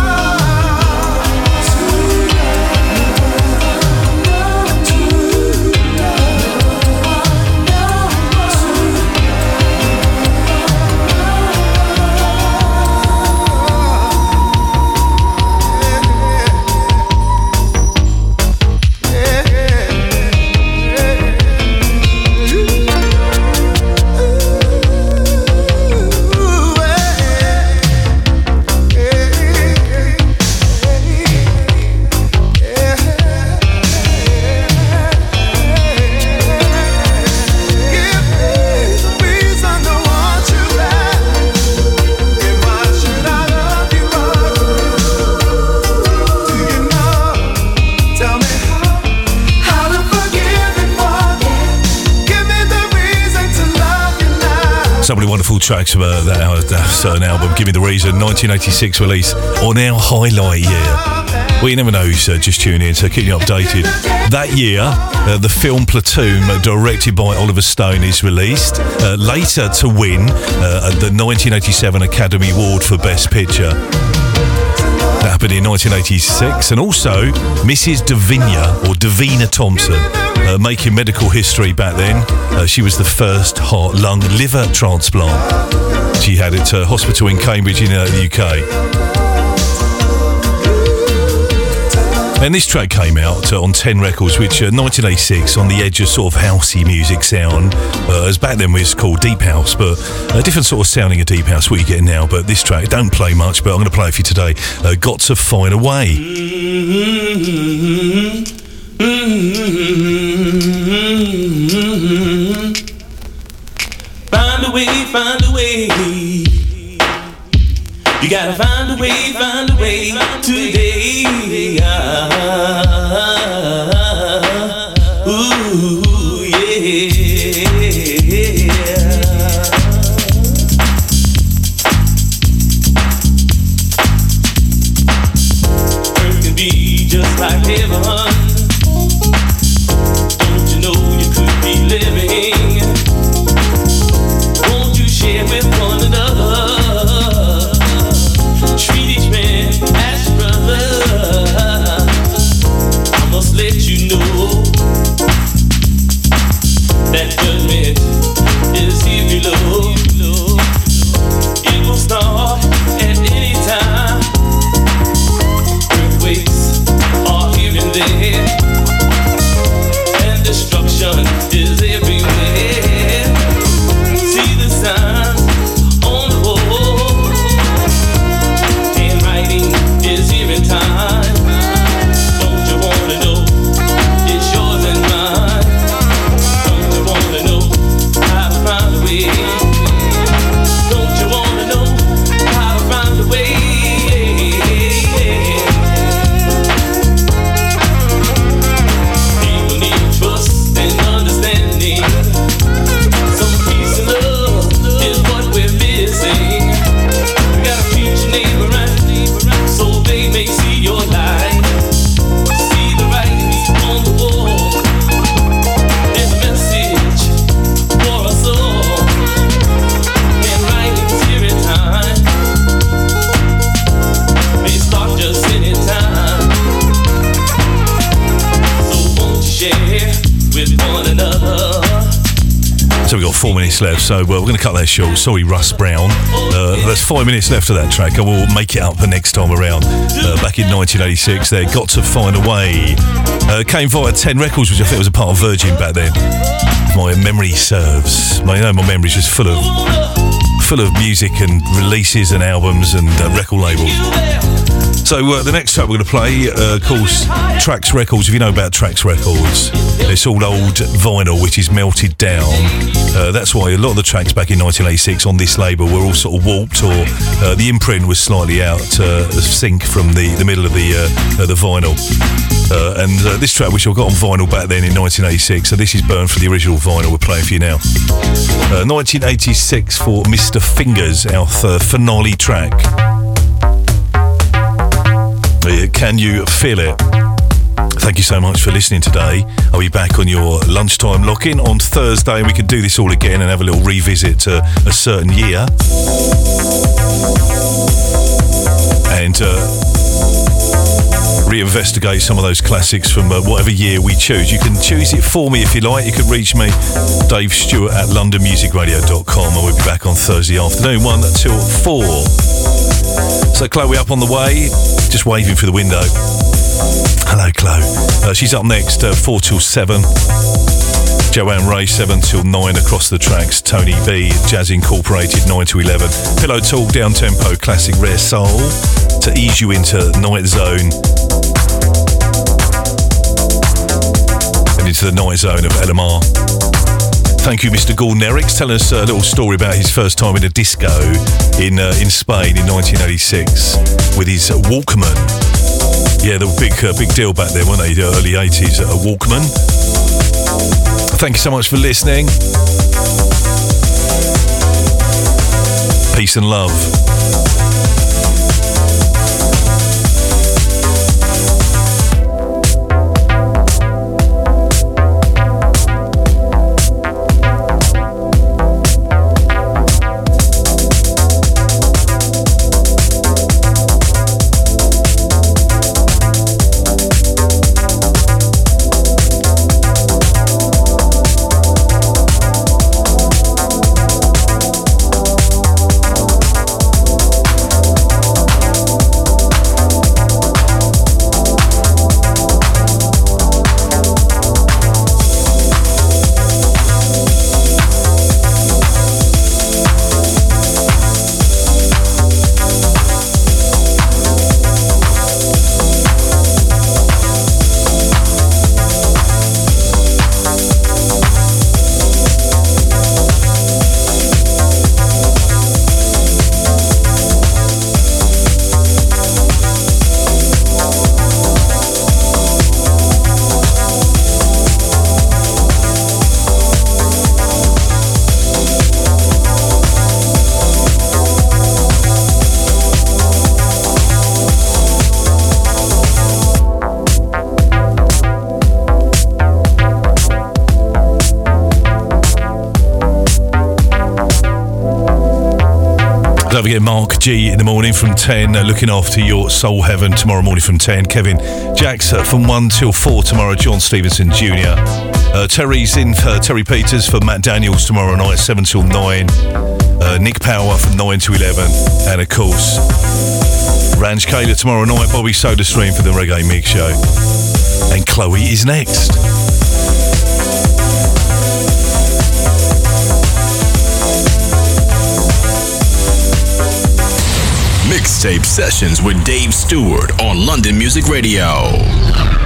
want you back, and why should I love you again? Do you know? Tell me how to forgive and forget. Give me the reason to love you now. So many wonderful tracks from that certain album, Give Me The Reason, 1986 release, on our highlight year. Well, you never know who's just tuning in, so keep you updated. That year, the film Platoon, directed by Oliver Stone, is released, later to win the 1987 Academy Award for Best Picture. That happened in 1986, and also Mrs. Davina, or Davina Thompson, making medical history back then. She was the first heart, lung, liver transplant. She had it at a hospital in Cambridge in the UK. And this track came out on 10 Records, which 1986, on the edge of sort of housey music sound. As back then it was called Deep House, but a different sort of sounding of Deep House, what you get now. But this track, don't play much, but I'm going to play it for you today. Got to Find a Way. Mm-hmm. Mm-hmm. Find a way, find a way. You gotta find a way today. Ooh, yeah. Earth can be just like heaven. Left, so we're going to cut that short. Sorry, Russ Brown. There's 5 minutes left of that track. I will make it up the next time around. Back in 1986, there, Got to Find a Way. Came via 10 Records, which I think was a part of Virgin back then. My memory serves. You know, my memory's just full of music and releases and albums and record labels. So the next track we're going to play, of course, Trax Records. If you know about Trax Records, it's all old vinyl which is melted down. That's why a lot of the tracks back in 1986 on this label were all sort of warped, or the imprint was slightly out of sync from the middle of the vinyl. And this track, which I got on vinyl back then in 1986, so this is burned for the original vinyl we're playing for you now. 1986 for Mr. Fingers, our finale track. Can you feel it? Thank you so much for listening today. I'll be back on your lunchtime lock-in on Thursday, and we can do this all again and have a little revisit to a certain year. And reinvestigate some of those classics from whatever year we choose. You can choose it for me if you like. You can reach me, Dave Stewart at LondonMusicRadio.com. I will be back on Thursday afternoon, 1 till 4. So Chloe up on the way, just waving through the window. Hello, Chloe. She's up next, 4 till 7. Joanne Ray, 7 till 9 across the tracks. Tony B, Jazz Incorporated, 9 to 11. Pillow Talk, Down Tempo, Classic Rare Soul to ease you into Night Zone. And into the Night Zone of LMR. Thank you, Mr. Gordon Eriks, telling us a little story about his first time in a disco in Spain in 1986 with his Walkman. Yeah, they were big deal back then, weren't they? The early 80s, a Walkman. Thank you so much for listening. Peace and love. don't forget Mark G in the morning from 10, looking after your soul heaven tomorrow morning from 10. Kevin Jacks from 1 till 4 tomorrow. John Stevenson Jr. Terry's in for Terry Peters for Matt Daniels tomorrow night, 7 till 9. Nick Power from 9 to 11. And of course, Ranj Kaler tomorrow night, Bobby Soda Stream for the Reggae Mix Show. And Chloe is next. Mixtape Sessions with Dave Stewart on London Music Radio.